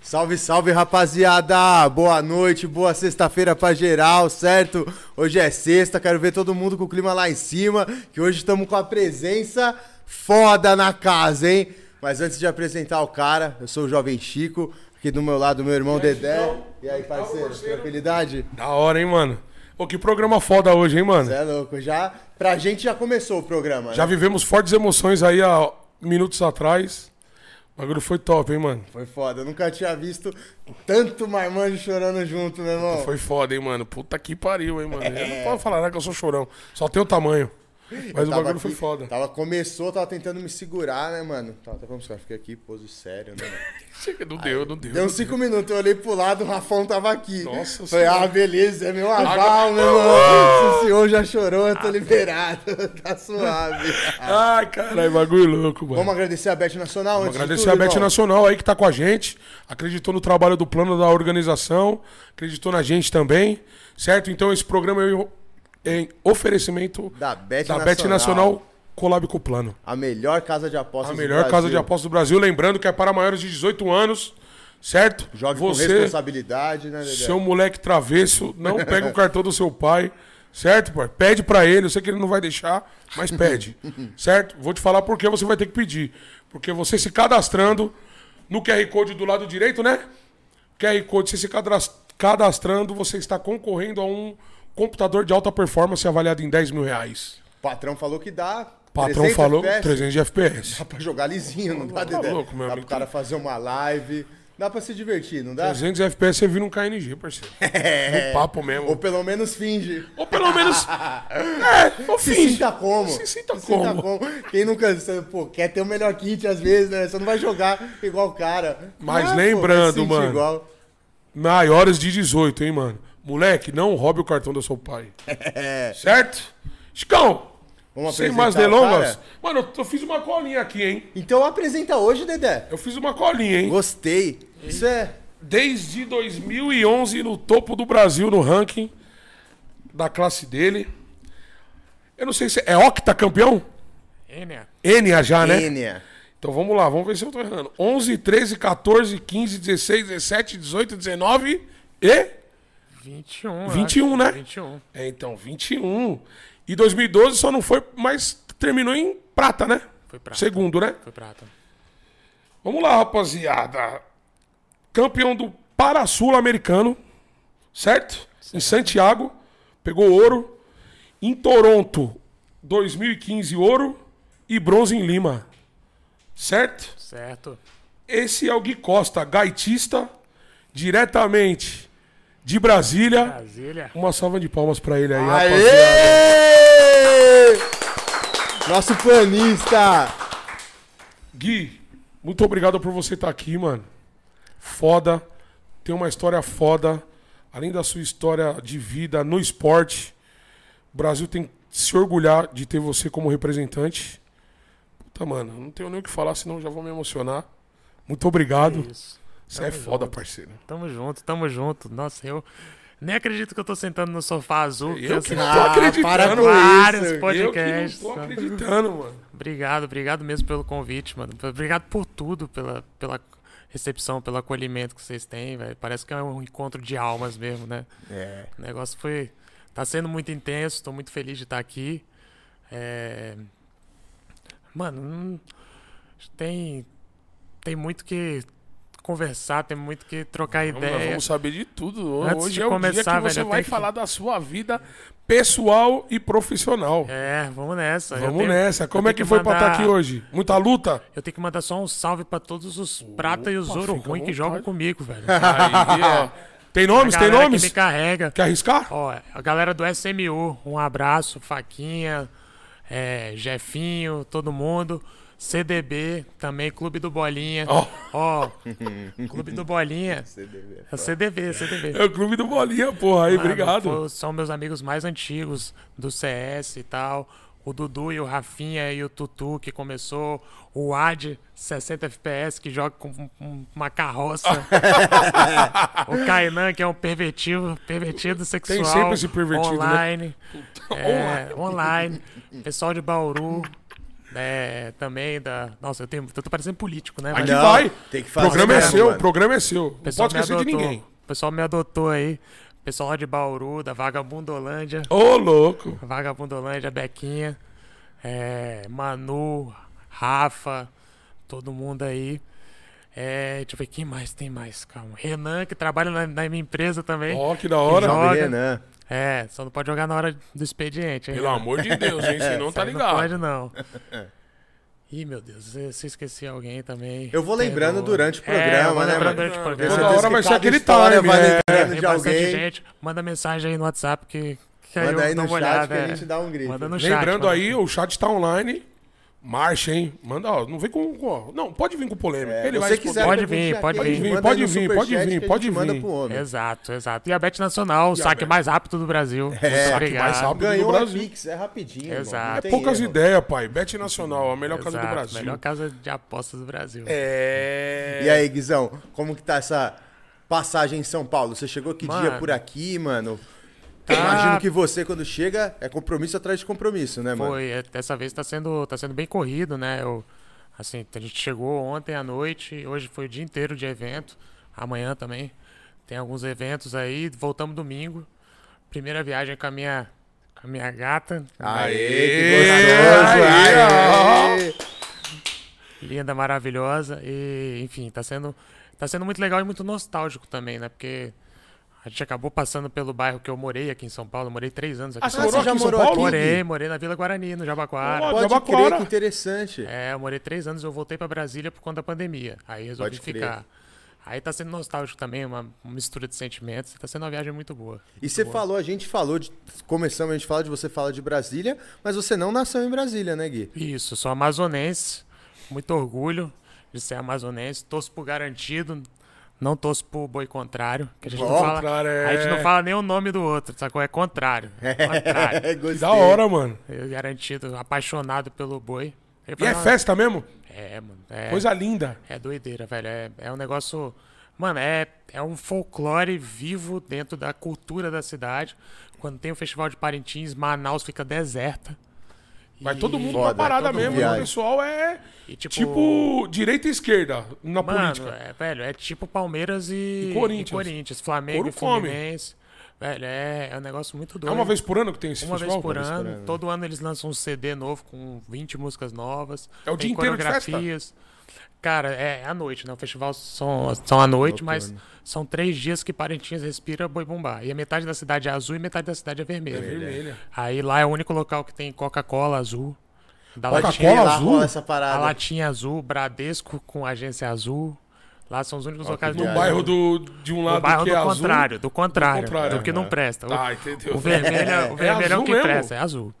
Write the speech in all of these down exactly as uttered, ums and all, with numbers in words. Salve, salve, rapaziada! Boa noite, boa sexta-feira pra geral, certo? Hoje é sexta, quero ver todo mundo com o clima lá em cima, que hoje estamos com a presença foda na casa, hein? Mas antes de apresentar o cara, eu sou o Jovem Chico, aqui do meu lado meu irmão Dedé. E aí, parceiro, tranquilidade? Da hora, hein, mano? Pô, que programa foda hoje, hein, mano? Você é louco, já... Pra gente já começou o programa, né? Já vivemos fortes emoções aí há minutos atrás. O bagulho foi top, hein, mano? Foi foda. Eu nunca tinha visto tanto marmanjo chorando junto, meu irmão. Foi foda, hein, mano? Puta que pariu, hein, mano? É. Eu não posso falar, né, que eu sou chorão. Só tem o tamanho. Mas o bagulho aqui, foi foda. Tava, começou, tava tentando me segurar, né, mano? Tava até falando, cara, fiquei aqui, pose sério, né? Chega, não deu, não deu. Deu uns cinco minutos, eu olhei pro lado, o Rafão tava aqui. Nossa Senhora. Falei, ah, beleza, é meu aval, meu irmão. Se o senhor já chorou, eu tô liberado. Tá suave. Ai, caralho, bagulho louco, mano. Vamos agradecer a Bet Nacional antes de tudo, agradecer a Bet Nacional aí que tá com a gente. Acreditou no trabalho do plano da organização. Acreditou na gente também. Certo? Então esse programa eu... em oferecimento da Bet Nacional. Bet Nacional Colab com o Plano. A melhor casa de apostas do Brasil. A melhor casa de apostas do Brasil. Lembrando que é para maiores de dezoito anos, certo? Jogue com responsabilidade, né, Dedé? Seu moleque travesso, não pega o cartão do seu pai, certo, pai? Pede para ele, eu sei que ele não vai deixar, mas pede, certo? Vou te falar por que você vai ter que pedir. Porque você se cadastrando no Q R Code do lado direito, né? Q R Code, você se cadastrando, você está concorrendo a um... computador de alta performance avaliado em dez mil reais. O patrão falou que dá. Patrão falou F P S. trezentos de F P S. Dá pra jogar lisinho, não, não dá, Dedé? Tá louco, meu dá amigo. Pro cara fazer uma live. Dá pra se divertir, não dá? trezentos F P S você vira um K N G, parceiro. É. No papo mesmo. Ou pelo menos finge. Ou pelo menos... é, ou se finge. Sinta como. Se sinta se como. Sinta como. Quem nunca... Pô, quer ter o melhor kit às vezes, né? Você não vai jogar igual o cara. Mas ah, lembrando, pô, mano... Igual. Maiores de dezoito, hein, mano? Moleque, não roube o cartão do seu pai. É. Certo? Chicão, vamos sem mais delongas. Mano, eu fiz uma colinha aqui, hein? Então apresenta hoje, Dedé. Eu fiz uma colinha, hein? Gostei. Hein? Isso é... Desde dois mil e onze, no topo do Brasil, no ranking da classe dele. Eu não sei se... É octacampeão? Enia. Enia já, né? Enia. Então vamos lá, vamos ver se eu tô errando. onze, treze, quatorze, quinze, dezesseis, dezessete, dezoito, dezenove e... vinte e um, vinte e um, né? vinte e um. É, então, vinte e um. E dois mil e doze só não foi, mas terminou em prata, né? Foi prata. Segundo, né? Foi prata. Vamos lá, rapaziada. Campeão do Parasul-Americano, certo? certo? Em Santiago, pegou ouro. Em Toronto, dois mil e quinze, ouro. E bronze em Lima, certo? Certo. Esse é o Gui Costa, gaitista, diretamente... de Brasília. Brasília. Uma salva de palmas pra ele aí, aê! Rapaziada. Nosso planista. Gui, muito obrigado por você estar aqui, mano. Foda. Tem uma história foda. Além da sua história de vida no esporte, o Brasil tem que se orgulhar de ter você como representante. Puta, mano, não tenho nem o que falar, senão já vou me emocionar. Muito obrigado. É isso. Você é foda, junto. Parceiro. Tamo junto, tamo junto. Nossa, eu nem acredito que eu tô sentando no sofá azul. Eu que não tô acreditando. Para com vários isso. podcasts. Eu que não tô acreditando, mano. Obrigado, obrigado mesmo pelo convite, mano. Obrigado por tudo, pela, pela recepção, pelo acolhimento que vocês têm, velho. Parece que é um encontro de almas mesmo, né? É. O negócio foi... Tá sendo muito intenso, tô muito feliz de estar aqui. É... Mano, tem... Tem muito que... conversar, tem muito que trocar não, ideia. Nós vamos saber de tudo. Antes hoje de é o começar, dia que você velho, vai falar que... da sua vida pessoal e profissional. É, vamos nessa. Vamos tenho... nessa. Como é que, que foi mandar... pra estar aqui hoje? Muita luta? Eu tenho que mandar só um salve pra todos os Opa, prata e os ouro ruim que jogam comigo, velho. Aí, ó. Tem nomes? Tem nomes? Que me carrega. Quer arriscar? Ó, a galera do S M U, um abraço, Faquinha, é, Jefinho, todo mundo. C D B, também, Clube do Bolinha. Ó, oh. oh, Clube do Bolinha. C D B, é C D B, C D B. É o Clube do Bolinha, porra, aí, mano, obrigado. Pô, são meus amigos mais antigos do C S e tal. O Dudu e o Rafinha e o Tutu, que começou. O Ad, sessenta F P S, que joga com uma carroça. O Kainan, que é um pervertido, pervertido sexual. Tem sempre esse pervertido, online, né? É, online. Online. Pessoal de Bauru. É, também da... Nossa, eu, tenho... eu tô parecendo político, né? Aqui vai! Tem que fazer. O programa é seu, mano. O programa é seu. Não pode esquecer de ninguém. O pessoal me adotou aí. O pessoal de Bauru, da Vagabundolândia. Ô, oh, louco! Vagabundolândia, Bequinha, é... Manu, Rafa, todo mundo aí. É, deixa eu ver, quem mais tem mais? Calma. Renan, que trabalha na, na minha empresa também. Ó, oh, que da hora. Que Renan. É, só não pode jogar na hora do expediente. Hein, Pelo Renan? Amor de Deus, hein? Senão não tá ligado. Não pode, não. Ih, meu Deus, se esqueci alguém também. Eu vou lembrando Pelo... durante o programa, é, né? Lembrando durante o programa. Toda hora vai ser aquele time, vai é, lembrando de alguém. Gente, manda mensagem aí no WhatsApp que, que manda aí, aí no chat olhada, que é. A gente dá um grito. Manda no chat. Lembrando aí, o chat tá online. Marcha, hein? Manda, ó, não vem com... Ó, não, pode vir com polêmica. É, ele vai quiser, pode, vir, pode, pode vir, pode vir, pode vir, pode vir. Manda pro homem. Exato, exato. E a Bet Nacional, o saque mais rápido do Brasil. É, saque mais rápido Ganhou do Brasil. Pix, é rapidinho. Exato. É poucas ideias, pai. Bet Nacional, a melhor exato, casa do Brasil. Melhor casa de apostas do Brasil. É. E aí, Guizão, como que tá essa passagem em São Paulo? Você chegou que mano. dia por aqui, mano? Tá... Imagino que você, quando chega, é compromisso atrás de compromisso, né, mano? Foi, dessa vez tá sendo, tá sendo bem corrido, né? Eu, assim, a gente chegou ontem à noite, hoje foi o dia inteiro de evento, amanhã também tem alguns eventos aí, voltamos domingo, primeira viagem com a minha, com a minha gata. Aê, que gostoso! Aê, aê. Linda, maravilhosa, e enfim, tá sendo, tá sendo muito legal e muito nostálgico também, né? Porque... A gente acabou passando pelo bairro que eu morei aqui em São Paulo. Eu morei três anos aqui ah, em São Paulo. Ah, você já morou aqui? Morei, morei na Vila Guarani, no Jabaquara. Oh, pode Jabaquara. Crer, que interessante. É, eu morei três anos, eu voltei pra Brasília por conta da pandemia. Aí resolvi pode ficar. Crer. Aí tá sendo nostálgico também, uma mistura de sentimentos. Tá sendo uma viagem muito boa. E muito você boa. Falou, a gente falou, de, começamos a gente falar de você fala de Brasília, mas você não nasceu em Brasília, né, Gui? Isso, sou amazonense, muito orgulho de ser amazonense, torço por Garantido. Não torço pro boi contrário. Que a, gente não fala, é... a gente não fala nem o nome do outro, sacou? É contrário. É contrário. É, da hora, mano. Eu Garantido, apaixonado pelo boi. E é não, festa mesmo? É, mano. É, coisa linda. É doideira, velho. É, é um negócio... Mano, é, é um folclore vivo dentro da cultura da cidade. Quando tem o Festival de Parintins, Manaus fica deserta. Vai e... todo mundo Foda, pra parada é mesmo, viagem. O pessoal é e, tipo... tipo direita e esquerda na mano, política. É, velho, é tipo Palmeiras e, e, Corinthians. e Corinthians, Flamengo Ouro e Fluminense. Come. Velho, é, é um negócio muito doido. É uma vez por ano que tem esse uma festival? Vez por uma ano. vez por ano. Todo ano eles lançam um C D novo com vinte músicas novas. É o dia inteiro de festa? Cara, é à noite, né? O festival são, são à noite, mas são três dias que Parintins respira boi bumbá. E a metade da cidade é azul e metade da cidade é vermelha. É vermelha. Aí lá é o único local que tem Coca-Cola azul. Coca-Cola azul? Essa parada. A latinha azul, Bradesco com agência azul. Lá são os únicos ah, locais... No do bairro do, de um lado bairro que é do azul... Contrário, do contrário, do contrário, do que não presta. O, ah, o vermelho é o, vermelho é é o que mesmo? presta, é azul.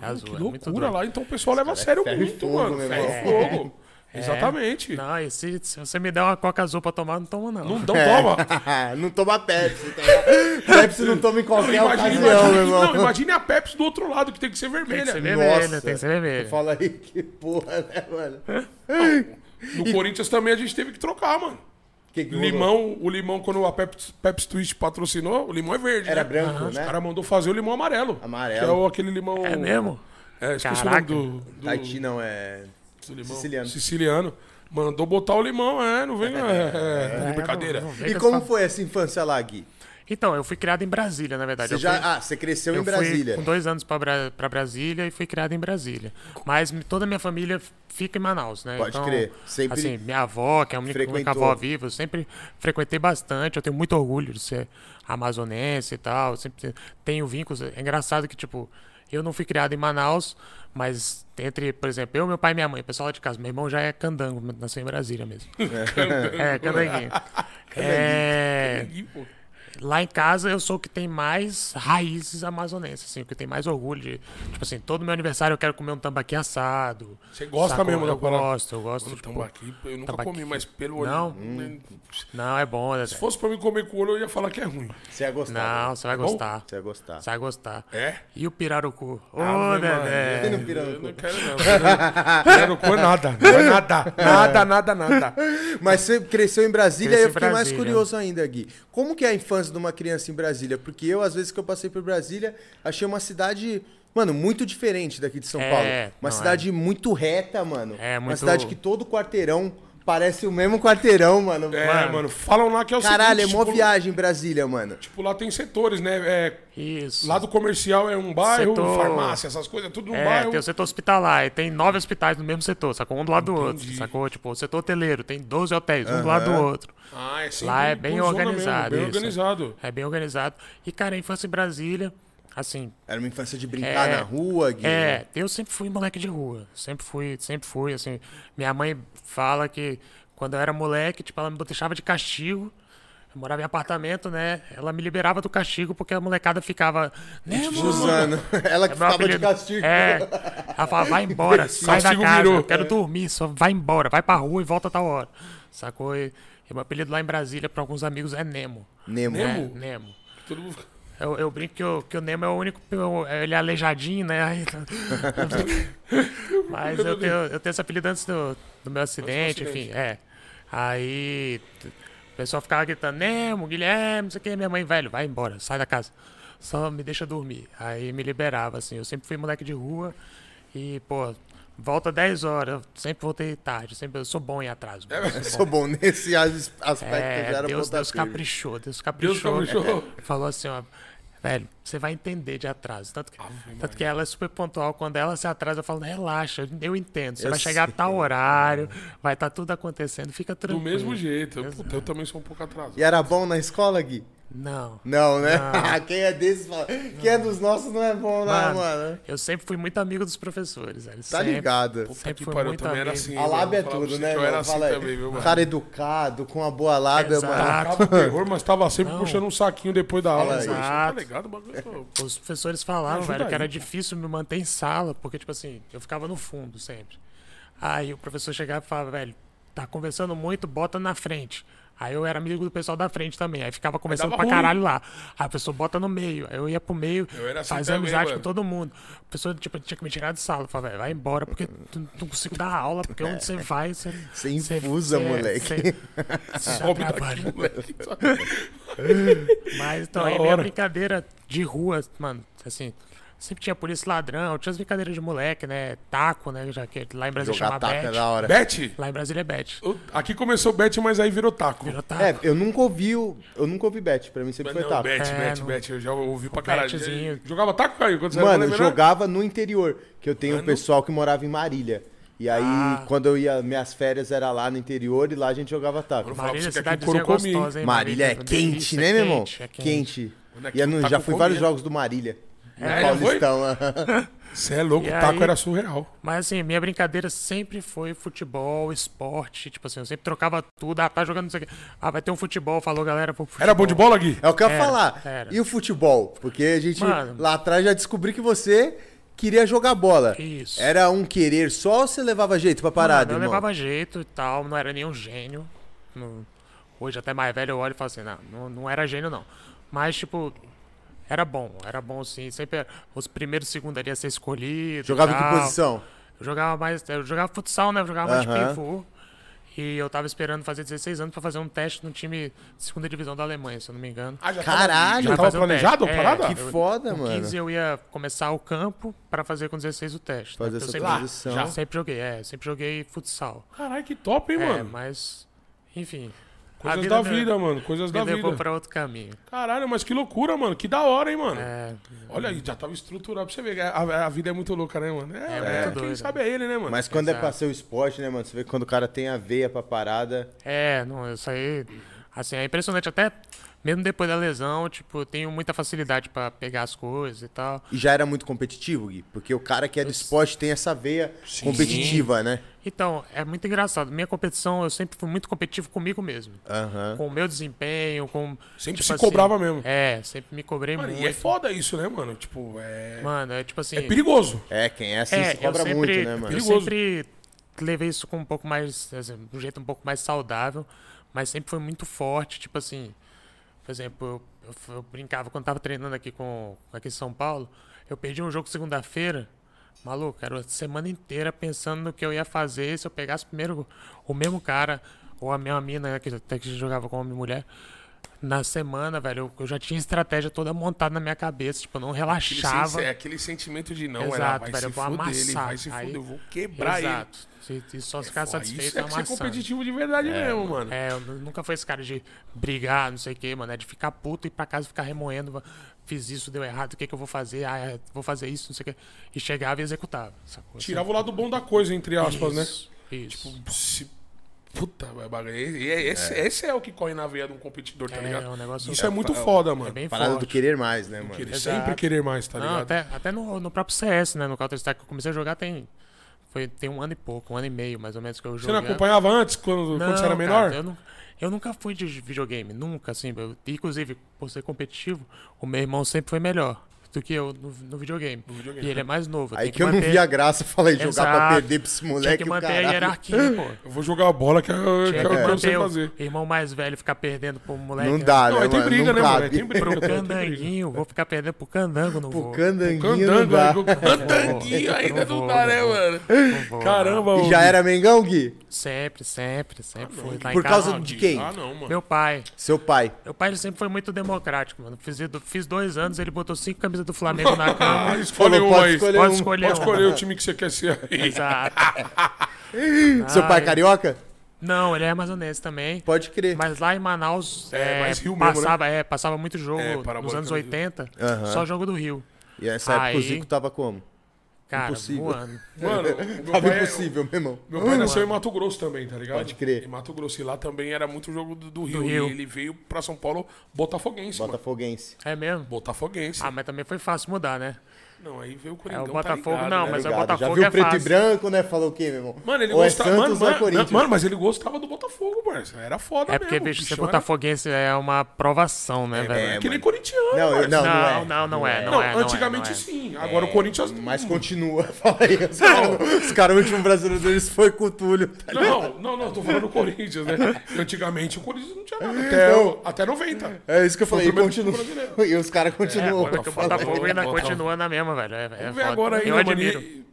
É azul, mano, que é loucura muito lá, então o pessoal leva a sério é muito, fogo, mano. Ferro fogo. É. É. Exatamente. Não, e se, se você me der uma coca azul pra tomar, não toma, não. Não, não toma. É. Não toma Pepsi. Toma... Pepsi não toma em qualquer não, imagine, ocasião, imagine, meu irmão. Não, imagine a Pepsi do outro lado, que tem que ser vermelha. Tem que ser vermelha, Nossa. tem que ser vermelha. Fala aí, que porra, né, mano? No e... Corinthians também a gente teve que trocar, mano. Que que limão, o limão, quando a Pepsi, Pepsi Twist patrocinou, o limão é verde. Era né? branco, ah, né? Os caras mandou fazer o limão amarelo. Amarelo. Que é o, aquele limão... É mesmo? É, esqueci o nome do... do... Haiti não é... Limão. Siciliano. Siciliano. Mandou botar o limão, é, não vem... É, é, é, é brincadeira. Não, não vem e como foi essa infância lá, Gui? Então, eu fui criado em Brasília, na verdade. Você já, fui, ah, você cresceu em Brasília. Eu fui com dois anos pra, pra Brasília e fui criado em Brasília. Mas toda a minha família fica em Manaus, né? Pode então, crer. Sempre assim, minha avó, que é a única, única avó viva, eu sempre frequentei bastante. Eu tenho muito orgulho de ser amazonense e tal. Eu sempre tenho vínculos. É engraçado que, tipo, eu não fui criado em Manaus, mas entre, por exemplo, eu, meu pai e minha mãe, o pessoal lá de casa, meu irmão já é candango, nasceu em Brasília mesmo. É, é candanguinho. É... Candanguinho, pô. Lá em casa eu sou o que tem mais raízes amazonenses, assim, o que tem mais orgulho de, tipo assim, todo meu aniversário eu quero comer um tambaqui assado. Você gosta saco, mesmo da palavra? Eu gosto, eu gosto. Tipo, tambaqui, eu nunca tambaqui. comi, mas pelo olho. Não, hum. não é bom. Né? Se fosse pra mim comer com o olho, eu ia falar que é ruim. Você ia gostar. Não, né? Você vai gostar. Você vai gostar. Você vai gostar. É? E o pirarucu? Ô, ah, oh, Dedé. Eu não quero não. Pirarucu é nada. Não é nada. Nada, nada, nada. Mas você cresceu em Brasília e eu fiquei mais curioso ainda, Gui. Como que é a infância de uma criança em Brasília? Porque eu, às vezes que eu passei por Brasília, achei uma cidade Mano, muito diferente daqui de São é, Paulo. Uma não, cidade é. muito reta, mano. É, muito... Uma cidade que todo quarteirão parece o mesmo quarteirão, mano. É, mano. mano falam lá que é o Caralho, seguinte... Caralho, é mó tipo, viagem Brasília, mano. Tipo, lá tem setores, né? É, Isso. Lado comercial é um bairro, setor... farmácia, essas coisas, tudo um é, bairro. É, tem o setor hospitalar. E tem nove hospitais no mesmo setor, sacou? Um do lado Entendi. do outro, sacou? Tipo, o setor hoteleiro tem doze hotéis, um uhum. do lado do outro. Ah, é sempre Lá é bem organizado. Mesmo, bem organizado. É. é bem organizado. E, cara, a infância em Brasília... Assim, era uma infância de brincar é, na rua, Gui? É, eu sempre fui moleque de rua. Sempre fui, sempre fui, assim. Minha mãe fala que quando eu era moleque, tipo, ela me deixava de castigo. Eu morava em apartamento, né? Ela me liberava do castigo porque a molecada ficava... Nemo! Ela que é ficava apelido. de castigo. É, ela falava, vai embora, sai da casa, virou, quero é. dormir, só vai embora, vai pra rua e volta a tal hora. Sacou? E, e meu apelido lá em Brasília, pra alguns amigos, é Nemo. Nemo? Nemo. É, Nemo. Todo mundo... Eu, eu brinco que o, que o Nemo é o único... Ele é aleijadinho, né? Aí, mas eu tenho, eu tenho esse apelido antes do, do meu acidente, enfim. É. Aí o pessoal ficava gritando, Nemo, Guilherme, não sei o que. Minha mãe, velho, vai embora, sai da casa. Só me deixa dormir. Aí me liberava, assim. Eu sempre fui moleque de rua e, pô... Volta dez horas, eu sempre voltei tarde, sempre, eu sou bom em atraso. Mano, eu sou, eu sou bom. bom nesse aspecto, é, já era Deus, Deus caprichou, Deus caprichou. Deus caprichou. É, falou assim, ó, velho, você vai entender de atraso. Tanto que, Ai, tanto que ela é super pontual, quando ela se atrasa, eu falo, relaxa, eu entendo. Você eu vai sei. chegar a tal horário, vai estar tá tudo acontecendo, fica tranquilo. Do mesmo jeito, eu, eu também sou um pouco atrasado. E era bom na escola, Gui? Não. Não, né? Não. Quem é desse, não. Quem é dos nossos não é bom, mano, não, mano. Eu sempre fui muito amigo dos professores, velho. Tá sempre, ligado. Puta sempre fui muito amigo. Era assim, a lábia é tudo, né? Eu era assim Fala, também, viu, mano? Cara educado, com uma boa lábia, Exato. mano. Eu tava terror, mas tava sempre não. puxando um saquinho depois da aula. Exato. Tá ligado, bagulho. Os professores falavam, velho, aí, que era difícil me manter em sala, porque, tipo assim, eu ficava no fundo sempre. Aí o professor chegava e falava, velho, tá conversando muito, bota na frente. Aí eu era amigo do pessoal da frente também. Aí ficava conversando pra ruim. caralho lá. Aí a pessoa bota no meio. Aí eu ia pro meio, assim fazia amizade mano. com todo mundo. A pessoa tipo, tinha que me tirar de sala. Eu falava, vai embora, porque tu não consigo dar aula. Porque onde você vai, você... Você infusa, cê, moleque. Cê, cê já trabalha. Daqui, moleque. Mas então, aí minha brincadeira de rua, mano, assim... Sempre tinha polícia ladrão, tinha as brincadeiras de moleque, né? Taco, né? Já que lá em Brasília Jogar chama Bet. É da hora. Bet? Lá em Brasília é Bet. O, aqui começou Bet, mas aí virou taco. Virou taco. É, eu nunca ouvi, eu nunca ouvi Bet, pra mim sempre mas foi não, taco. Bet, é, Bet, no... Bet, eu já ouvi pra caralho. Betzinho. Jogava taco, cara? Quando você Mano, era jogava no interior, que eu tenho Mano. um pessoal que morava em Marília. E aí, ah. quando eu ia, minhas férias era lá no interior e lá a gente jogava taco. Marília, cidadezinha gostosa, hein? Marília é quente, né, meu irmão? Quente. Já fui vários jogos do Marília. É, Paulistão. Você é louco, e o taco aí, era surreal. Mas assim, minha brincadeira sempre foi futebol, esporte. Tipo assim, eu sempre trocava tudo. Ah, tá jogando não sei o que. Ah, vai ter um futebol, falou galera. Futebol. Era bom de bola, Gui? É o que eu ia falar. Era. E o futebol? Porque a gente Mano, lá atrás já descobri que você queria jogar bola. Isso. Era um querer só ou você levava jeito pra parada, Mano, eu irmão? Eu levava jeito e tal, não era nenhum gênio. Não... Hoje até mais velho eu olho e falo assim, não, não, não era gênio não. Mas tipo... Era bom, era bom sim. Sempre os primeiros e segundos ali a ser escolhido. Jogava em que posição? Eu jogava mais. Eu jogava futsal, né? Eu jogava mais uhum. de pivô. E eu tava esperando fazer dezesseis anos pra fazer um teste no time de segunda divisão da Alemanha, se eu não me engano. Ah, já Caralho, já tava, já tava planejado? Um é, parada? Que foda, eu, mano. Com quinze eu ia começar o campo pra fazer com dezesseis o teste. Fazer né? essa sempre, transição. Já sempre joguei, é. Sempre joguei futsal. Caralho, que top, hein, mano? É, mas. Enfim. Coisas vida da vida, me... mano. Coisas me da vida. Me levou pra outro caminho. Caralho, mas que loucura, mano. Que da hora, hein, mano. É... Olha aí, já tava estruturado pra você ver. A, a vida é muito louca, né, mano? É, é, é muito quem doido, sabe é ele, né, mano? Mas quando Exato. é pra ser o esporte, né, mano? Você vê que quando o cara tem a veia pra parada... É, não, isso aí... Assim, é impressionante. Até mesmo depois da lesão, tipo, eu tenho muita facilidade pra pegar as coisas e tal. E já era muito competitivo, Gui? Porque o cara que é do esporte tem essa veia Sim. competitiva, né? Então, é muito engraçado. Minha competição, eu sempre fui muito competitivo comigo mesmo. Uhum. Com o meu desempenho, com... Sempre tipo se assim, cobrava mesmo. É, sempre me cobrei mano, muito. E é foda isso, né, mano? Tipo, é... Mano, é tipo assim... É perigoso. É, quem é assim é, se cobra sempre, muito, né, mano? É perigoso. Eu sempre levei isso com um pouco mais... Assim, de um jeito um pouco mais saudável, mas sempre foi muito forte. Tipo assim, por exemplo, eu, eu, eu brincava quando tava treinando aqui, com, aqui em São Paulo. Eu perdi um jogo segunda-feira. Maluco, era a semana inteira pensando no que eu ia fazer se eu pegasse primeiro o mesmo cara ou a minha mina que, até que jogava com homem e mulher. na semana, velho, eu já tinha estratégia toda montada na minha cabeça, tipo, eu não relaxava. Aquele, sen aquele sentimento de não, exato, era, vai velho, se eu vou fuder, amassar, ele vai se fuder, aí, eu vou quebrar, exato, ele. Exato, só é ficar foda, satisfeito isso é amassando. Isso é ser competitivo de verdade é, mesmo, mano. É, eu nunca fui esse cara de brigar, não sei o que, mano, é de ficar puto e ir pra casa ficar remoendo, fiz isso, deu errado, o que que eu vou fazer? Ah, é, vou fazer isso, não sei o que. E chegava e executava. Sacou? Tirava o lado bom da coisa, entre aspas, isso, né? Isso, tipo, se... Puta, esse é. esse é o que corre na veia de um competidor, tá é, ligado? É um negócio... Isso é, é muito foda, mano. É parada do querer mais, né, mano? Querer, sempre querer mais, tá não, ligado? Até, até no, no próprio C S, né? No Counter-Strike que eu comecei a jogar tem, foi, tem um ano e pouco, um ano e meio, mais ou menos, que eu joguei. Você não acompanhava antes, quando, não, quando você era menor? Cara, eu, não, eu nunca fui de videogame, nunca, assim. Eu, inclusive, por ser competitivo, o meu irmão sempre foi melhor do que eu no, no, videogame. no videogame. E ele é mais novo. Aí que, que eu manter... não vi a graça, falei, jogar exato, pra perder pra esse moleque. Tinha que manter a hierarquia, pô. Eu vou jogar a bola que eu quero você fazer. Irmão mais velho ficar perdendo pro moleque. Não dá, né? Não, aí tem briga, né, mano? Tem briga. Pro Candanguinho, vou ficar perdendo pro Candango, não pro vou. Pro Candanguinho não dá. Pro Candanguinho ainda não dá, né, mano? Caramba, mano. Já era Mengão, Gui? Sempre, sempre, sempre foi. Por causa de quem? Ah, não, mano. Meu pai. Seu pai. Meu pai sempre foi muito democrático, mano. Fiz dois anos, ele botou cinco camisas do Flamengo na cama. Escolheu um aí. Pode, pode escolher, pode escolher o time que você quer ser aí. Exato. Seu pai é carioca? Não, ele é amazonense também. Pode crer. Mas lá em Manaus é, é, mais Rio passava, mesmo, né? é, passava muito jogo é, nos anos oitenta, uhum. só jogo do Rio. E essa época aí, o Zico tava como? Cara, impossível. Voando. Mano, tava pai, impossível, meu irmão. Meu pai nasceu em Mato Grosso também, tá ligado? Pode crer. Em Mato Grosso. E lá também era muito jogo do, do, Rio. do Rio. E ele veio pra São Paulo botafoguense, Botafoguense. Mano. É mesmo? Botafoguense. Ah, mas também foi fácil mudar, né? Não, aí veio o Coringão, é, o Botafogo, tá ligado, não, né? Mas é o Botafogo. Já viu é preto fácil. E branco, né? Falou o quê, meu irmão? Mano, ele gostava, é Santos, mano, mano, mano, mano, mas ele gostava do Botafogo, parceiro. Era foda, é mesmo. É porque, bicho, ser botafoguense é uma provação, né, é, velho? É, que nem corintiano, não, eu, não, não, não, não, não é. Não, não é. Não, antigamente não é, sim. É. Agora o Corinthians... Mas continua, fala aí. Os caras, o último brasileiro deles foi com o Túlio. Tá não, não, não, tô falando do Corinthians, né? Antigamente o Corinthians não tinha nada. Até, então, até noventa. É isso que eu falei, e continua. E os caras continuam. O Botafogo ainda continua na mesma. Velho, é, é Vamos agora aí, eu admiro. Mano, eu,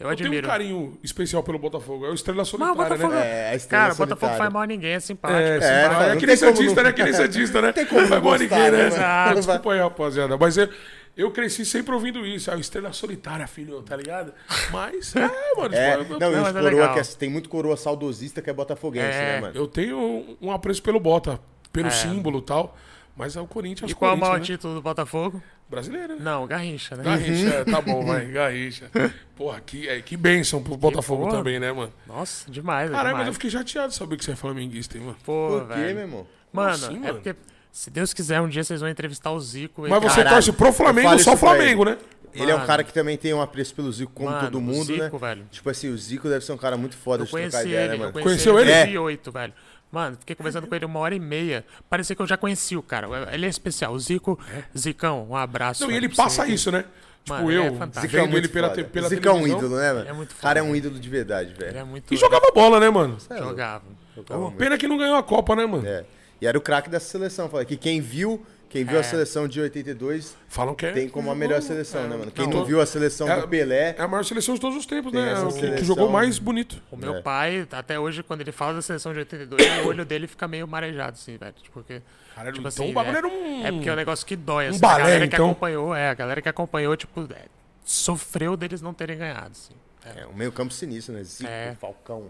eu admiro. Tenho um carinho especial pelo Botafogo. É o Estrela Solitária, Botafogo, né? É, estrela cara, o Botafogo não faz mal a ninguém, é simpático. É, assim, é, é, é que nem Santista, né? É que nem Santista, né? Tem como não faz mal a ninguém, né? né? Desculpa aí, rapaziada. Mas eu, eu cresci sempre ouvindo isso. É o Estrela Solitária, filho, tá ligado? Mas, é, mano. É, tipo, não, eu, não, não coroa é que é, tem muito coroa saudosista que é botafoguense, é, né, mano? Eu tenho um apreço pelo Bota, pelo é. símbolo e tal. Mas é o Corinthians. E qual é o maior título do Botafogo? Brasileiro, né? Não, Garrincha, né? Garrincha, uhum. tá bom, vai, Garrincha. Porra, que, é, que bênção pro Botafogo que, também, né, mano? Nossa, demais, né? Caralho, mas eu fiquei chateado de saber que você é flamenguista, hein, mano? Porra, por quê, velho? meu irmão? Mano, assim, é mano? porque, se Deus quiser, um dia vocês vão entrevistar o Zico. E... Mas você torce pro Flamengo, só Flamengo, né? Ele mano. é um cara que também tem um apreço pelo Zico, como mano, todo mundo, Zico, né? Velho. Tipo assim, o Zico deve ser um cara muito foda eu de trocar ele, ideia, né, mano? Conheceu ele? Em dois mil e oito, velho. Mano, fiquei conversando com ele uma hora e meia. Parecia que eu já conheci o cara. Ele é especial. O Zico, Zicão, um abraço. Não, e ele passa isso, né? Tipo, mano, eu, é Zicão, ele pela, te, pela Zico é um ídolo, né, velho? É muito foda. O cara é um ídolo de verdade, velho. É muito... E jogava bola, né, mano? Sério? Jogava. jogava Pena que não ganhou a Copa, né, mano? É. E era o craque dessa seleção. Falei que quem viu... Quem viu é. a seleção de oitenta e dois falam que é, tem como a melhor seleção, é, né, mano? Quem não, não viu a seleção é, do Pelé... É a maior seleção de todos os tempos, né? O que, que jogou mais bonito. O meu é. pai, até hoje, quando ele fala da seleção de oitenta e dois, o olho dele fica meio marejado, assim, velho. Porque, cara, tipo então assim, o bagulho era um... É porque é um negócio que dói, assim. Um balé, a galera então. que acompanhou, é, a galera que acompanhou, tipo, é, sofreu deles não terem ganhado, assim. É, é um meio campo sinistro, né? Zico, é. Falcão...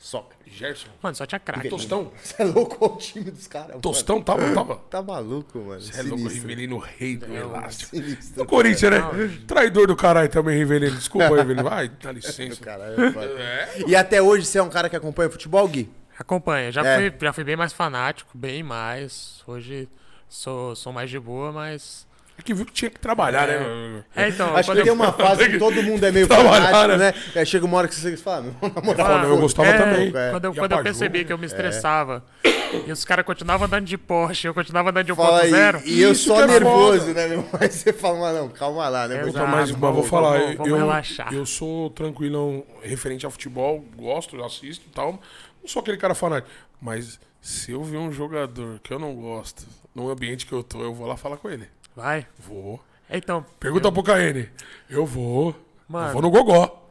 Soca, Gerson. Mano, só tinha craque. Tostão. Você é louco, olha o time dos caras. Tostão, tava, tava. Tá maluco, mano. Você é louco, Rivelino, rei do é, elástico. Sinistro, do Corinthians, né? Não, traidor do caralho também, Rivelino. Desculpa, Rivelino. Vai, dá licença. Caralho, é. E até hoje você é um cara que acompanha futebol, Gui? Acompanha. Já, é. fui, já fui bem mais fanático, bem mais. Hoje sou, sou mais de boa, mas... É que viu que tinha que trabalhar, é. né? É, então, acho que eu... tem uma fase que todo mundo é meio fanático, né? Aí chega uma hora que você fala, meu namorado. Eu, falo, eu gostava é, também. É. Quando eu, quando eu percebi que eu me estressava é. e os caras continuavam andando de Porsche, eu continuava andando de um ponto zero. E eu só nervoso, é né, meu? Mas você fala, mas não, calma lá, né? Exato, mas, mas vou falar, vamos, vamos eu, relaxar. eu sou tranquilão referente ao futebol, gosto, assisto e tal. Não sou aquele cara fanático, mas se eu ver um jogador que eu não gosto, no ambiente que eu tô, eu vou lá falar com ele. Vai? Vou. Então... Pergunta eu... pro K N. Eu vou. Mano, eu vou no gogó.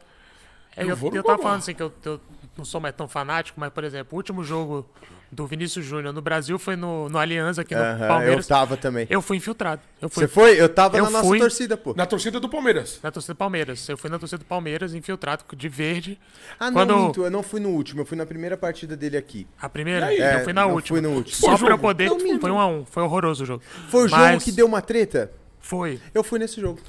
Eu, eu, vou no eu tava gogó. falando assim que eu, eu não sou mais tão fanático, mas, por exemplo, o último jogo do Vinícius Júnior no Brasil foi no, no Aliança, aqui no uh-huh, Palmeiras. Eu tava também. Eu fui infiltrado. Eu fui... Você foi? Eu tava eu na nossa fui... torcida, pô. Na torcida do Palmeiras. Na torcida do Palmeiras. Eu fui na torcida do Palmeiras, infiltrado, de verde. Ah, quando... não, eu não fui no último. Eu fui na primeira partida dele aqui. A primeira? É, eu fui na última. Fui no último. Só pra eu poder... Não, foi um a um. Foi horroroso o jogo. Foi o mas... jogo que deu uma treta? Foi. Eu fui nesse jogo.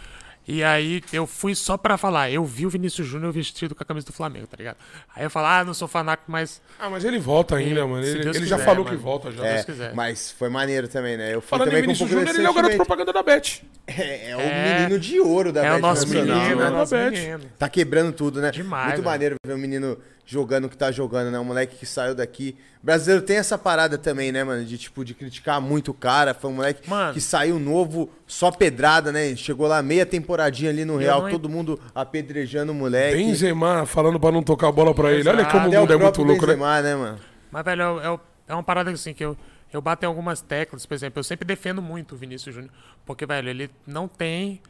E aí eu fui só pra falar, eu vi o Vinícius Júnior vestido com a camisa do Flamengo, tá ligado? Aí eu falo, ah, não sou fanático, mas... Ah, mas ele volta ainda, mano. Ele, ele quiser, já falou mano. que volta, já. É, se Deus quiser. Mas foi maneiro também, né? Eu fui Falando também em Vinícius com Júnior, ele é o garoto propaganda da Bet. É, é o é... menino de ouro da Bet. É o nosso nacional, menino, né? é o nosso Bet. Menino. Tá quebrando tudo, né? Demais. Muito né? maneiro ver o menino jogando o que tá jogando, né? O moleque que saiu daqui. O brasileiro tem essa parada também, né, mano? De, tipo, de criticar muito o cara. Foi um moleque mano. que saiu novo, só pedrada, né? Chegou lá meia temporadinha ali no Real, não... todo mundo apedrejando o moleque. Benzema falando pra não tocar a bola pra ele. Exato. Olha como o mundo é, é muito louco, Benzema, né? né, mano? Mas, velho, é, é uma parada assim que eu, eu bato em algumas teclas, por exemplo. Eu sempre defendo muito o Vinícius Júnior, porque, velho, ele não tem...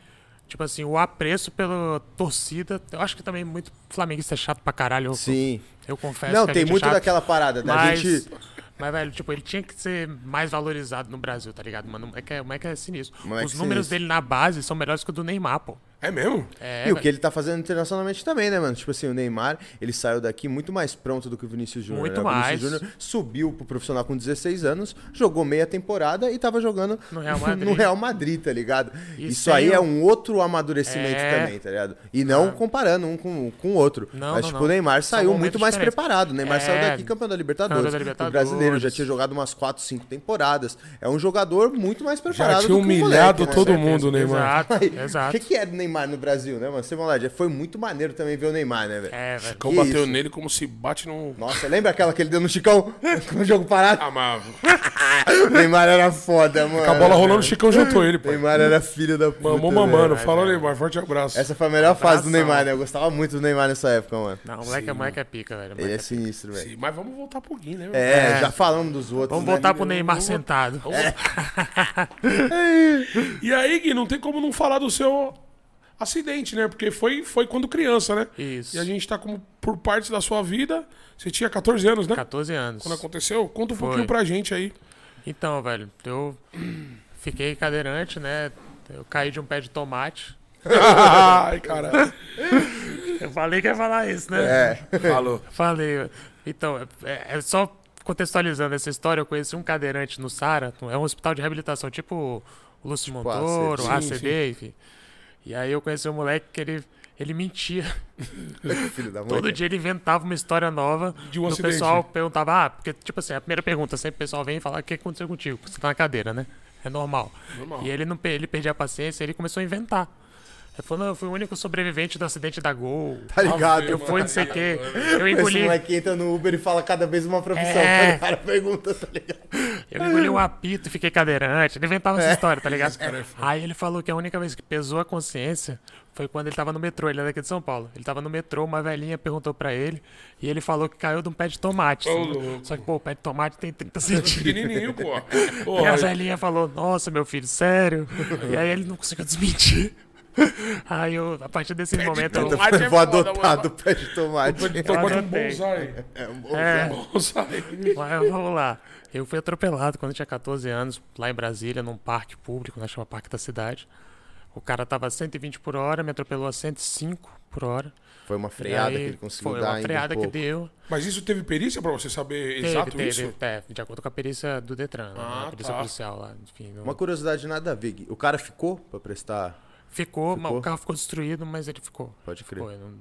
Tipo assim, o apreço pela torcida... Eu acho que também muito flamenguista é chato pra caralho. Eu, Sim. Eu, eu confesso Não, que tem muito é chato, daquela parada, da mas, gente... Mas, velho, tipo, ele tinha que ser mais valorizado no Brasil, tá ligado, mano? O moleque é, o moleque é sinistro. Moleque Os números sinistro. dele na base são melhores que o do Neymar, pô. É mesmo? É, e velho. o que ele tá fazendo internacionalmente também, né, mano? Tipo assim, o Neymar, ele saiu daqui muito mais pronto do que o Vinícius Júnior. Muito né? mais. O Vinícius Júnior subiu pro profissional com dezesseis anos, jogou meia temporada e tava jogando no Real Madrid, no Real Madrid tá ligado? Isso, Isso aí eu... é um outro amadurecimento é... também, tá ligado? E não é. comparando um com o outro. Não, Mas, não, tipo, não. o Neymar São saiu muito mais diferentes. preparado. O Neymar é... saiu daqui campeão da Libertadores. Campeão da Libertadores. O brasileiro já tinha jogado umas quatro, cinco temporadas. É um jogador muito mais preparado do que o moleque. Já tinha humilhado todo mundo, Neymar. Exato. O que é Neymar? Neymar no Brasil, né, mano? Você vai lá, foi muito maneiro também ver o Neymar, né, velho? É, velho. Chicão bateu isso? nele como se bate num... Nossa, lembra aquela que ele deu no Chicão? Com o jogo parado? Amava. Neymar era foda, mano. Com a bola rolando, o Chicão juntou ele, pô. Neymar era filho da puta. Mamou mamando. Né? Falou, Neymar. Forte abraço. Essa foi a melhor fase do Neymar, né? Eu gostava muito do Neymar nessa época, mano. Não, o moleque, moleque é pica, velho. Ele é sinistro, velho. Sim, mas vamos voltar pro Gui, né, velho? É, é, já falamos dos outros, Vamos né? voltar pro Neymar vou... sentado. É. E aí, Gui, não tem como não falar do seu... acidente, né? Porque foi, foi quando criança, né? Isso. E a gente tá como por parte da sua vida. Você tinha catorze anos, né? catorze anos. Quando aconteceu? Conta um foi. pouquinho pra gente aí. Então, velho, eu fiquei cadeirante, né? Eu caí de um pé de tomate. Ai, caralho. Eu falei que ia falar isso, né? É, falou. Falei. Então, é, é só contextualizando essa história, eu conheci um cadeirante no Sara. É um hospital de reabilitação, tipo o Lúcio Montoro, o A C D, enfim. E aí eu conheci um moleque que ele, ele mentia. Filho da mãe. Todo dia ele inventava uma história nova. De um O pessoal perguntava, ah, porque tipo assim, a primeira pergunta, sempre o pessoal vem e fala, o que aconteceu contigo? Você tá na cadeira, né? É normal. normal. E ele, não, ele perdia a paciência, ele começou a inventar. Ele falou, não, eu fui o único sobrevivente do acidente da Gol. Tá ligado? Eu fui não sei o quê. Eu engoli... Esse moleque entra no Uber e fala cada vez uma profissão. É... O cara pergunta, tá ligado? Eu engoli um apito e fiquei cadeirante. Ele inventava é. essa história, tá ligado? É. Aí ele falou que a única vez que pesou a consciência foi quando ele tava no metrô. Ele era daqui de São Paulo. Ele tava no metrô, uma velhinha perguntou pra ele e ele falou que caiu de um pé de tomate. Oh, assim. Só que, pô, o pé de tomate tem trinta centímetros. Pequenininho, pô. pô. E a velhinha falou, nossa, meu filho, sério? E aí ele não conseguiu desmentir. Aí eu, a partir desse pé momento de tomate, eu... eu vou adotar do pé de tomate. O pé de tomate é um bonsai. É um bonsai. É. Mas vamos lá. Eu fui atropelado quando eu tinha catorze anos, lá em Brasília, num parque público, né, chama Parque da Cidade. O cara tava a cento e vinte por hora, me atropelou a cento e cinco por hora. Foi uma freada aí, que ele conseguiu foi dar. Foi uma freada um que deu. Mas isso teve perícia pra você saber teve, exato teve, isso? É, de acordo com a perícia do Detran, ah, né, a perícia tá. policial lá. Enfim, não... Uma curiosidade nada a ver, o cara ficou pra prestar... Ficou, ficou? O carro ficou destruído, mas ele ficou. Pode crer. Ficou, ele não,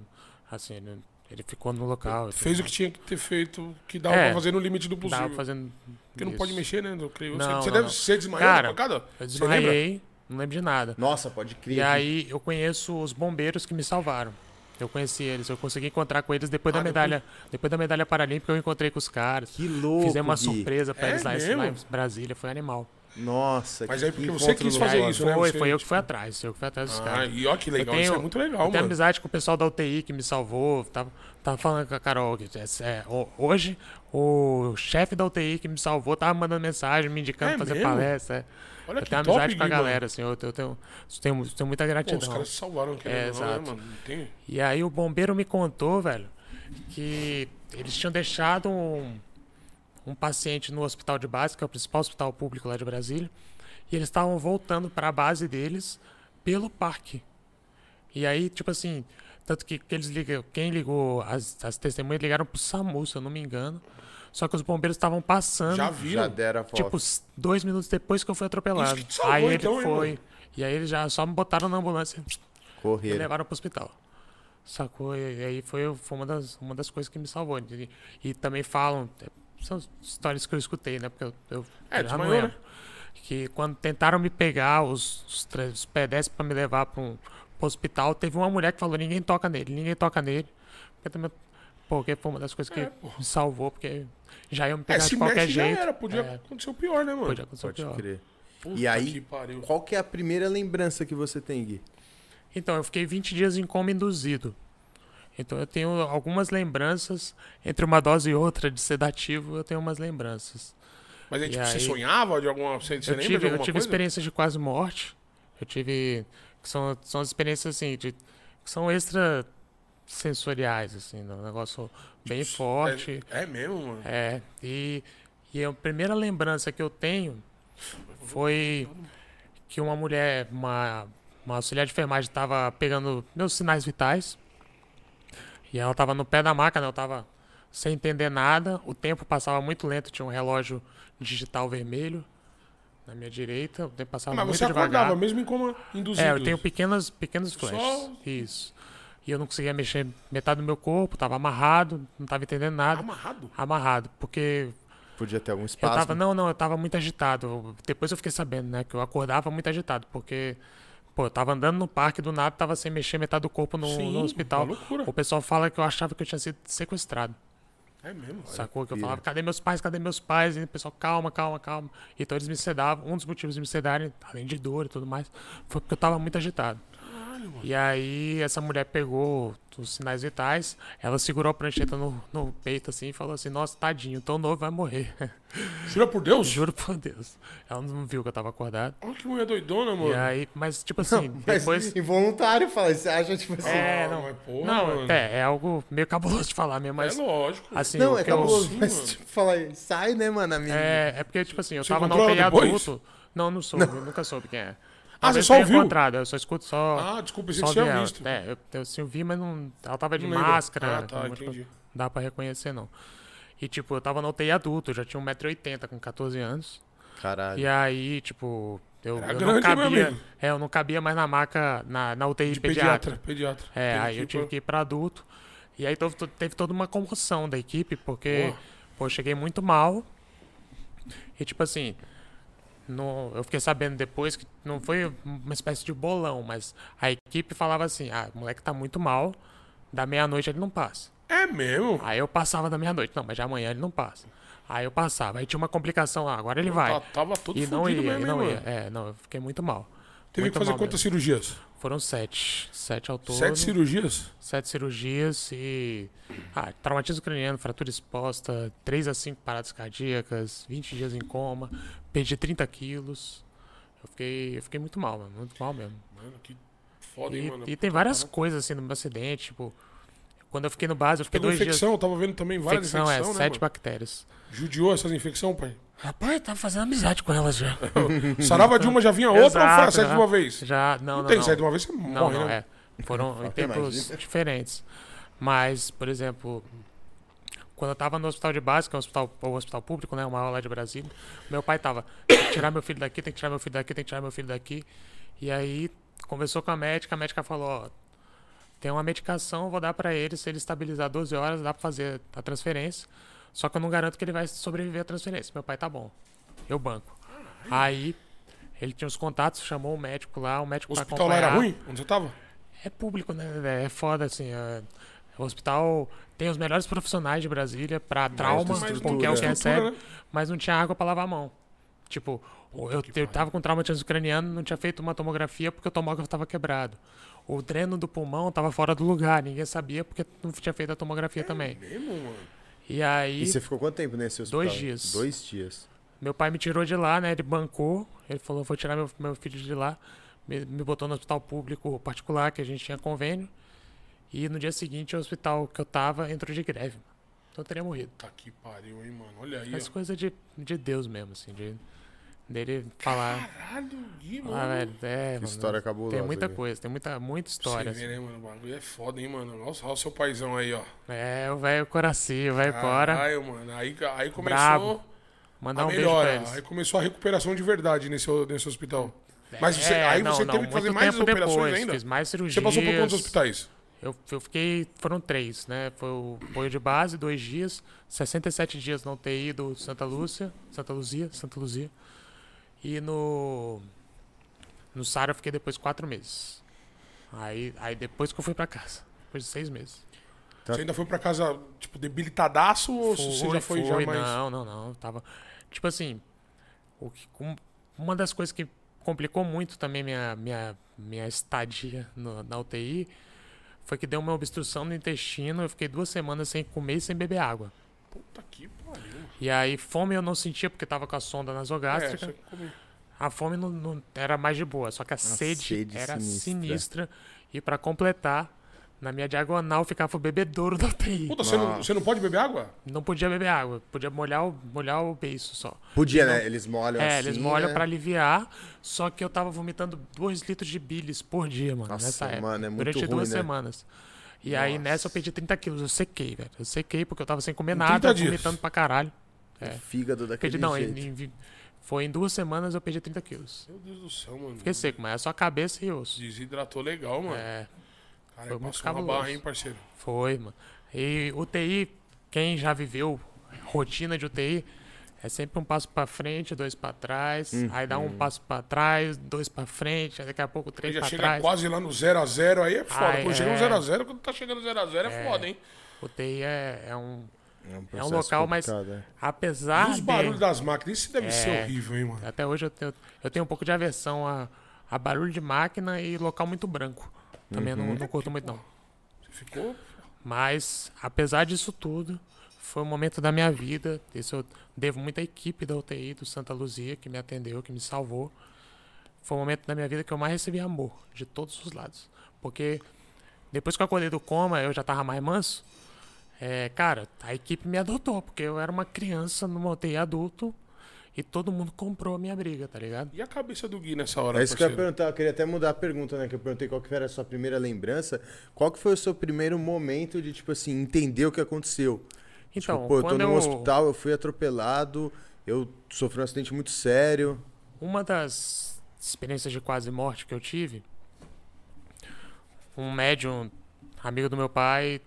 assim, ele, ele ficou no local. Fez assim, o que tinha que ter feito, que dava é, pra fazer no limite do possível. Dava fazendo Porque isso. não pode mexer, né? Eu creio. Não, você não, você não. deve ser desmaiado na pancada? Eu desmaiei, não lembro de nada. Nossa, pode crer. E aí eu conheço os bombeiros que me salvaram. Eu conheci eles, eu consegui encontrar com eles depois ah, da medalha depois... depois da medalha paralímpica, eu encontrei com os caras. Que louco, fizemos uma Gui. surpresa pra é eles lá, lá em Brasília, foi animal. Nossa, mas que é porque você quis fazer isso, né? Foi, foi eu que fui atrás, eu que fui atrás dos ah, caras. E olha que legal, tenho, isso é muito legal, eu mano. Eu tenho amizade com o pessoal da U T I que me salvou. Tava, tava falando com a Carol, que é, hoje o chefe da U T I que me salvou tava mandando mensagem, me indicando é fazer mesmo? palestra. É. Olha eu que tenho top, amizade com a galera, mano. assim, eu, eu, tenho, eu tenho, tenho muita gratidão. Pô, os caras se salvaram, que é, legal, né, mano? Não tem... E aí o bombeiro me contou, velho, que eles tinham deixado um, um paciente no hospital de base, que é o principal hospital público lá de Brasília, e eles estavam voltando para a base deles pelo parque. E aí, tipo assim, tanto que, que eles ligam, quem ligou, as, as testemunhas ligaram pro SAMU, se eu não me engano. Só que os bombeiros estavam passando. Já viu? Já deram a foto. Tipo, dois minutos depois que eu fui atropelado. Isso que te salvou, aí ele então, foi. Irmão. E aí eles já só me botaram na ambulância. Correram. E levaram pro hospital. Sacou? E aí foi, foi uma, das, uma das coisas que me salvou. E, e também falam, são histórias que eu escutei, né? Porque eu, eu é, já não lembro. Né? Que quando tentaram me pegar, os, os, os pedestres pra me levar pra um pro hospital, teve uma mulher que falou, ninguém toca nele, ninguém toca nele. Porque também... Porque foi uma das coisas que é, me salvou, porque já ia me pegar é, de qualquer mexe, jeito. Já era, podia é, acontecer o pior, né, mano? Podia acontecer Pode o pior. Crer. Puta, e aí, qual que é a primeira lembrança que você tem, Gui? Então, eu fiquei vinte dias em coma induzido. Então, eu tenho algumas lembranças, entre uma dose e outra de sedativo, eu tenho umas lembranças. Mas aí, tipo, aí, você sonhava de alguma... Você, você lembra tive, de alguma coisa? Eu tive experiências de quase morte. Eu tive... Que são, são as experiências, assim, de, que são extra... sensoriais, assim, um negócio bem forte. É, é mesmo, mano? É, e, e a primeira lembrança que eu tenho foi que uma mulher, uma, uma auxiliar de enfermagem estava pegando meus sinais vitais e ela estava no pé da maca, né? Eu estava sem entender nada, o tempo passava muito lento, tinha um relógio digital vermelho na minha direita, o tempo passava Mas muito devagar. Mas você acordava mesmo em coma induzido? É, eu tenho pequenas, pequenos flashes, Só... isso. E eu não conseguia mexer metade do meu corpo, tava amarrado, não tava entendendo nada. Amarrado? Amarrado, porque... Podia ter algum espaço. Eu tava, não, não, eu tava muito agitado. Eu, depois eu fiquei sabendo, né, que eu acordava muito agitado, porque, pô, eu tava andando no parque, do nada, tava sem mexer metade do corpo no, Sim, no hospital. Uma loucura. O pessoal fala que eu achava que eu tinha sido sequestrado. É mesmo? Sacou? Que eu falava, cadê meus pais, cadê meus pais? E o pessoal, calma, calma, calma. Então eles me sedavam. Um dos motivos de me sedarem, além de dor e tudo mais, foi porque eu tava muito agitado. E aí essa mulher pegou os sinais vitais, ela segurou a prancheta no, no peito assim e falou assim, nossa, tadinho, tão novo, vai morrer. Jura por Deus? Juro por Deus. Ela não viu que eu tava acordado. Olha que mulher doidona, mano. E aí, mas tipo assim, não, mas depois... Involuntário, fala, você acha tipo assim... É, não, não, mas porra, não mano. É, é algo meio cabuloso de falar mesmo, mas... É lógico. Assim, não, é cabuloso, eu... mas tipo, fala aí, sai, né, mano, a minha... É, é porque tipo assim, eu você tava na U T I adulto... Não, não soube, eu nunca soube quem é. Ah, você só ouviu? Eu só escuto só... Ah, desculpa, você tinha visto. É, eu, eu sim vi, mas não... Ela tava de não máscara. Ah, tá, não entendi. Não dá pra reconhecer, não. E, tipo, eu tava na U T I adulto, eu já tinha um metro e oitenta com quatorze anos. Caralho. E aí, tipo... Eu, eu grande, não cabia... É, eu não cabia mais na maca, na, na U T I de pediatra. Pediatra, pediatra. É, pediatra, aí eu tive que ir pra adulto. E aí teve, teve toda uma comoção da equipe, porque... Oh. Pô, eu cheguei muito mal. E, tipo assim... No, eu fiquei sabendo depois que não foi uma espécie de bolão, mas a equipe falava assim, ah, o moleque tá muito mal, da meia-noite ele não passa. É mesmo? Aí eu passava da meia-noite, não, mas de amanhã ele não passa. Aí eu passava, aí tinha uma complicação, ah, agora ele eu vai. Tava todo e não ia, mesmo, e não ia. É, não, eu fiquei muito mal. Teve muito que fazer quantas mesmo. cirurgias? Foram sete, sete ao todo. Sete cirurgias? Sete cirurgias e... Ah, traumatismo craniano, fratura exposta, três a cinco paradas cardíacas, vinte dias em coma, perdi trinta quilos. Eu fiquei, eu fiquei muito mal, mano, muito mal mesmo. Mano, que foda, hein, e, mano? E tem várias cara. coisas, assim, no meu acidente, tipo... Quando eu fiquei no base, eu fiquei dois infecção, dias... infecção, eu tava vendo também várias infecção, infecções, é, né, sete mano? bactérias. Judiou essas infecções, pai? Rapaz, eu tava fazendo amizade com elas já. Sarava de uma, já vinha outra Exato, ou foi a sete de uma vez? Já, não, não. Não tem não. sete de uma vez, você não, morre, não, né? É. Foram em tempos Imagina. diferentes. Mas, por exemplo, quando eu tava no hospital de base, que é um hospital, um hospital público, né, uma aula lá de Brasília, meu pai tava, tem que tirar meu filho daqui, tem que tirar meu filho daqui, tem que tirar meu filho daqui. E aí, conversou com a médica, a médica falou, ó, tem uma medicação, vou dar pra ele, se ele estabilizar doze horas, dá pra fazer a transferência. Só que eu não garanto que ele vai sobreviver à transferência. Meu pai, tá bom, eu banco. Aí, ele tinha os contatos, chamou o médico lá, o médico pra acompanhar. O hospital lá era ruim? Onde você tava? É público, né? É foda, assim. É... O hospital tem os melhores profissionais de Brasília pra trauma, porque é o que é sério, mas não tinha água pra lavar a mão. Tipo, eu, eu tava com traumatismo craniano, não tinha feito uma tomografia porque o tomógrafo tava quebrado. O dreno do pulmão tava fora do lugar, ninguém sabia porque não tinha feito a tomografia é também. Mesmo, mano? E aí... E você ficou quanto tempo nesse hospital? Dois dias. Dois dias. Meu pai me tirou de lá, né? Ele bancou. Ele falou, vou tirar meu, meu filho de lá. Me, me botou no hospital público particular, que a gente tinha convênio. E no dia seguinte, o hospital que eu tava entrou de greve, mano. Então eu teria morrido. Tá que pariu, hein, mano? Olha aí. Mas ó, coisa de, de Deus mesmo, assim, de... Dele falar... Caralho, Gui, mano. Ah, velho, é, que mano, história cabulosa. Tem muita aqui. coisa, tem muita, muita história. Você vê, assim, né, mano? O bagulho é foda, hein, mano? Nossa, olha o seu paizão aí, ó. É, o velho Coraci, o velho Cora. Caralho, mano. Aí, aí começou Bravo. Mandar a um melhora. Beijo pra eles. Aí começou a recuperação de verdade nesse, nesse hospital. É, mas você, aí não, você não, teve que fazer mais operações depois, ainda? Fiz mais cirurgias. Você passou por quantos hospitais? Eu, eu fiquei... Foram três, né? Foi o apoio de base, dois dias. sessenta e sete dias na U T I do Santa Lúcia. Santa Luzia, Santa Luzia. E no, no Sara eu fiquei depois quatro meses. Aí, aí depois que eu fui pra casa, depois de seis meses. Você ainda foi pra casa, tipo, debilitadaço ou foi, você já foi, foi já mais... Não, não, não. Tava... Tipo assim, o que, um, uma das coisas que complicou muito também minha, minha, minha estadia no, na U T I foi que deu uma obstrução no intestino. Eu fiquei duas semanas sem comer e sem beber água. Puta que pariu. E aí fome eu não sentia porque tava com a sonda nasogástrica. É, a fome não, não era mais de boa, só que a, a sede, sede era sinistra. sinistra. E pra completar, na minha diagonal ficava o bebedouro da U T I. Puta, você não, você não pode beber água? Não podia beber água, podia molhar o, molhar o beiço só. Podia, então, né? Eles molham é, assim, É, eles molham né? pra aliviar, só que eu tava vomitando dois litros de bilis por dia, mano, Nossa, nessa época. Mano, é muito Durante ruim, duas né? semanas. E Nossa. aí nessa eu perdi trinta quilos, eu sequei, velho. Eu sequei porque eu tava sem comer nada, vomitando pra caralho. É. O fígado daquele perdi, não, jeito. Em, em, foi em duas semanas eu perdi trinta quilos. Meu Deus do céu, mano. Fiquei seco, mas é só cabeça e osso. Desidratou legal, mano. É. Cara, foi muito cabuloso. Barra, hein, parceiro? Foi, mano. E U T I, quem já viveu rotina de U T I, é sempre um passo pra frente, dois pra trás, uhum. aí dá um passo pra trás, dois pra frente, daqui a pouco três pra trás. Já chega quase lá no zero a zero, aí é foda. Ai, quando é... chega no zero a zero, quando tá chegando no zero a zero é... é foda, hein? U T I é, é um... É um, é um local, mas é. apesar e os barulhos de... das máquinas, isso deve é... ser horrível, hein, mano? Até hoje eu tenho, eu tenho um pouco de aversão a, a barulho de máquina e local muito branco. Também uhum. não, não curto muito, não. Você ficou? Mas, apesar disso tudo, foi um momento da minha vida. Isso eu devo muito à equipe da U T I, do Santa Luzia, que me atendeu, que me salvou. Foi um momento da minha vida que eu mais recebi amor, de todos os lados. Porque depois que eu acordei do coma, eu já tava mais manso. É, cara, a equipe me adotou, porque eu era uma criança numa U T I adulto e todo mundo comprou a minha briga, tá ligado? E a cabeça do Gui nessa hora? É isso parceiro? que eu ia perguntar, eu queria até mudar a pergunta, né? Que eu perguntei qual que era a sua primeira lembrança. Qual que foi o seu primeiro momento de, tipo assim, entender o que aconteceu? Então, tipo, pô, eu tô num eu... hospital, eu fui atropelado, eu sofri um acidente muito sério. Uma das experiências de quase morte que eu tive, um médium, amigo do meu pai...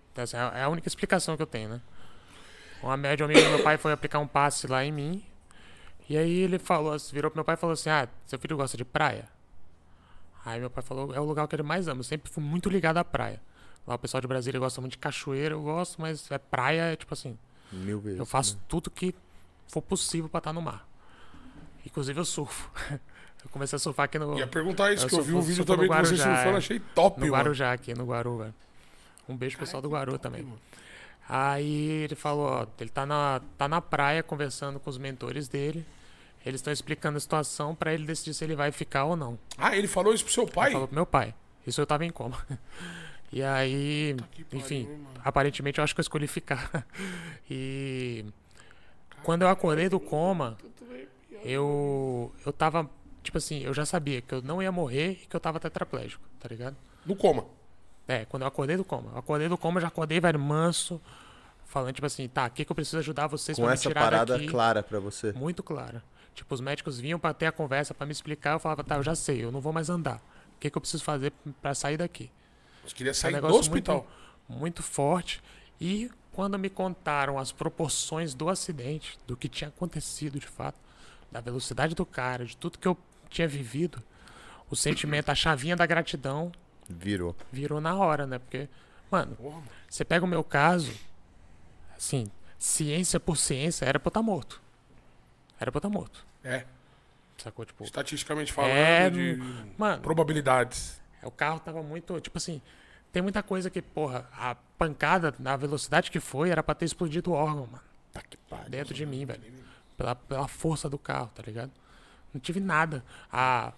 É a única explicação que eu tenho, né? Uma médium amiga do meu pai foi aplicar um passe lá em mim. E aí ele falou, virou pro meu pai e falou assim: ah, seu filho gosta de praia? Aí meu pai falou, é o lugar que ele mais ama. Eu sempre fui muito ligado à praia. Lá o pessoal de Brasília gosta muito de cachoeira. Eu gosto, mas é praia, é tipo assim, meu Deus, eu faço né? tudo que for possível pra estar no mar. Inclusive eu surfo. Eu comecei a surfar aqui no... Ia perguntar isso, eu que eu vi um vídeo também de você surfando, achei top, mano. No Guarujá, aqui no Guaru, velho. Um beijo pro pessoal do Guaru também. Aí ele falou, ó, ele tá na, tá na praia conversando com os mentores dele. Eles estão explicando a situação pra ele decidir se ele vai ficar ou não. Ah, ele falou isso pro seu pai? Ele falou pro meu pai. Isso eu tava em coma. E aí, enfim, aparentemente eu acho que eu escolhi ficar. E quando eu acordei do coma, eu, eu tava, tipo assim, eu já sabia que eu não ia morrer e que eu tava tetraplégico, tá ligado? No coma? É, quando eu acordei do coma. Eu acordei do coma, já acordei, velho, manso. Falando, tipo assim, tá, o que, que eu preciso ajudar vocês pra me tirar daqui? Com essa parada clara pra você? Muito clara. Tipo, os médicos vinham pra ter a conversa, pra me explicar. Eu falava, tá, eu já sei, eu não vou mais andar. O que, que eu preciso fazer pra sair daqui? Você queria sair do hospital. Muito, muito forte. E quando me contaram as proporções do acidente, do que tinha acontecido de fato, da velocidade do cara, de tudo que eu tinha vivido, o sentimento, a chavinha da gratidão... Virou. Virou na hora, né? Porque, mano, Porra. você pega o meu caso, assim, ciência por ciência, era pra eu estar morto. Era pra eu estar morto. É. Sacou? Tipo, estatisticamente falando, é, de mano, probabilidades. O carro tava muito, tipo assim, tem muita coisa que, porra, a pancada, na velocidade que foi, era pra ter explodido o órgão, mano. Tá que pariu, dentro de mim, velho. Pela, pela força do carro, tá ligado? Não tive nada. A...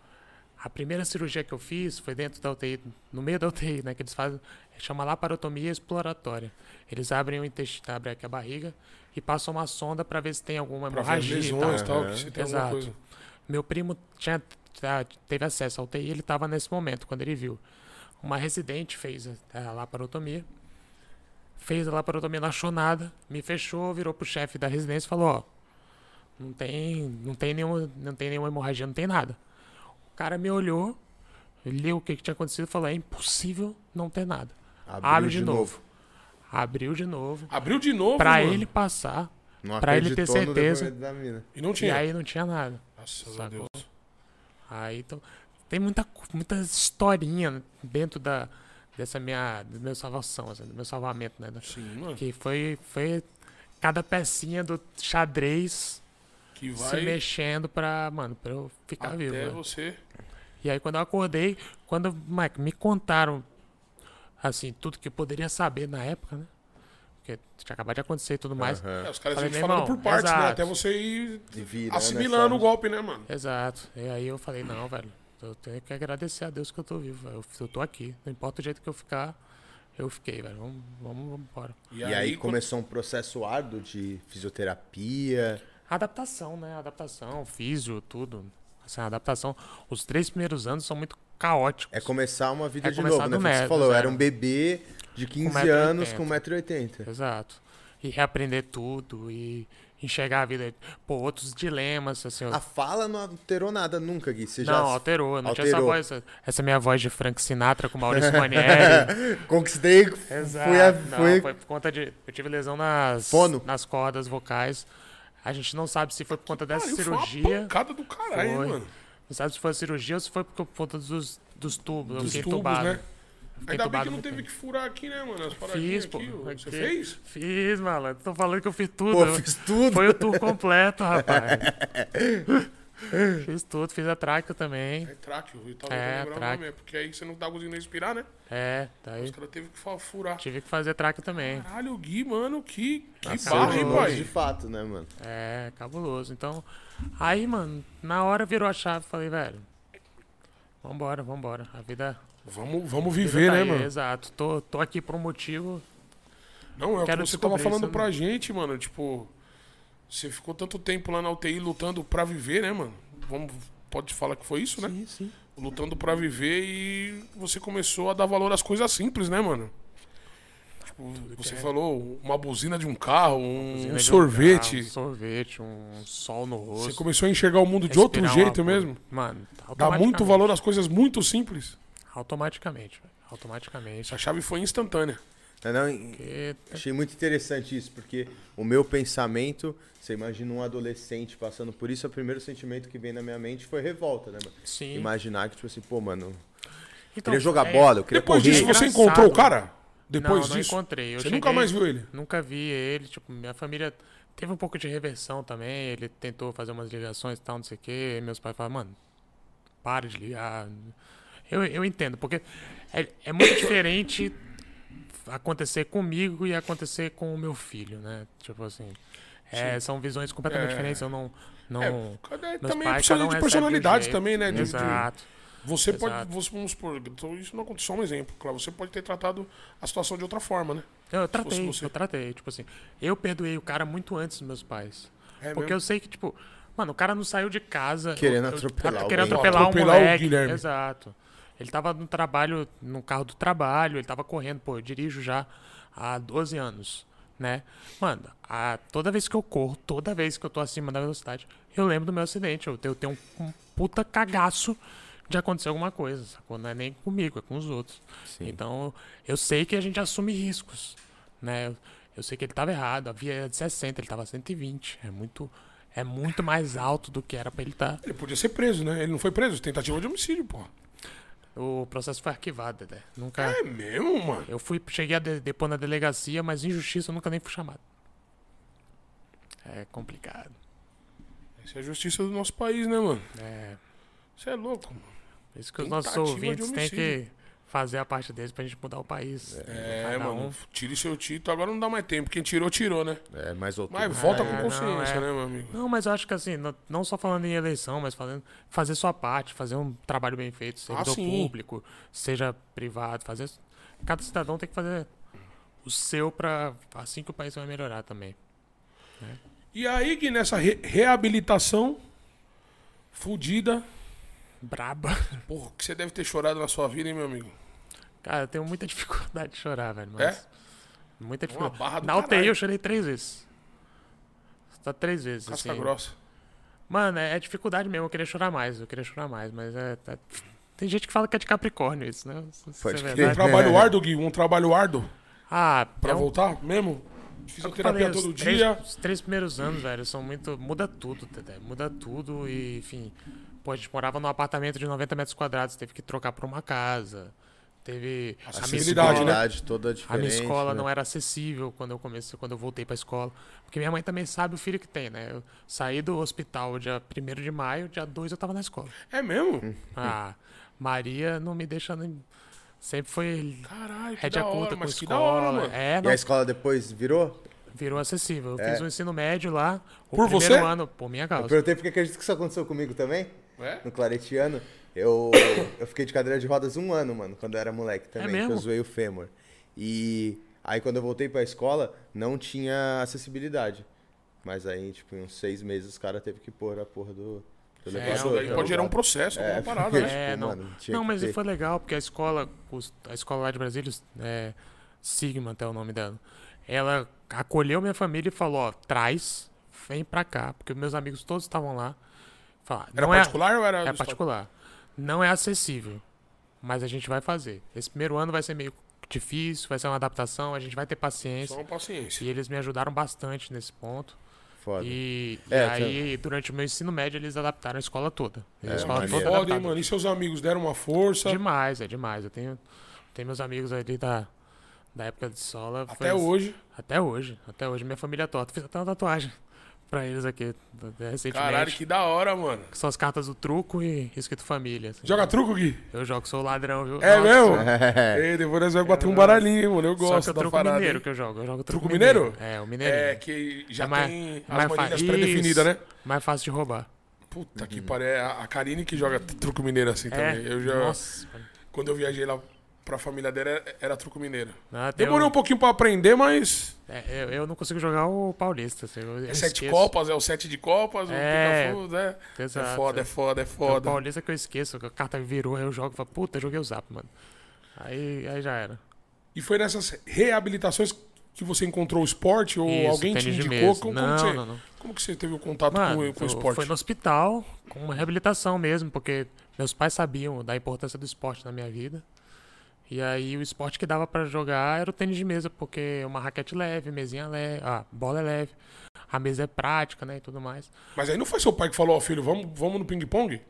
A primeira cirurgia que eu fiz foi dentro da U T I, no meio da U T I, né, que eles fazem, chama laparotomia exploratória. Eles abrem o intestino, abrem aqui a barriga e passam uma sonda para ver se tem alguma hemorragia, lesões, tal, tal, é, se tem exato. Alguma coisa. Meu primo tinha, teve acesso à U T I, ele estava nesse momento, quando ele viu. Uma residente fez a laparotomia, fez a laparotomia, não achou nada, me fechou, virou pro chefe da residência e falou, ó, não tem, não tem nenhuma, não tem nenhuma hemorragia, não tem nada. O cara me olhou, leu o que, que tinha acontecido e falou, é impossível não ter nada. Abriu Abre de, de novo. novo. Abriu de novo. Abriu de novo, pra mano. ele passar, não pra ele ter certeza. Da mina. E, não tinha. e aí não tinha nada. Nossa, Deus. Aí então, tem muita, muita historinha dentro da... dessa minha, do meu salvação, assim, do meu salvamento, né? Sim, mano. Que foi, foi cada pecinha do xadrez que vai se mexendo pra, mano, pra eu ficar até vivo. Até você. Mano. E aí quando eu acordei, quando Mike, me contaram, assim, tudo que eu poderia saber na época, né? Porque tinha acabado de acontecer e tudo mais. Uhum. É, os caras falei, falando por partes, exato. né? Até você ir vira, assimilando né, o golpe, né, mano? Exato. E aí eu falei, não, velho. Eu tenho que agradecer a Deus que eu tô vivo, eu, eu tô aqui. Não importa o jeito que eu ficar, eu fiquei, velho. Vamos, vamos, vamos embora. E, e aí, aí começou um processo árduo de fisioterapia? Adaptação, né? Adaptação, físio, tudo. Assim, a adaptação. Os três primeiros anos são muito caóticos. É começar uma vida é de novo, né? Como você falou, eu era um bebê de quinze anos com um metro e oitenta. Exato. E reaprender tudo e... enxergar a vida, pô, outros dilemas, assim. A fala não alterou nada nunca, Gui. Você já não, alterou. Não alterou. Tinha essa voz, essa, essa minha voz de Frank Sinatra com Maurício Manieri. Conquistei. Exato. Fui a, não, fui... foi por conta de... Eu tive lesão nas, nas cordas vocais. A gente não sabe se foi por conta dessa caralho, cirurgia. Foi uma pancada do caralho, foi. mano. Não sabe se foi a cirurgia ou se foi por conta dos, dos tubos. Dos tubos, tubado. né? Ainda bem que não teve que furar aqui, né, mano? As fiz, pô. Aqui, você fez? Fiz, malandro. Tô falando que eu fiz tudo. Pô, fiz tudo. Foi o tour completo, rapaz. Fiz tudo. Fiz a tráqueo também. É tráqueo. Eu tava é, tentando é, porque aí você não tá conseguindo respirar, né? É, tá aí. Os caras teve que furar. Tive que fazer tráqueo também. Caralho, Gui, mano, que, que barra, hein, pai? De fato, né, mano? É, cabuloso. Então, aí, mano, na hora virou a chave. Falei, velho, vambora, vambora. A vida... Vamos, vamos viver, tá né, aí, mano? Exato. Tô, tô aqui por um motivo. Não, é o que você tava falando pra gente, mano. Tipo, você ficou tanto tempo lá na U T I lutando pra viver, né, mano? Vamos, pode falar que foi isso, né? Sim, sim. Lutando pra viver e você começou a dar valor às coisas simples, né, mano? Tipo, você falou uma buzina de um carro, um sorvete. Um sorvete, um sol no rosto. Você começou a enxergar o mundo de outro jeito mesmo? Mano, dá muito valor às coisas muito simples. Automaticamente, automaticamente. A chave foi instantânea. Não, não, porque... Achei muito interessante isso, porque o meu pensamento, você imagina um adolescente passando por isso, o primeiro sentimento que vem na minha mente foi revolta, né, mano? Sim. Imaginar que, tipo assim, pô, mano, então, queria jogar é... bola, eu queria Depois correr. disso, você encontrou o cara? Depois não, disso? Não encontrei. Eu você cheguei, nunca mais viu ele? Nunca vi ele, tipo, minha família teve um pouco de reversão também, ele tentou fazer umas ligações e tal, não sei o quê, e meus pais falaram, mano, para de ligar... Eu, eu entendo, porque é, é muito diferente acontecer comigo e acontecer com o meu filho, né? Tipo assim, é, são visões completamente é. diferentes. Eu não... não é, é, também pais, é de personalidade também, né? De, Exato. De, você Exato. pode... Você, vamos supor, isso não aconteceu, só um exemplo, claro. Você pode ter tratado a situação de outra forma, né? Eu, eu tratei, eu tratei. Tipo assim, eu perdoei o cara muito antes dos meus pais. É porque mesmo? eu sei que, tipo... Mano, o cara não saiu de casa... Querendo eu, atropelar eu, Querendo atropelar, atropelar um moleque. O Guilherme. Exato. Ele tava no trabalho, no carro do trabalho, ele tava correndo, pô, eu dirijo já há doze anos, né? Mano, a, toda vez que eu corro, toda vez que eu tô acima da velocidade, eu lembro do meu acidente, eu, eu tenho um, um puta cagaço de acontecer alguma coisa, sacou? Não é nem comigo, é com os outros. Sim. Então, eu sei que a gente assume riscos, né? Eu, eu sei que ele tava errado, a via era de sessenta, ele tava cento e vinte, é muito... É muito mais alto do que era pra ele estar. Tá. Ele podia ser preso, né? Ele não foi preso, tentativa de homicídio, pô. O processo foi arquivado, Dedé. Nunca... É mesmo, mano? Eu fui, cheguei a depor na delegacia, mas em justiça eu nunca nem fui chamado. É complicado. Essa é a justiça do nosso país, né, mano? É. Você é louco, mano. Por isso que os nossos ouvintes têm que fazer a parte deles pra gente mudar o país. É, mano, um. Tire seu título, agora não dá mais tempo, quem tirou, tirou, né? É, mas outro... Mas volta é, com consciência, não, é... né, meu amigo? Não, mas eu acho que assim, não só falando em eleição, mas falando, fazer sua parte, fazer um trabalho bem feito, seja ah, do sim. público, seja privado, fazer... Cada cidadão tem que fazer o seu pra... Assim que o país vai melhorar também. Né? E aí, Gui, nessa re reabilitação fudida, braba. Porra, que você deve ter chorado na sua vida, hein, meu amigo? Cara, eu tenho muita dificuldade de chorar, velho. Mas é? Muita dificuldade. Uma barra do Na U T I caralho. Eu chorei três vezes. Tá três vezes. Casca assim. grossa. Mano, é, é dificuldade mesmo. Eu queria chorar mais. Eu queria chorar mais, mas é. Tá... Tem gente que fala que é de Capricórnio isso, né? Pode isso é verdade. Um trabalho árduo, Gui. Um trabalho árduo. Ah, pra é um... voltar mesmo? Fisioterapia falei, todo três, dia. Os três primeiros anos, velho, são muito. Muda tudo, Dedé. Muda tudo e, enfim. Pô, a gente morava num apartamento de noventa metros quadrados, teve que trocar para uma casa. Teve a acessibilidade, né? Toda diferente. A minha escola, né, não era acessível quando eu comecei, quando eu voltei para a escola. Porque minha mãe também sabe o filho que tem, né? Eu saí do hospital dia primeiro de maio, dia dois eu tava na escola. É mesmo? Ah, Maria não me deixa nem... Sempre foi rédea curta com a escola. É, não... E a escola depois virou? Virou acessível. Eu é. fiz o um ensino médio lá. O por primeiro você? ano, por minha causa. Eu perguntei porque acredito que isso aconteceu comigo também. É? No Claretiano, eu, eu fiquei de cadeira de rodas um ano, mano, quando eu era moleque também, é mesmo? Que eu zoei o fêmur. E aí quando eu voltei pra escola, não tinha acessibilidade. Mas aí, tipo, em uns seis meses os caras teve que pôr a porra do, do é, elevador. Aí pode gerar um processo, é, alguma parada, porque, né? É, tipo, não, mano, não, não mas ter... foi legal, porque a escola, a escola lá de Brasília, é, Sigma até o nome dela, ela acolheu minha família e falou, ó, traz, vem pra cá, porque meus amigos todos estavam lá. Falar. Era não particular é, ou era... É particular. Não é acessível, mas a gente vai fazer. Esse primeiro ano vai ser meio difícil, vai ser uma adaptação, a gente vai ter paciência. Só uma paciência. E eles me ajudaram bastante nesse ponto. Foda. E, é, e aí, tem... durante o meu ensino médio, eles adaptaram a escola toda. A é, escola toda foda, hein, mano? E seus amigos deram uma força? Demais, é demais. Eu tenho, tenho meus amigos ali da... Da época de escola. Até foi... hoje? Até hoje. Até hoje. Minha família é torta. Fiz até uma tatuagem pra eles aqui recentemente. Caralho, que da hora, mano. São as cartas do truco e escrito família. Assim. Joga truco, Gui? Eu jogo, sou ladrão, viu? É mesmo? É. Depois nós vamos bater um baralhinho, hein, mano. Eu gosto. Só que eu da truco parada, mineiro hein? que eu jogo. Eu jogo truco, truco mineiro? mineiro? É, o mineiro. É, que já é mais, tem as manilhas pré-definidas, né? Mais fácil de roubar. Puta uhum. que pariu. A Karine que joga truco mineiro assim é. também. Eu já... Nossa. Quando eu viajei lá... Pra família dela era, era truco mineiro. Ah, demorou um... um pouquinho pra aprender, mas... É, eu, eu não consigo jogar o paulista. Assim, eu, eu é sete esqueço. copas, é o sete de copas, é, o pica-fuso, é... Exato. É foda, é foda, é foda. É o paulista que eu esqueço, a carta virou, eu jogo e falo, puta, joguei o zap, mano. Aí, aí já era. E foi nessas reabilitações que você encontrou o esporte? Ou Isso, alguém te indicou? Como, não, como, você, não, não. como que você teve o contato mano, com, com o esporte? Foi no hospital, com uma reabilitação mesmo, porque meus pais sabiam da importância do esporte na minha vida. E aí o esporte que dava pra jogar era o tênis de mesa, porque é uma raquete leve, mesinha leve, a bola é leve, a mesa é prática, né, e tudo mais. Mas aí não foi seu pai que falou, ó, filho, vamos, vamos no ping-pong?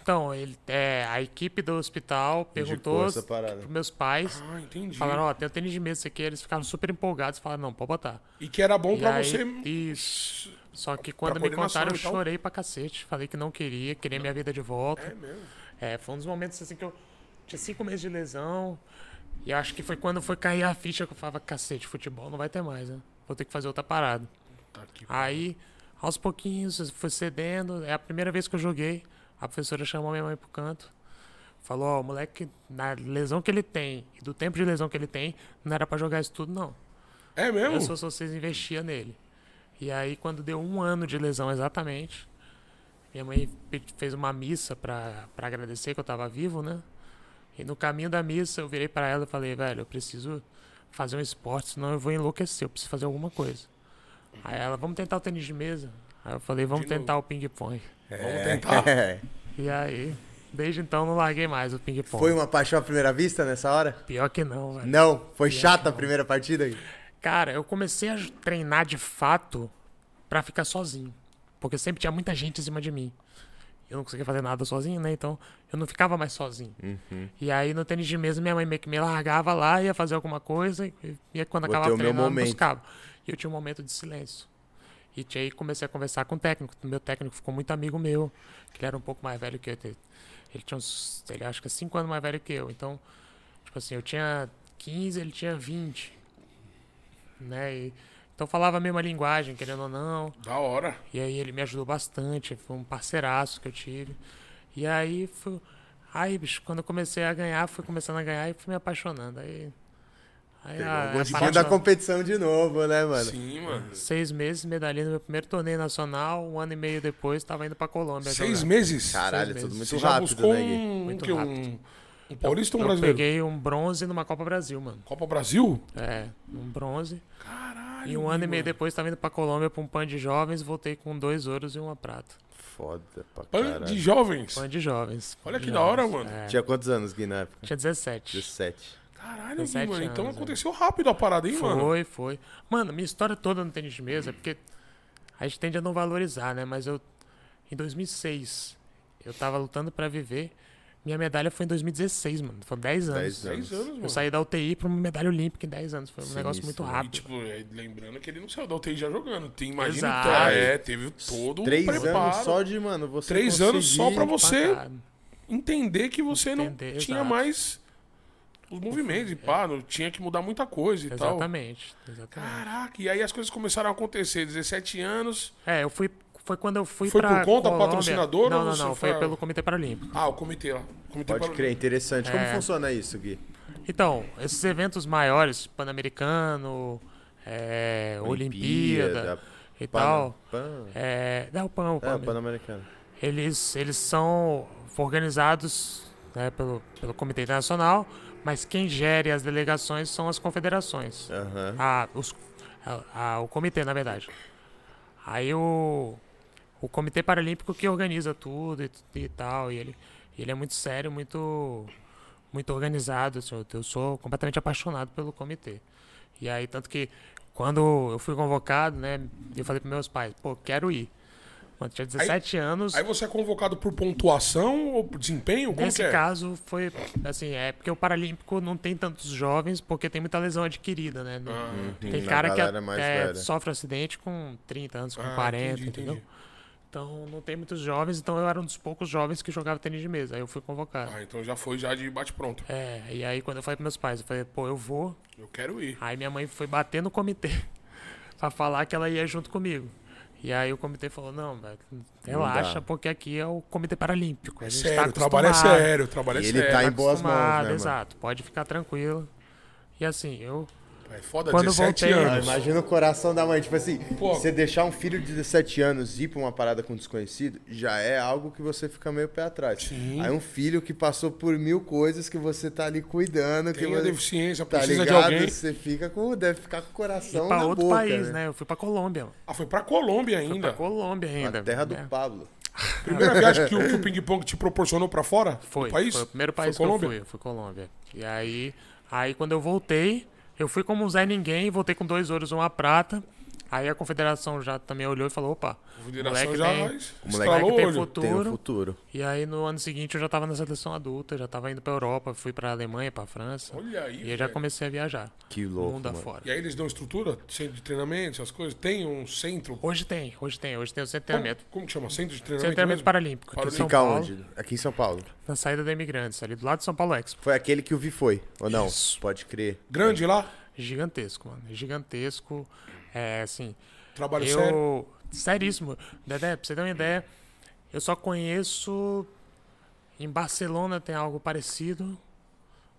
Então, ele, é, a equipe do hospital perguntou pros meus pais, ah, entendi. falaram, ó, tem o tênis de mesa, isso aqui, eles ficaram super empolgados e falaram, não, pode botar. E que era bom e pra aí, você... Isso. Só que quando me contaram, eu chorei pra cacete, falei que não queria, queria minha vida de volta. É mesmo? É, foi um dos momentos assim que eu... Tinha cinco meses de lesão. E acho que foi quando foi cair a ficha que eu falava, cacete, futebol não vai ter mais, né? Vou ter que fazer outra parada. Tá aqui, aí, aos pouquinhos, fui cedendo. É a primeira vez que eu joguei. A professora chamou minha mãe pro canto. Falou, ó, oh, moleque, na lesão que ele tem e do tempo de lesão que ele tem, não era pra jogar isso tudo, não. É mesmo? Só se vocês investiam nele. E aí, quando deu um ano de lesão exatamente, minha mãe fez uma missa pra, pra agradecer que eu tava vivo, né? E no caminho da missa, eu virei pra ela e falei, velho, eu preciso fazer um esporte, senão eu vou enlouquecer, eu preciso fazer alguma coisa. Aí ela, vamos tentar o tênis de mesa? Aí eu falei, vamos tentar o ping-pong. É. Vamos tentar. É. E aí, desde então, não larguei mais o ping-pong. Foi uma paixão à primeira vista nessa hora? Pior que não, velho. Não? Foi Pior chata a primeira partida? Cara, eu comecei a treinar de fato pra ficar sozinho. Porque sempre tinha muita gente em cima de mim. Eu não conseguia fazer nada sozinho, né? Então, eu não ficava mais sozinho. Uhum. E aí, no tênis de mesa, minha mãe meio que me largava lá, ia fazer alguma coisa, e, e quando Vou acabava o treinando, eu me buscava. E eu tinha um momento de silêncio. E aí, comecei a conversar com o técnico. O meu técnico ficou muito amigo meu, que ele era um pouco mais velho que eu. Ele tinha uns, ele acho que cinco anos mais velho que eu. Então, Tipo assim, eu tinha quinze, ele tinha vinte. Né? E, então falava a mesma linguagem, querendo ou não. Da hora. E aí ele me ajudou bastante, foi um parceiraço que eu tive. E aí, foi... aí bicho, quando eu comecei a ganhar, fui começando a ganhar e fui me apaixonando. Aí... Aí, a, o gostinho da competição de novo, né, mano? Sim, mano. Seis meses, medalhei no meu primeiro torneio nacional. Um ano e meio depois, tava indo pra Colômbia. Seis jogar. meses? Caralho, Seis tudo meses. muito rápido, né, Gui? Um, muito que, rápido. Um, um paulista ou um brasileiro? Eu peguei um bronze numa Copa Brasil, mano. Copa Brasil? É, um bronze. Caralho, E um ano mano. e meio depois, tava indo pra Colômbia pra um PAN de jovens. Voltei com dois ouros e uma prata. Foda pra caralho. PAN de jovens? PAN de jovens. Olha que jovens. da hora, mano. É. Tinha quantos anos, Gui, na época? Tinha dezessete. dezessete. Caralho, Gui, mano. Anos, então aconteceu é. rápido a parada, hein, foi, mano? Foi, foi. Mano, minha história toda no tênis de mesa, porque a gente tende a não valorizar, né? Mas eu, em dois mil e seis, eu tava lutando pra viver. Minha medalha foi em dois mil e dezesseis, mano. Foi dez anos. dez anos, mano. Eu saí da U T I pra uma medalha olímpica em dez anos. Foi um sim, negócio sim. muito rápido. E, tipo, lembrando que ele não saiu da U T I já jogando. Tem, imagina Exato. que tá, é, teve todo o preparo. Três anos só de, mano, você Três anos só pra você empacado. entender que você entender, não tinha exato. mais... os movimentos e pá, não tinha que mudar muita coisa e exatamente, tal. Exatamente. Caraca, e aí as coisas começaram a acontecer, dezessete anos. É, eu fui, foi quando eu fui foi pra Foi por conta Colômbia. patrocinador? Não, não, não, foi pra... pelo Comitê Paralímpico. Ah, o Comitê lá. Comitê Pode crer, interessante. É... Como funciona isso, Gui? Então, esses eventos maiores, Pan-Americano, é, Olimpíada, Olimpíada e Pan... tal. Pan... É, não, o Pan, o Pan, é, o Pan-Americano. Eles, eles são organizados, né, pelo, pelo Comitê Internacional, mas quem gere as delegações são as confederações. Uhum. A, os, a, a, o comitê, na verdade. Aí o, o Comitê Paralímpico que organiza tudo e, e tal. E ele, ele é muito sério, muito, muito organizado. Assim, eu, eu sou completamente apaixonado pelo comitê. E aí, tanto que quando eu fui convocado, né, eu falei para meus pais, pô, quero ir. Mano, tinha dezessete aí, anos. Aí você é convocado por pontuação ou por desempenho? Como Nesse é? caso foi assim, é porque o Paralímpico não tem tantos jovens porque tem muita lesão adquirida, né? Não, ah, tem entendi. cara que é, sofre acidente com trinta anos, com ah, quarenta, entendi, entendeu? Entendi. Então não tem muitos jovens, então eu era um dos poucos jovens que jogava tênis de mesa, aí eu fui convocado. Ah, então já foi já de bate-pronto. É, e aí quando eu falei pros meus pais, eu falei, pô, eu vou. Eu quero ir. Aí minha mãe foi bater no comitê pra falar que ela ia junto comigo. E aí o comitê falou, não, velho, relaxa, porque aqui é o Comitê Paralímpico. A gente sério, tá o trabalho é sério, o trabalho é sério. Ele tá em boas mãos, né, mano? Exato, pode ficar tranquilo. E assim, eu... É foda, quando dezessete voltei, anos. Ah, imagina o coração da mãe, tipo assim, pô, você deixar um filho de dezessete anos ir pra uma parada com um desconhecido, já é algo que você fica meio pé atrás. Sim. Aí um filho que passou por mil coisas que você tá ali cuidando. Tem que você, deficiência, tá precisa ligado, de alguém. Você fica com, deve ficar com o coração e pra na outro boca, país, né? né? Eu fui pra Colômbia. Ah, foi pra Colômbia ainda? Foi pra Colômbia ainda. A terra do é. Pablo. Primeira viagem que o, que o Ping Pong te proporcionou pra fora? Foi, país? Foi o primeiro país foi que Colômbia? eu fui, foi Colômbia. E aí, aí quando eu voltei, eu fui como um Zé Ninguém, voltei com dois ouros e uma prata. Aí a confederação já também olhou e falou, opa, o moleque, já tem, o moleque tem, futuro. tem um futuro. E aí no ano seguinte eu já tava na seleção adulta, já tava indo pra Europa, fui pra Alemanha, pra França. Olha aí, e aí já comecei a viajar. Que louco, mundo afora. E aí eles dão estrutura? Centro de treinamento, essas coisas? Tem um centro? Hoje tem, hoje tem. Hoje tem o centro de treinamento. Como, como que chama? Centro de treinamento Centro de treinamento paralímpico. paralímpico. Aqui em São Paulo. Fica onde? Aqui em São Paulo. Na saída da Imigrantes, ali do lado de São Paulo Expo. Foi aquele que o Vi foi, ou não? Isso. Pode crer. Grande é. lá? Gigantesco, mano. Gigantesco. É, assim... Trabalho eu... sério? Seríssimo. Dedé, pra você ter uma ideia, eu só conheço... Em Barcelona tem algo parecido.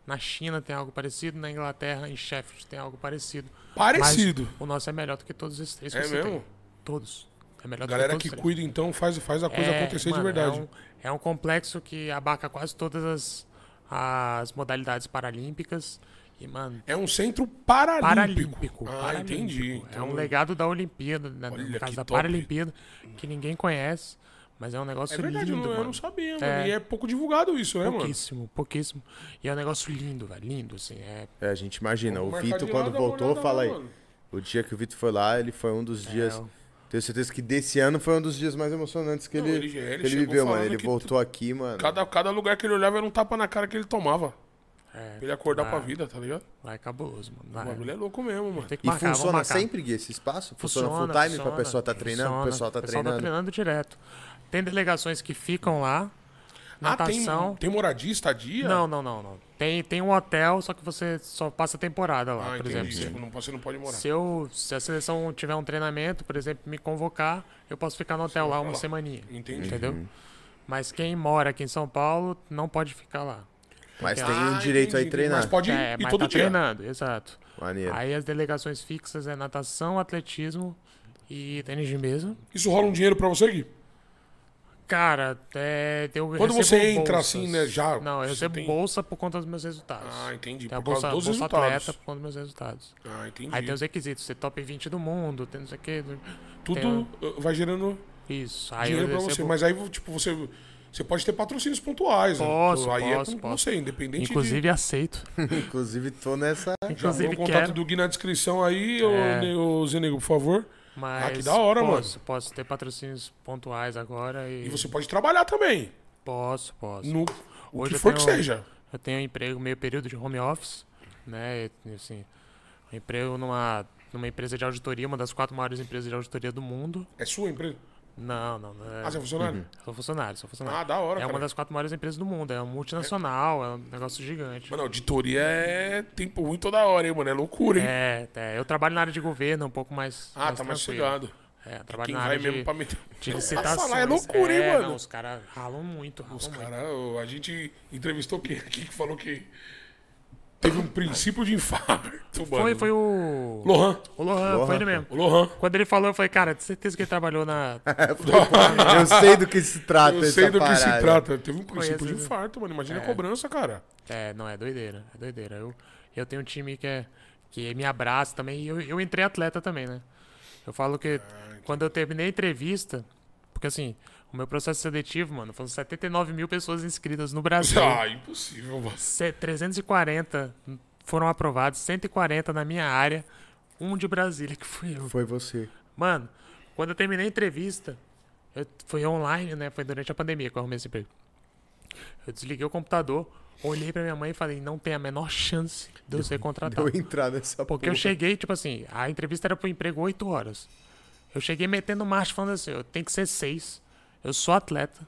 Na China tem algo parecido. Na Inglaterra, em Sheffield, tem algo parecido. Parecido? Mas o nosso é melhor do que todos esses três que é você mesmo? Tem. Todos. É melhor do Galera que, que cuida, três. então, faz, faz a coisa é, acontecer mano, de verdade. É um, é um complexo que abarca quase todas as, as modalidades paralímpicas. E, mano, é um centro paralímpico. Paralímpico. Ah, paralímpico. entendi. Então... É um legado da Olimpíada, né, no caso da top. Paralimpíada, que ninguém conhece, mas é um negócio lindo. É verdade, lindo, não, eu não sabia, é... mano. E é pouco divulgado isso, né, mano? Pouquíssimo, pouquíssimo. E é um negócio lindo, velho, lindo, assim. É, é a gente imagina. Vamos o Vitor, quando voltou, fala aí. Mano. O dia que o Vitor foi lá, ele foi um dos é, dias... Eu... Tenho certeza que desse ano foi um dos dias mais emocionantes que não, ele, ele, ele, ele viveu, mano. Ele voltou aqui, mano. Cada, cada lugar que ele olhava era um tapa na cara que ele tomava. É, pra ele acordar lá, pra vida, tá ligado? Lá é cabuloso, mano. O bagulho é louco mesmo, mano. E marcar, funciona sempre, Gui, esse espaço? Funciona, funciona full time funciona, pra pessoa tá treinando? Funciona, o pessoal tá o pessoal treinando. Tá treinando direto. Tem delegações que ficam lá. natação. Ah, tem, tem moradia, estadia? Não, não, não, não. Tem, tem um hotel, só que você só passa temporada lá, ah, por entendi. exemplo. Tipo, não, você não pode morar. Se, eu, se a seleção tiver um treinamento, por exemplo, me convocar, eu posso ficar no hotel lá uma lá. semaninha. Entendi. Entendeu? Uhum. Mas quem mora aqui em São Paulo não pode ficar lá. Mas tem ah, um direito aí treinar. Mas pode ir, é, mas todo tá dia. treinando, exato. Maneiro. Aí as delegações fixas é natação, atletismo e tênis de mesa. Isso rola um dinheiro pra você, Gui? Cara, é, eu Quando você entra bolsas. assim, né, já... Não, eu recebo tem... bolsa por conta dos meus resultados. Ah, entendi. Tem por causa bolsa, dos bolsa resultados. atleta por conta dos meus resultados. Ah, entendi. Aí tem os requisitos, ser top vinte do mundo, tem não sei o quê. Tudo tem... vai gerando Isso. Aí dinheiro eu recebo... pra você. Mas aí, tipo, você... Você pode ter patrocínios pontuais, posso, né? Aí posso, é com posso. você, independente Inclusive de... aceito. Inclusive tô nessa... Inclusive Já vou o contato quero. do Gui na descrição aí, é. ô Zé Nego, por favor. Mas ah, que da hora, posso, mano. Posso ter patrocínios pontuais agora e... E você pode trabalhar também. Posso, posso. No... O Hoje que for tenho, que seja. Eu tenho um emprego meio período de home office, né? E, assim, um emprego numa, numa empresa de auditoria, uma das quatro maiores empresas de auditoria do mundo. É sua empresa? Não, não, não. É... Ah, você é funcionário? Uhum. Sou funcionário, sou funcionário. Ah, da hora, É cara. uma das quatro maiores empresas do mundo, é uma multinacional, é, é um negócio gigante. Mano, auditoria é tempo ruim toda hora, hein, mano? É loucura, hein? É, é, eu trabalho na área de governo, um pouco mais Ah, mais tá mais chegado. É, trabalho Quem na área vai de... mesmo pra meter... de licitações. É loucura, é, hein, mano? Não, os caras ralam muito, ralam os muito. Cara, a gente entrevistou quem aqui que falou que... Teve um princípio de infarto, mano. Foi, foi o... Lohan. O Lohan, Lohan, foi ele mesmo. O Lohan. Quando ele falou, eu falei, cara, de certeza que ele trabalhou na... eu sei do que se trata essa Eu sei essa do que parada. se trata. Teve um princípio Conheço de infarto, mano. Imagina é. a cobrança, cara. É, não, é doideira. É doideira. Eu, eu tenho um time que, é, que me abraça também. E eu, eu entrei atleta também, né? Eu falo que ah, quando eu terminei a entrevista... Porque assim... O meu processo seletivo, mano, foram setenta e nove mil pessoas inscritas no Brasil. Ah, impossível, mano. trezentos e quarenta foram aprovados, cento e quarenta na minha área, um de Brasília, que fui eu. Foi você. Mano, quando eu terminei a entrevista, eu fui online, né? Foi durante a pandemia que eu arrumei esse emprego. Eu desliguei o computador, olhei pra minha mãe e falei, não tem a menor chance de eu ser contratado. De eu entrar nessa Porque porra. eu cheguei, tipo assim, a entrevista era pro emprego oito horas. Eu cheguei metendo marcha, falando assim, eu tenho que ser seis. Eu sou atleta.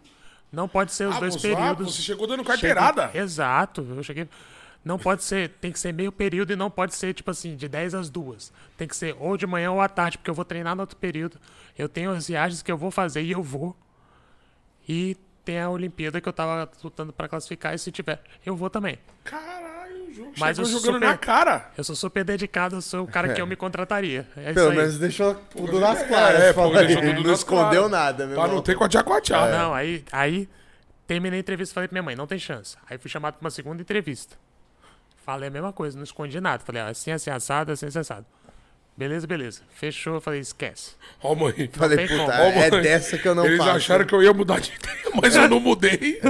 Não pode ser os ah, dois períodos. Ah, você chegou dando carteirada. Cheguei... Exato. Eu cheguei... Não pode ser... Tem que ser meio período e não pode ser, tipo assim, de dez às duas. Tem que ser ou de manhã ou à tarde, porque eu vou treinar no outro período. Eu tenho as viagens que eu vou fazer e eu vou. E tem a Olimpíada que eu tava lutando pra classificar e se tiver, eu vou também. Caralho, o jogo Mas eu jogando super... na cara. Eu sou super dedicado, eu sou o cara é. que eu me contrataria. É Pelo menos deixou tudo nas claras. É, é, pô, deixou tudo não escondeu claras. nada, meu Pra irmão. não ter com a tchá-tchá. Não, aí, aí terminei a entrevista e falei pra minha mãe, não tem chance. Aí fui chamado pra uma segunda entrevista. Falei a mesma coisa, não escondi nada. Falei, ó, assim, assim, assado, assim, assim, assado. Beleza, beleza. Fechou, eu falei, esquece. Ó, oh, mãe. Falei, puta, oh, é dessa que eu não Eles faço. Eles acharam que eu ia mudar de ideia, mas eu não mudei.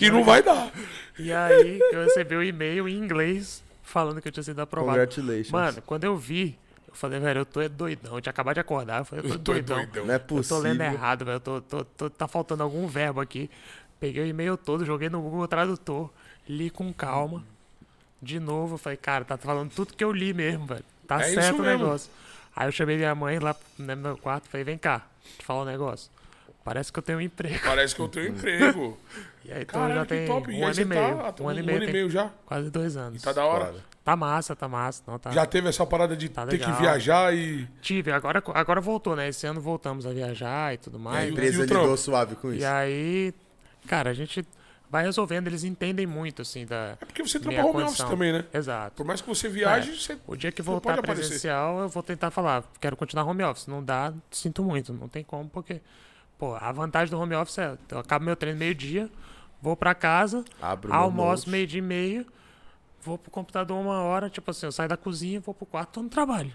e não vai dar. E aí, eu recebi um e-mail em inglês falando que eu tinha sido aprovado. Congratulations. Mano, quando eu vi, eu falei, velho, eu tô é doidão. Eu tinha acabado de acordar, eu falei, eu tô, eu tô doidão. doidão. Não é possível. Eu tô lendo errado, velho. Eu tô, tô, tô, tá faltando algum verbo aqui. Peguei o e-mail todo, joguei no Google Tradutor, li com calma. De novo, eu falei, cara, tá falando tudo que eu li mesmo, velho. Tá é certo o negócio. Aí eu chamei minha mãe lá no meu quarto e falei, vem cá, te falar um negócio. Parece que eu tenho um emprego. Parece que eu tenho um emprego. E aí, Caralho, então já tem top. um ano e meio. Tá, um, um ano e meio, ano e meio já? Quase dois anos. E tá da hora? Tá massa, tá massa. Não, tá... Já teve essa parada de tá ter legal. que viajar e... Tive, agora, agora voltou, né? Esse ano voltamos a viajar e tudo mais. E a empresa lidou suave com isso. E aí, cara, a gente... Vai resolvendo, eles entendem muito, assim, da É porque você trabalha home office também, né? Exato. Por mais que você viaje, é. você O dia que voltar presencial, aparecer. eu vou tentar falar, quero continuar home office. Não dá, sinto muito, não tem como, porque... Pô, a vantagem do home office é, eu acabo meu treino meio-dia, vou pra casa, Abro almoço meio-dia e meio, vou pro computador uma hora, tipo assim, eu saio da cozinha, vou pro quarto, tô no trabalho.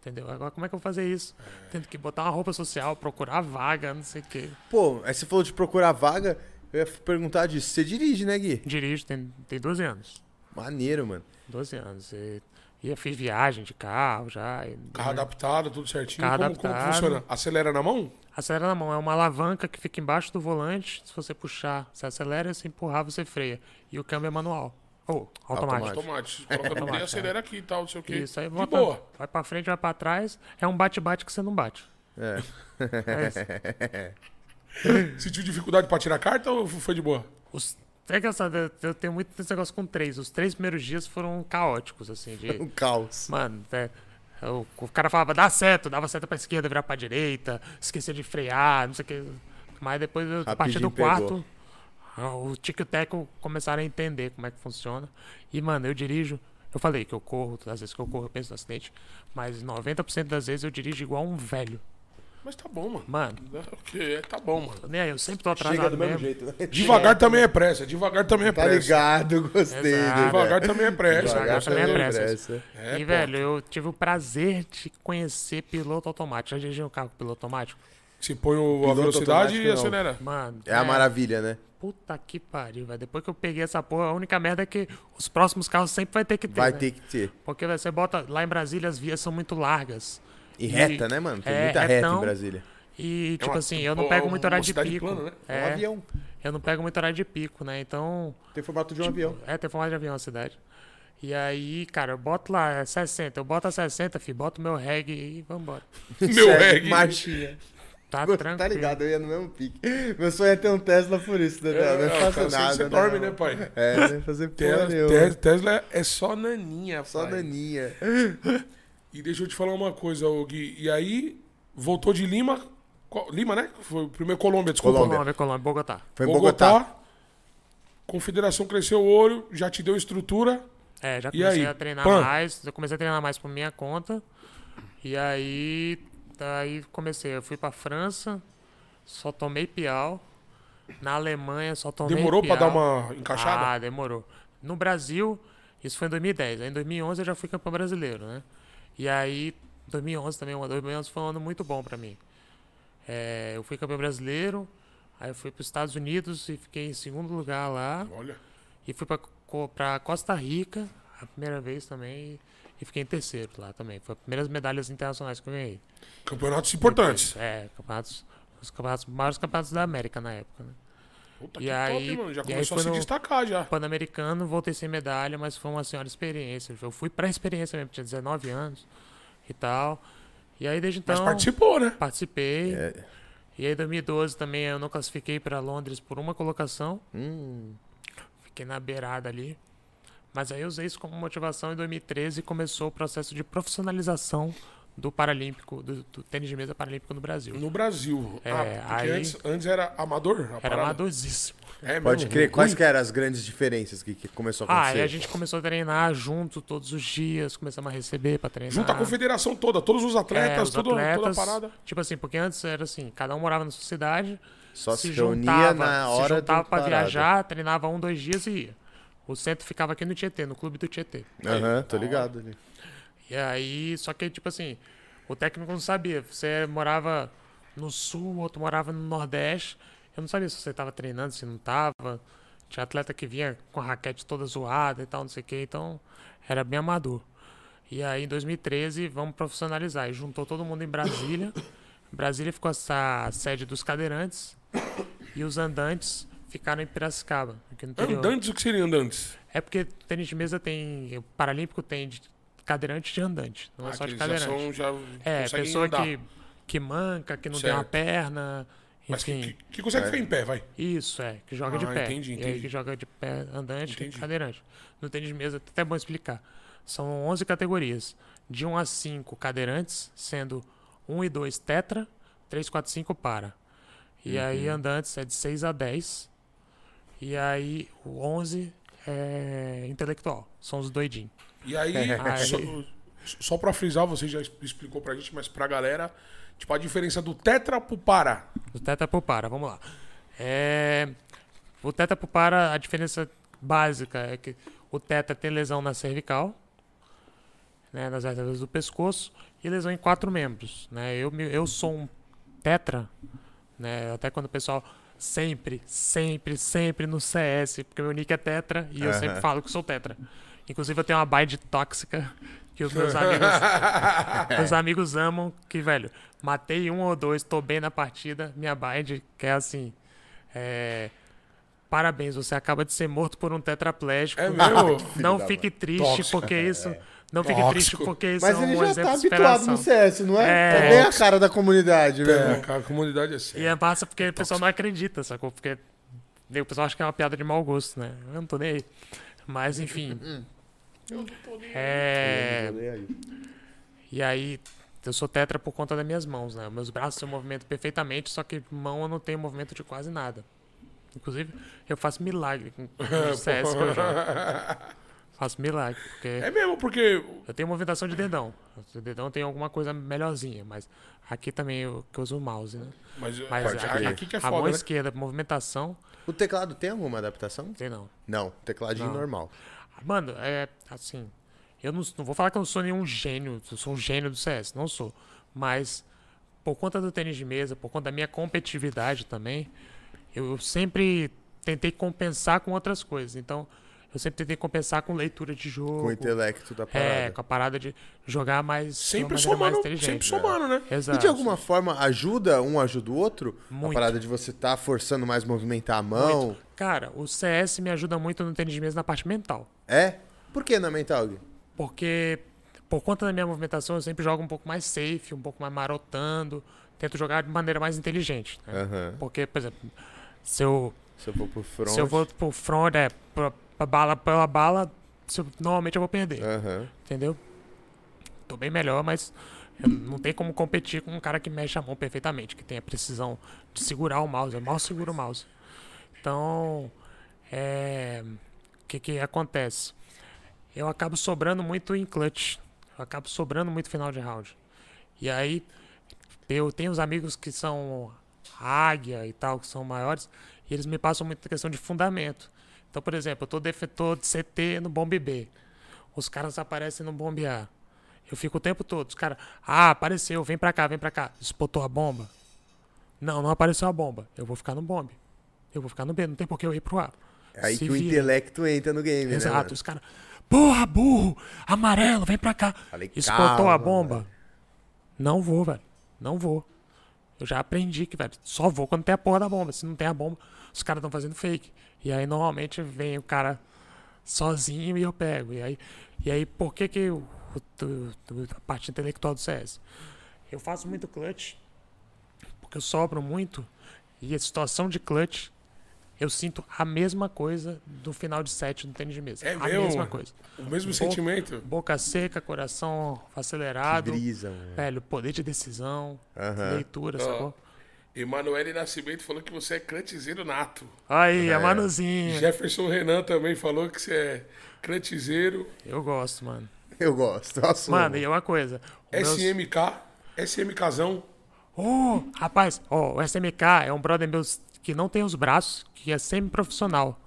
Entendeu? Agora, como é que eu vou fazer isso? É. Tendo que botar uma roupa social, procurar vaga, não sei o quê. Pô, aí você falou de procurar vaga... Eu ia perguntar disso. Você dirige, né, Gui? Dirijo, tem, tem doze anos. Maneiro, mano. doze anos. E, e eu fiz viagem de carro já. E, carro né? adaptado, tudo certinho. Carro como, adaptado. Como funciona? Acelera na mão? Acelera na mão. É uma alavanca que fica embaixo do volante. Se você puxar, você acelera. Se empurrar, você freia. E o câmbio é manual. Ou oh, automático. Automático. Coloca no meio, acelera aqui e tal, não sei o quê. Isso aí, volta, boa. Vai pra frente, vai pra trás. É um bate-bate que você não bate. É. É isso. Sentiu dificuldade pra tirar carta ou foi de boa? Os... É engraçado, eu tenho muito esse negócio com três. Os três primeiros dias foram caóticos, assim. De... Um caos. Mano, é... o cara falava, dá certo, dava certo pra esquerda, virar pra direita, esquecer de frear, não sei o que. Mas depois, a partir do quarto, pegou. O Tico e o Teco começaram a entender como é que funciona. E, mano, eu dirijo. Eu falei que eu corro, às vezes que eu corro eu penso no acidente, mas noventa por cento das vezes eu dirijo igual um velho. Mas tá bom, mano. Mano. Okay, tá bom, mano. Nem aí, eu sempre tô atrasado. Chega do mesmo, mesmo jeito, né? Devagar é, também é pressa, devagar também é pressa. Tá ligado, gostei. Exato, devagar é. também é pressa. Devagar também é pressa. pressa. É, e, pô. velho, eu tive o prazer de conhecer piloto automático. Já dirigi um carro com piloto automático? Se põe o, a velocidade e acelera. Mano, é, é a maravilha, né? Puta que pariu, velho. Depois que eu peguei essa porra, a única merda é que os próximos carros sempre vai ter que ter. Vai né? ter que ter. Porque você bota... Lá em Brasília as vias são muito largas. E, e reta, né, mano? Tem é, muita retão, reta em Brasília. E, tipo é uma, assim, eu não pego muito horário de pico. Plana, né? É, é um avião. Eu não pego muito horário de pico, né? Então... Tem formato de um tipo, avião. É, tem formato de avião na cidade. E aí, cara, eu boto lá sessenta. Eu boto a sessenta, filho. Boto meu reggae e vambora. Meu reggae. Marchinha. Tá, tranquilo. Tá ligado, eu ia no mesmo pique. Meu sonho é ter um Tesla por isso, Dedé. Né? Não, não, não faço cara, nada. Você não. dorme, né, pai? É, não ia fazer porra nenhuma. Tesla é só naninha, só pai. Só naninha. E deixa eu te falar uma coisa, Gui. E aí, voltou de Lima. Lima, né? Foi o primeiro Colômbia, desculpa. Colômbia, Colômbia, Colômbia Bogotá. Foi em Bogotá. Bogotá. Confederação cresceu o olho, já te deu estrutura. É, já comecei aí, a treinar pan. mais. Eu comecei a treinar mais por minha conta. E aí... Daí comecei, eu fui pra França, só tomei piau. Na Alemanha, só tomei piau. Demorou pra dar uma encaixada? Ah, demorou. No Brasil, isso foi em dois mil e dez. Aí em dois mil e onze eu já fui campeão brasileiro, né? E aí, dois mil e onze também, dois mil e onze foi um ano muito bom pra mim. É, eu fui campeão brasileiro, aí eu fui pros Estados Unidos e fiquei em segundo lugar lá. Olha. E fui pra, pra Costa Rica, a primeira vez também. E fiquei em terceiro lá também. Foi as primeiras medalhas internacionais que eu ganhei. Campeonatos importantes. Depois, é, campeonatos, os campeonatos, maiores campeonatos da América na época, né? Puta, e que aí, top, mano. Já começou a se destacar já. Pan-Americano, voltei sem medalha, mas foi uma senhora experiência. Eu fui pra experiência mesmo, tinha dezenove anos e tal. E aí desde então... Mas participou, né? Participei. É. E aí em dois mil e doze também eu não classifiquei pra Londres por uma colocação. Hum. Fiquei na beirada ali. Mas aí eu usei isso como motivação. Em dois mil e treze começou o processo de profissionalização do paralímpico, do, do tênis de mesa paralímpico no Brasil. No Brasil. É, ah, porque aí, antes, antes era amador? Era parada. amadorzíssimo. É, Pode crer. Quais que eram as grandes diferenças que, que começou a acontecer? Ah, e a gente começou a treinar junto todos os dias, começamos a receber para treinar. Junto a confederação toda, todos os atletas, é, os tudo, atletas toda a parada. Tipo assim, porque antes era assim, cada um morava na sua cidade, só se, se juntava, reunia na hora se juntava para viajar, treinava um, dois dias e ia. O centro ficava aqui no Tietê, no Clube do Tietê. Aham, uhum, tô ligado ali. E aí, só que, tipo assim, o técnico não sabia. Você morava no Sul, outro morava no Nordeste. Eu não sabia se você tava treinando, se não tava. Tinha atleta que vinha com a raquete toda zoada e tal, não sei o quê. Então, era bem amador. E aí, em dois mil e treze, vamos profissionalizar. E juntou todo mundo em Brasília. Brasília ficou essa sede dos cadeirantes. E os andantes... Ficaram em Piracicaba. Andantes, o que seria andantes? É porque tênis de mesa tem... O paralímpico tem de cadeirante e de andante. Não ah, é só de cadeirante. Já é, pessoa que, que manca, que não certo. tem uma perna. Enfim. Mas que, que, que consegue é. ficar em pé, vai. Isso, é. Que joga ah, de pé. Entendi, entendi. E aí que joga de pé andante entendi. e cadeirante. No tênis de mesa, até bom explicar. São onze categorias. De um a cinco cadeirantes, sendo um e dois tetra, três, quatro, cinco para. E uhum. aí andantes é de seis a dez. E aí, o onze é intelectual. São os doidinhos. E aí, aí... só, só pra frisar, você já explicou pra gente, mas pra galera, tipo, a diferença do tetra pro para. Do tetra pro para, vamos lá. É... O tetra pro para, a diferença básica é que o tetra tem lesão na cervical, né, nas vértebras do pescoço, e lesão em quatro membros. Né? Eu, eu sou um tetra, né? Até quando o pessoal... Sempre, sempre, sempre no C S, porque meu nick é tetra e uhum. eu sempre falo que sou tetra. Inclusive eu tenho uma bide tóxica que os meus amigos meus amigos amam, que velho, matei um ou dois, tô bem na partida, minha bide que é assim, é... parabéns, você acaba de ser morto por um tetraplégico. É meu? Não fique triste, porque isso Não fique Tóxico. triste porque são um exemplo de superação. Mas ele já tá habituado no C S, não é? É, é bem a cara da comunidade, velho. É, cara, a comunidade é séria. E é massa porque o pessoal não acredita, sacou? Porque o pessoal acha que é uma piada de mau gosto, né? Eu não tô nem aí. Mas, enfim. Eu não tô nem aí. É... E aí, eu sou tetra por conta das minhas mãos, né? Meus braços eu movimento perfeitamente, só que mão eu não tenho movimento de quase nada. Inclusive, eu faço milagre com o C S que eu jogo. Faço milagre, porque... É mesmo, porque... Eu tenho movimentação de dedão. O dedão tem alguma coisa melhorzinha, mas... Aqui também eu, que eu uso o mouse, né? Mas, mas aqui, aqui que é foda, a mão, né? Esquerda, movimentação... O teclado tem alguma adaptação? Tem não. Não, tecladinho não. Normal. Mano, é assim... Eu não, não vou falar que eu não sou nenhum gênio. Eu sou um gênio do C S, não sou. Mas, por conta do tênis de mesa, por conta da minha competitividade também, eu, eu sempre tentei compensar com outras coisas, então... Eu sempre tentei compensar com leitura de jogo. Com o intelecto da parada. É, com a parada de jogar mais... Sempre somando, sempre somando, né? né? Exato. E de alguma forma ajuda, um ajuda o outro? Muito. A parada de você estar tá forçando mais, movimentar a mão? Muito. Cara, o C S me ajuda muito no tênis de mesa na parte mental. É? Por que na mental, Gui? Porque por conta da minha movimentação eu sempre jogo um pouco mais safe, um pouco mais marotando. Tento jogar de maneira mais inteligente. Né? Uhum. Porque, por exemplo, se eu... Se eu vou pro front... Se eu vou pro front, é... Pra, A bala pela bala, normalmente eu vou perder. Uhum. Entendeu? Tô bem melhor, mas não tem como competir com um cara que mexe a mão perfeitamente, que tem a precisão de segurar o mouse. Eu mal seguro o mouse. Então, é... o que que acontece? Eu acabo sobrando muito em clutch. Eu acabo sobrando muito final de round. E aí, eu tenho uns amigos que são águia e tal, que são maiores, e eles me passam muito a questão de fundamento. Então, por exemplo, eu tô defetor de C T no bombe B. Os caras aparecem no bombe A. Eu fico o tempo todo. Os caras, ah, apareceu, vem pra cá, vem pra cá. Espotou a bomba? Não, não apareceu a bomba. Eu vou ficar no bombe. Eu vou ficar no B, não tem por que eu ir pro A. É aí Se que vira. O intelecto entra no game, Exato, né? Exato, os caras, porra, burro, amarelo, vem pra cá. Falei, espotou a bomba? Velho. Não vou, velho. Não vou. Eu já aprendi que, velho, só vou quando tem a porra da bomba. Se não tem a bomba, os caras estão fazendo fake. E aí, normalmente, vem o cara sozinho e eu pego. E aí, e aí por que que eu, a parte intelectual do C S? Eu faço muito clutch, porque eu sobro muito. E a situação de clutch, eu sinto a mesma coisa do final de set do tênis de mesa. É a meu, mesma coisa. O mesmo boca, sentimento. Boca seca, coração acelerado. Que brisa, velho, poder de decisão, uhum. leitura, oh. sacou? Emanuele Nascimento falou que você é clutchzeiro nato. Aí, é. a Manuzinha. Jefferson Renan também falou que você é clutchzeiro. Eu gosto, mano. Eu gosto. Assumo. Mano, e uma coisa. S M K, meus... SMKzão. Oh, rapaz, ó, oh, o S M K é um brother meu que não tem os braços, que é semi-profissional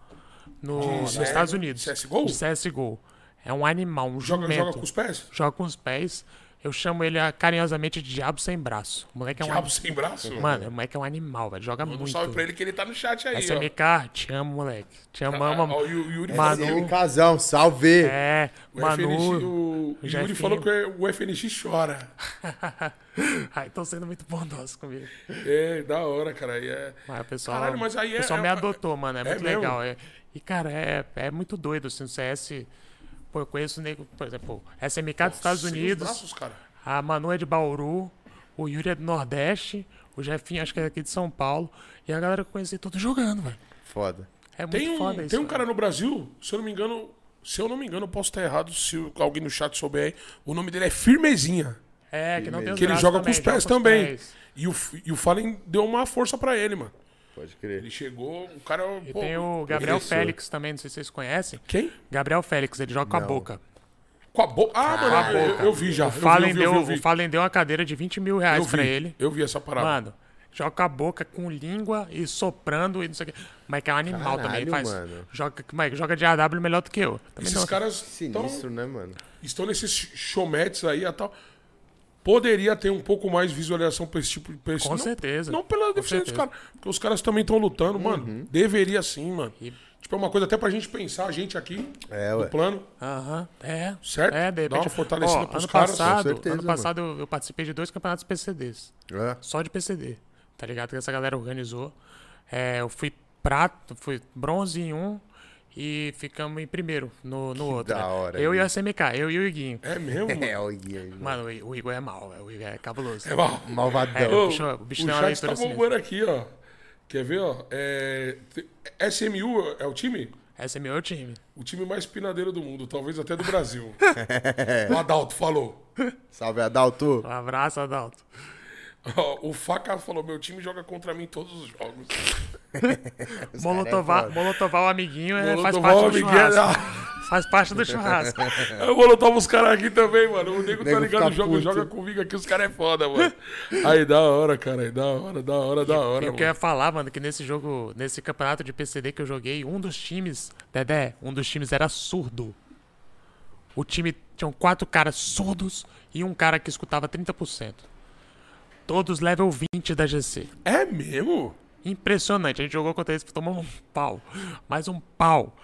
no, nos Estados Unidos. C S G O? C S G O. É um animal, um jumento. Joga com os pés? Joga com os pés. Eu chamo ele carinhosamente de diabo sem braço. O moleque é um diabo an... sem braço? Mano, o moleque é um animal, velho. Joga Manda muito. Um salve pra ele que ele tá no chat aí, S M K, ó. S M K, te amo, moleque. Te amamos. Ó, o Yuri Manu... S M K, salve. É, o Manu... F N X, o... o Yuri falou que o F N X chora. Ai, tão sendo muito bondosos comigo. É, da hora, cara. É... Mas, pessoal, Caralho, mas aí é... O pessoal me adotou, mano. É, é muito mesmo? legal. É... E, cara, é... é muito doido, assim, o C S... Pô, eu conheço, por exemplo, S M K dos Estados Unidos, braços, cara. A Manu é de Bauru, o Yuri é do Nordeste, o Jefinho acho que é aqui de São Paulo, e a galera que eu conheci toda jogando, velho. Foda. É muito tem um, foda isso. Tem um cara no Brasil, se eu não me engano, se eu não me engano, eu posso estar errado, se alguém no chat souber aí, o nome dele é Firmezinha. É, que não tem os braços também. Que ele joga com os pés também. E o, e o Fallen deu uma força pra ele, mano. Pode crer. Ele chegou, o cara... E pô, tem o Gabriel regressou. Félix também, não sei se vocês conhecem. Quem? Gabriel Félix, ele joga com não. a boca. Com a boca? Ah, ah mano, eu, eu, eu vi já. O Fallen deu, deu uma cadeira de vinte mil reais pra ele. Eu vi essa parada. Mano, joga com a boca, com língua e soprando e não sei o que. Mas que é um animal Caralho, também, ele faz. Mano. Joga, mas joga de A W melhor do que eu. Também Esses caras sinistro, tão, né, mano? Estão nesses showmats aí e tal... Poderia ter um pouco mais de visualização pra esse tipo de pessoa. Com não, certeza. Não pela deficiência dos caras. Porque os caras também estão lutando, uhum. mano. Deveria sim, mano. E... Tipo, é uma coisa até pra gente pensar, a gente aqui, é, no ué. plano. Aham, uh -huh. é. Certo? É, de repente... Dá uma fortalecida oh, pros caras. Passado, certeza, ano passado eu, eu participei de dois campeonatos P C Ds. É. Só de P C D, tá ligado? Que essa galera organizou. É, eu fui prato, fui bronze em um e ficamos em primeiro no, no outro. Da né? hora. Eu hein? E o S M K, eu e o Iguinho. É mesmo? É, o Iguinho. Mano, mano o, o Igor é mal, o Igor é cabuloso. É mal, malvadão. É, o, bicho, o, bicho o chat tá bombando aqui, ó. Quer ver, ó? É... S M U é o time? S M U é o time. O time mais pinadeiro do mundo, talvez até do Brasil. O Adalto falou. Salve, Adalto. Um abraço, Adalto. O Faca falou, meu time joga contra mim em todos os jogos. Os Molotovar, é Molotovar, o amiguinho, Molotovar, faz parte do churrasco. Faz parte do churrasco. Eu vou lotar os caras aqui também, mano. O nego, o nego tá ligado, joga, joga comigo aqui, os caras é foda, mano. Aí, da hora, cara. Aí, da hora, da hora, da hora. Eu queria falar, mano, que nesse jogo, nesse campeonato de P C D que eu joguei, um dos times, Dedé, um dos times era surdo. O time tinha quatro caras surdos e um cara que escutava trinta por cento. Todos level vinte da G C. É mesmo? Impressionante. A gente jogou contra eles, tomou um pau. Mais um pau.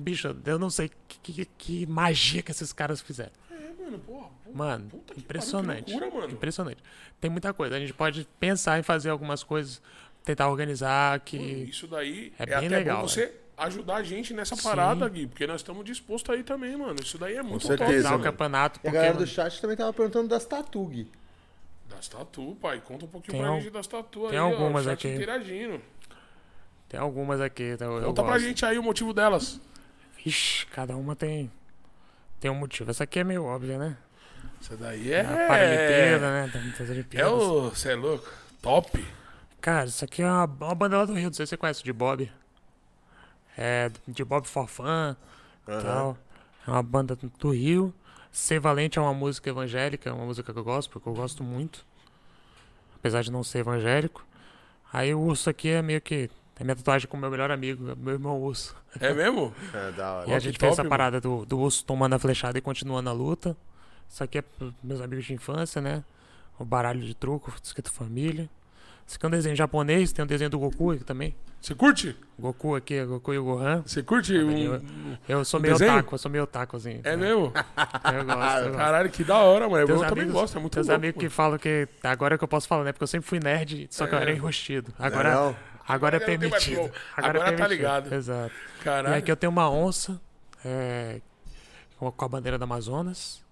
Bicho, eu não sei que, que, que magia que esses caras fizeram. É, mano, porra. Mano, puta impressionante. Que loucura, mano. Impressionante. Tem muita coisa. A gente pode pensar em fazer algumas coisas, tentar organizar. Que hum, isso daí é, é bem até legal, bom você velho. Ajudar a gente nessa Sim. parada, Gui, porque nós estamos dispostos aí também, mano. Isso daí é muito legal. Com certeza, o campeonato, porque, a galera do chat também tava perguntando das tatu, Gui. Das tatu, pai. Conta um pouquinho tem pra um... gente das tatu. Tem aí, algumas ó, aqui. Interagindo. Tem algumas aqui. Eu Conta gosto. pra gente aí o motivo delas. Ixi, cada uma tem tem um motivo. Essa aqui é meio óbvia, né? Essa daí é... é paralimpíada, né? Tem muitas Olimpíadas. É o... Você é louco? Top. Cara, isso aqui é uma, uma banda lá do Rio. Não sei se você conhece, de Bob. É, de Bob for Fun e uhum. tal. É uma banda do Rio. Ser Valente é uma música evangélica, é uma música que eu gosto, porque eu gosto muito. Apesar de não ser evangélico. Aí o urso aqui é meio que... É minha tatuagem com o meu melhor amigo, meu irmão urso. É mesmo? É, da hora. E a gente fez essa parada do, do urso tomando a flechada e continuando a luta. Isso aqui é pros meus amigos de infância, né? O baralho de truco, escrito família. Isso aqui é um desenho japonês, tem um desenho do Goku aqui também. Você curte? Goku aqui, Goku e o Gohan. Você curte? Eu, eu sou um meio desenho? otaku, eu sou meio otakuzinho. É mesmo? Eu gosto. Eu Caralho, gosto. Que da hora, mano. Eu também gosto, é muito louco. Tem amigos que falam que... Agora é que eu posso falar, né? Porque eu sempre fui nerd, só que é. eu era enrustido. Agora, agora, agora é permitido. Agora, agora é permitido. Tá ligado. Exato. Caralho. E aqui eu tenho uma onça é, com a bandeira do Amazonas.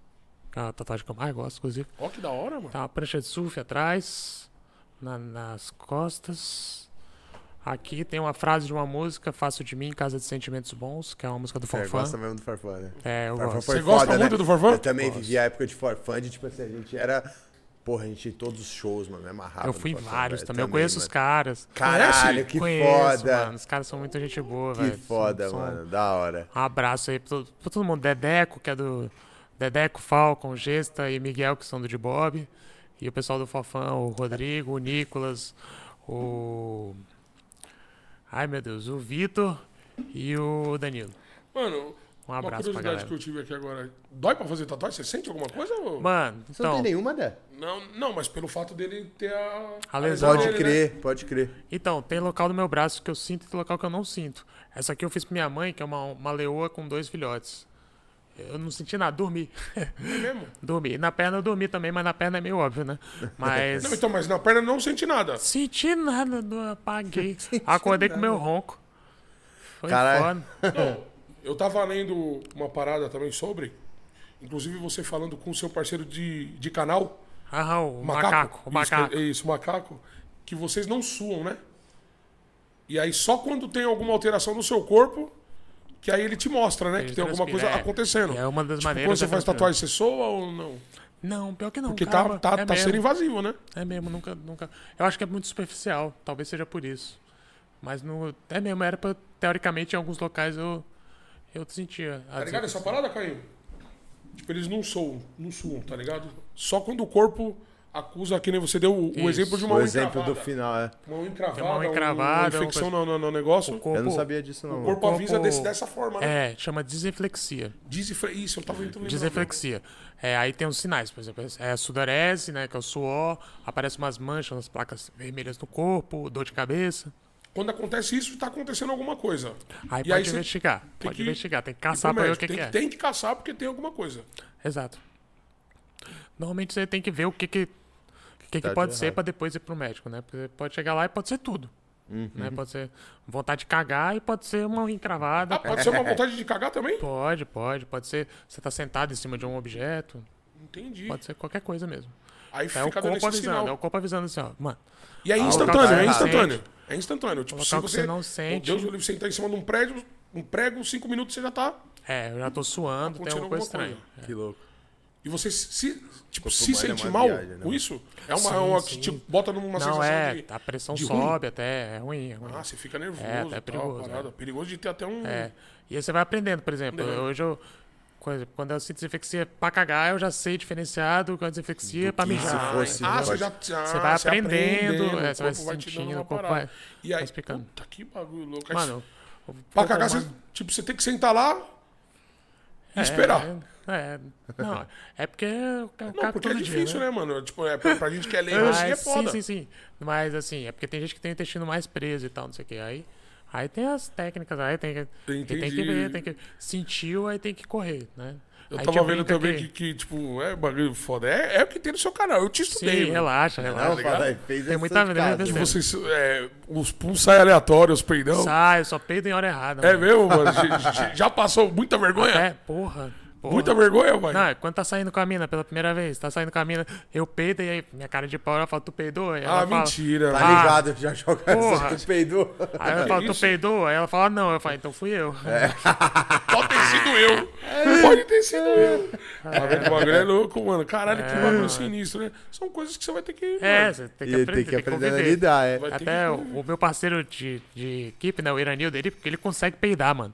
Que é a tatuagem que eu mais gosto, inclusive. Ó, que da hora, mano. Tá uma prancha de surf atrás, na, nas costas... Aqui tem uma frase de uma música, Faço de Mim, Casa de Sentimentos Bons, que é uma música do Forfã. Você gosta mesmo do Forfã, né? É, eu gosto. Você gosta foda, muito né? do Forfã? Eu também gosto. Vivi a época de Forfã, de tipo assim, a gente era... Porra, a gente ia em todos os shows, mano, é amarrado. Eu fui em vários também, eu conheço mano. os caras. Caralho, que conheço, foda. Mano, os caras são muita gente boa, velho. Que véio. foda, são, mano, são... da hora. Um abraço aí pra todo, pra todo mundo. Dedeco, que é do... Dedeco, Falcão, Gesta e Miguel, que são do de Bob. E o pessoal do Forfã, o Rodrigo, o Nicolas, o... Ai, meu Deus, o Vitor e o Danilo. Mano, um abraço uma curiosidade que eu tive aqui agora. Dói pra fazer tatuagem? Você sente alguma coisa? Ou... Mano, você então... não tem nenhuma, né? Não, não, mas pelo fato dele ter a... a lesão. Pode dele, crer, né? pode crer. Então, tem local no meu braço que eu sinto e tem local que eu não sinto. Essa aqui eu fiz pra minha mãe, que é uma, uma leoa com dois filhotes. Eu não senti nada, dormi. É mesmo? Dormi. Na perna eu dormi também, mas na perna é meio óbvio, né? Mas... Não, então, mas na perna eu não senti nada. Senti nada, não apaguei. Senti Acordei nada. com meu ronco. Foi Caralho. foda. Não, eu tava lendo uma parada também sobre, inclusive você falando com o seu parceiro de, de canal. Ah, o Macaco. macaco o macaco. Isso, isso, o Macaco. Que vocês não suam, né? E aí só quando tem alguma alteração no seu corpo... Que aí ele te mostra, né? Ele que tem alguma coisa é, acontecendo. É uma das tipo, maneiras... Quando você faz tatuagem, você soa ou não? Não, pior que não. Porque cara, tá, tá, é tá sendo invasivo, né? É mesmo, nunca, nunca... Eu acho que é muito superficial. Talvez seja por isso. Mas no... é mesmo, era pra... Teoricamente, em alguns locais eu... Eu sentia. Tá ligado essa parada, Caio? Tipo, eles não soam, não suam, tá ligado? Só quando o corpo... Acusa que nem você deu o Isso. exemplo de uma o unha encravada. O exemplo do final, é. Uma unha encravada, uma, unha encravada, uma infecção no, no, no negócio. Corpo, eu não sabia disso, não. O corpo, o corpo avisa desse, dessa forma, né? É, chama desinflexia. Desinfle... Isso, eu tava entendendo. Desinflexia. É, aí tem os sinais, por exemplo. É a sudorese, né, que é o suor. Aparecem umas manchas, umas placas vermelhas no corpo, dor de cabeça. Quando acontece isso, tá acontecendo alguma coisa. Aí e pode aí investigar. Tem pode que... investigar, tem que caçar pra ver o que, tem que, que é. Tem que caçar porque tem alguma coisa. Exato. Normalmente você tem que ver o que que... O que, que, que tá pode ser para depois ir pro médico, né? Porque pode chegar lá e pode ser tudo. Uhum. Né? Pode ser vontade de cagar e pode ser uma encravada. Ah, pode ser uma vontade de cagar também? Pode, pode. Pode ser você tá sentado em cima de um objeto. Entendi. Pode ser qualquer coisa mesmo. Aí fica é o corpo avisando, é o corpo avisando assim, ó. Mano. E é instantâneo, é instantâneo. É instantâneo. Tipo, se você, você não sente. Deus do livro, você tá em cima de um prédio, um prego, cinco minutos você já tá. É, eu já tô suando, tem alguma coisa estranha. Coisa. É. Que louco. E você se, tipo, se sente é mal viagem, com isso? É uma, sim, uma que te bota numa não, sensação é, de. A pressão de sobe até, é ruim, é ruim. Ah, você fica nervoso. É, até é perigoso. Tal, é. Perigoso de ter até um. É. E aí você vai aprendendo, por exemplo. Um hoje eu. Quando eu sinto desinfexia pra cagar, eu já sei diferenciado quando desinfexia pra mijar. Fosse, ah, né? Você já... Ah, você vai você aprendendo, aprendendo é, você vai se sentindo, o corpo vai... E aí, tá que bagulho louco. Mano... Pra cagar, você, tipo, você tem que sentar lá e é, esperar. É, é, não, é porque... Eu não, porque é difícil, dia, né? né, mano? Tipo, é, pra, pra gente que é leigo, assim, é foda. Sim, sim, sim. Mas, assim, é porque tem gente que tem o intestino mais preso e tal, não sei o que. Aí... Aí tem as técnicas, aí tem que, tem que ver, tem que... Sentiu, aí tem que correr, né? Eu aí tava vendo também que... Que, que, tipo, é bagulho foda. É, é o que tem no seu canal, eu te estudei. Sim, relaxa, relaxa. Não, fez tem muita vida. Vocês, é, os puns saem aleatórios, os peidão. Sai, eu só peido em hora errada. É mano. Mesmo, mano? já, já passou muita vergonha? É, porra. Porra. Muita vergonha, mano. Não, quando tá saindo com a mina pela primeira vez, tá saindo com a mina, eu peido e aí minha cara de pau, ela fala, tu peidou? Aí ela ah, fala, mentira. Tá ligado, ah, já joga essa, tu peidou. Aí ela fala, tu peidou? Aí ela fala, não. Eu falo, então fui eu. É. Pode ter sido eu. É. Pode ter sido eu. É. Tá vendo? O bagulho é louco, mano. Caralho, é, que bagulho sinistro, né? São coisas que você vai ter que... É, mano. Você tem que aprender, tem que aprender a lidar, é. Até o meu parceiro de, de equipe, né, o Iranil dele, porque ele consegue peidar, mano.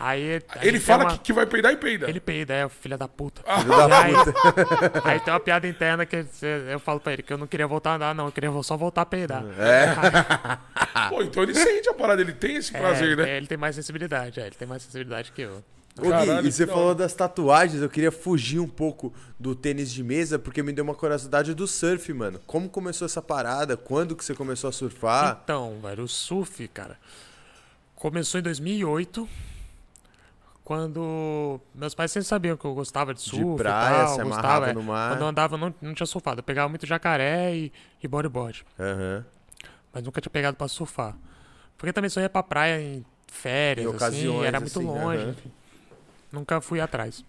Aí, aí ele fala uma... que, que vai peidar e peida. Ele peida, é o filho da puta. Filho da aí, puta. Aí tem uma piada interna que eu falo pra ele que eu não queria voltar a andar, não. Eu queria só voltar a peidar. É. Aí... Pô, então ele sente a parada, ele tem esse prazer, é, né? É, ele tem mais sensibilidade, é, ele tem mais sensibilidade que eu. Ô, caralho, Gui, e você não. falou das tatuagens, eu queria fugir um pouco do tênis de mesa, porque me deu uma curiosidade do surf, mano. Como começou essa parada? Quando que você começou a surfar? Então, velho, o surf, cara, começou em dois mil e oito... Quando meus pais sempre sabiam que eu gostava de surf, de praia, e tal, se gostava, é. no mar. Quando eu andava, eu não, não tinha surfado. Eu pegava muito jacaré e, e bodyboard. Uhum. Mas nunca tinha pegado pra surfar. Porque também só ia pra praia em férias, em ocasiões, assim, era muito assim, longe. Uhum. Enfim. Nunca fui atrás.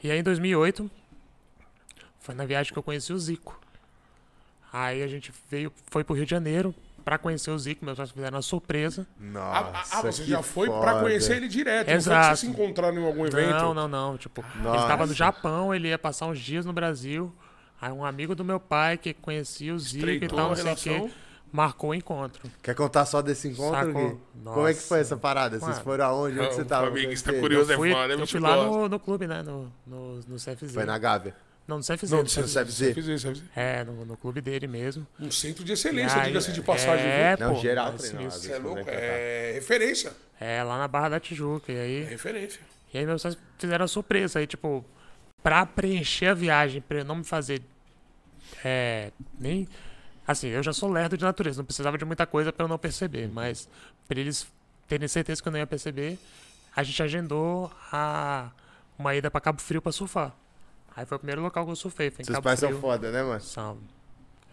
E aí, em dois mil e oito, foi na viagem que eu conheci o Zico. Aí a gente veio, foi pro Rio de Janeiro. Pra conhecer o Zico, meus pais fizeram uma surpresa. Nossa, ah, você já foi foda. Pra conhecer ele direto. Exato. Não foi que vocês se encontraram em algum evento? Não, não, não. Tipo, nossa. Ele tava no Japão, ele ia passar uns dias no Brasil. Aí um amigo do meu pai que conhecia o Zico e tal, não sei o quê, marcou o encontro. Quer contar só desse encontro, Gui? Como é que foi essa parada? Mano. Vocês foram aonde? Onde não, você tava? Amigo, você tá curioso, é foda. Eu fui lá no, no clube, né? No, no, no C F Z. Foi na Gávea. Não, no C F Z. Não, no C F Z. É, no, no clube dele mesmo. Um centro de excelência, diga-se de passagem. É, não, pô, geral treinado. Isso é louco, é referência. É, lá na Barra da Tijuca. E aí, é referência. E aí meus pais fizeram a surpresa. Aí, tipo, pra preencher a viagem, pra não me fazer... É, nem... Assim, eu já sou lerdo de natureza, não precisava de muita coisa pra eu não perceber. Mas pra eles terem certeza que eu não ia perceber, a gente agendou a, uma ida pra Cabo Frio pra surfar. Aí foi o primeiro local que eu surfei, foi em Cabo Frio. Seus pais são foda, né, mano? São.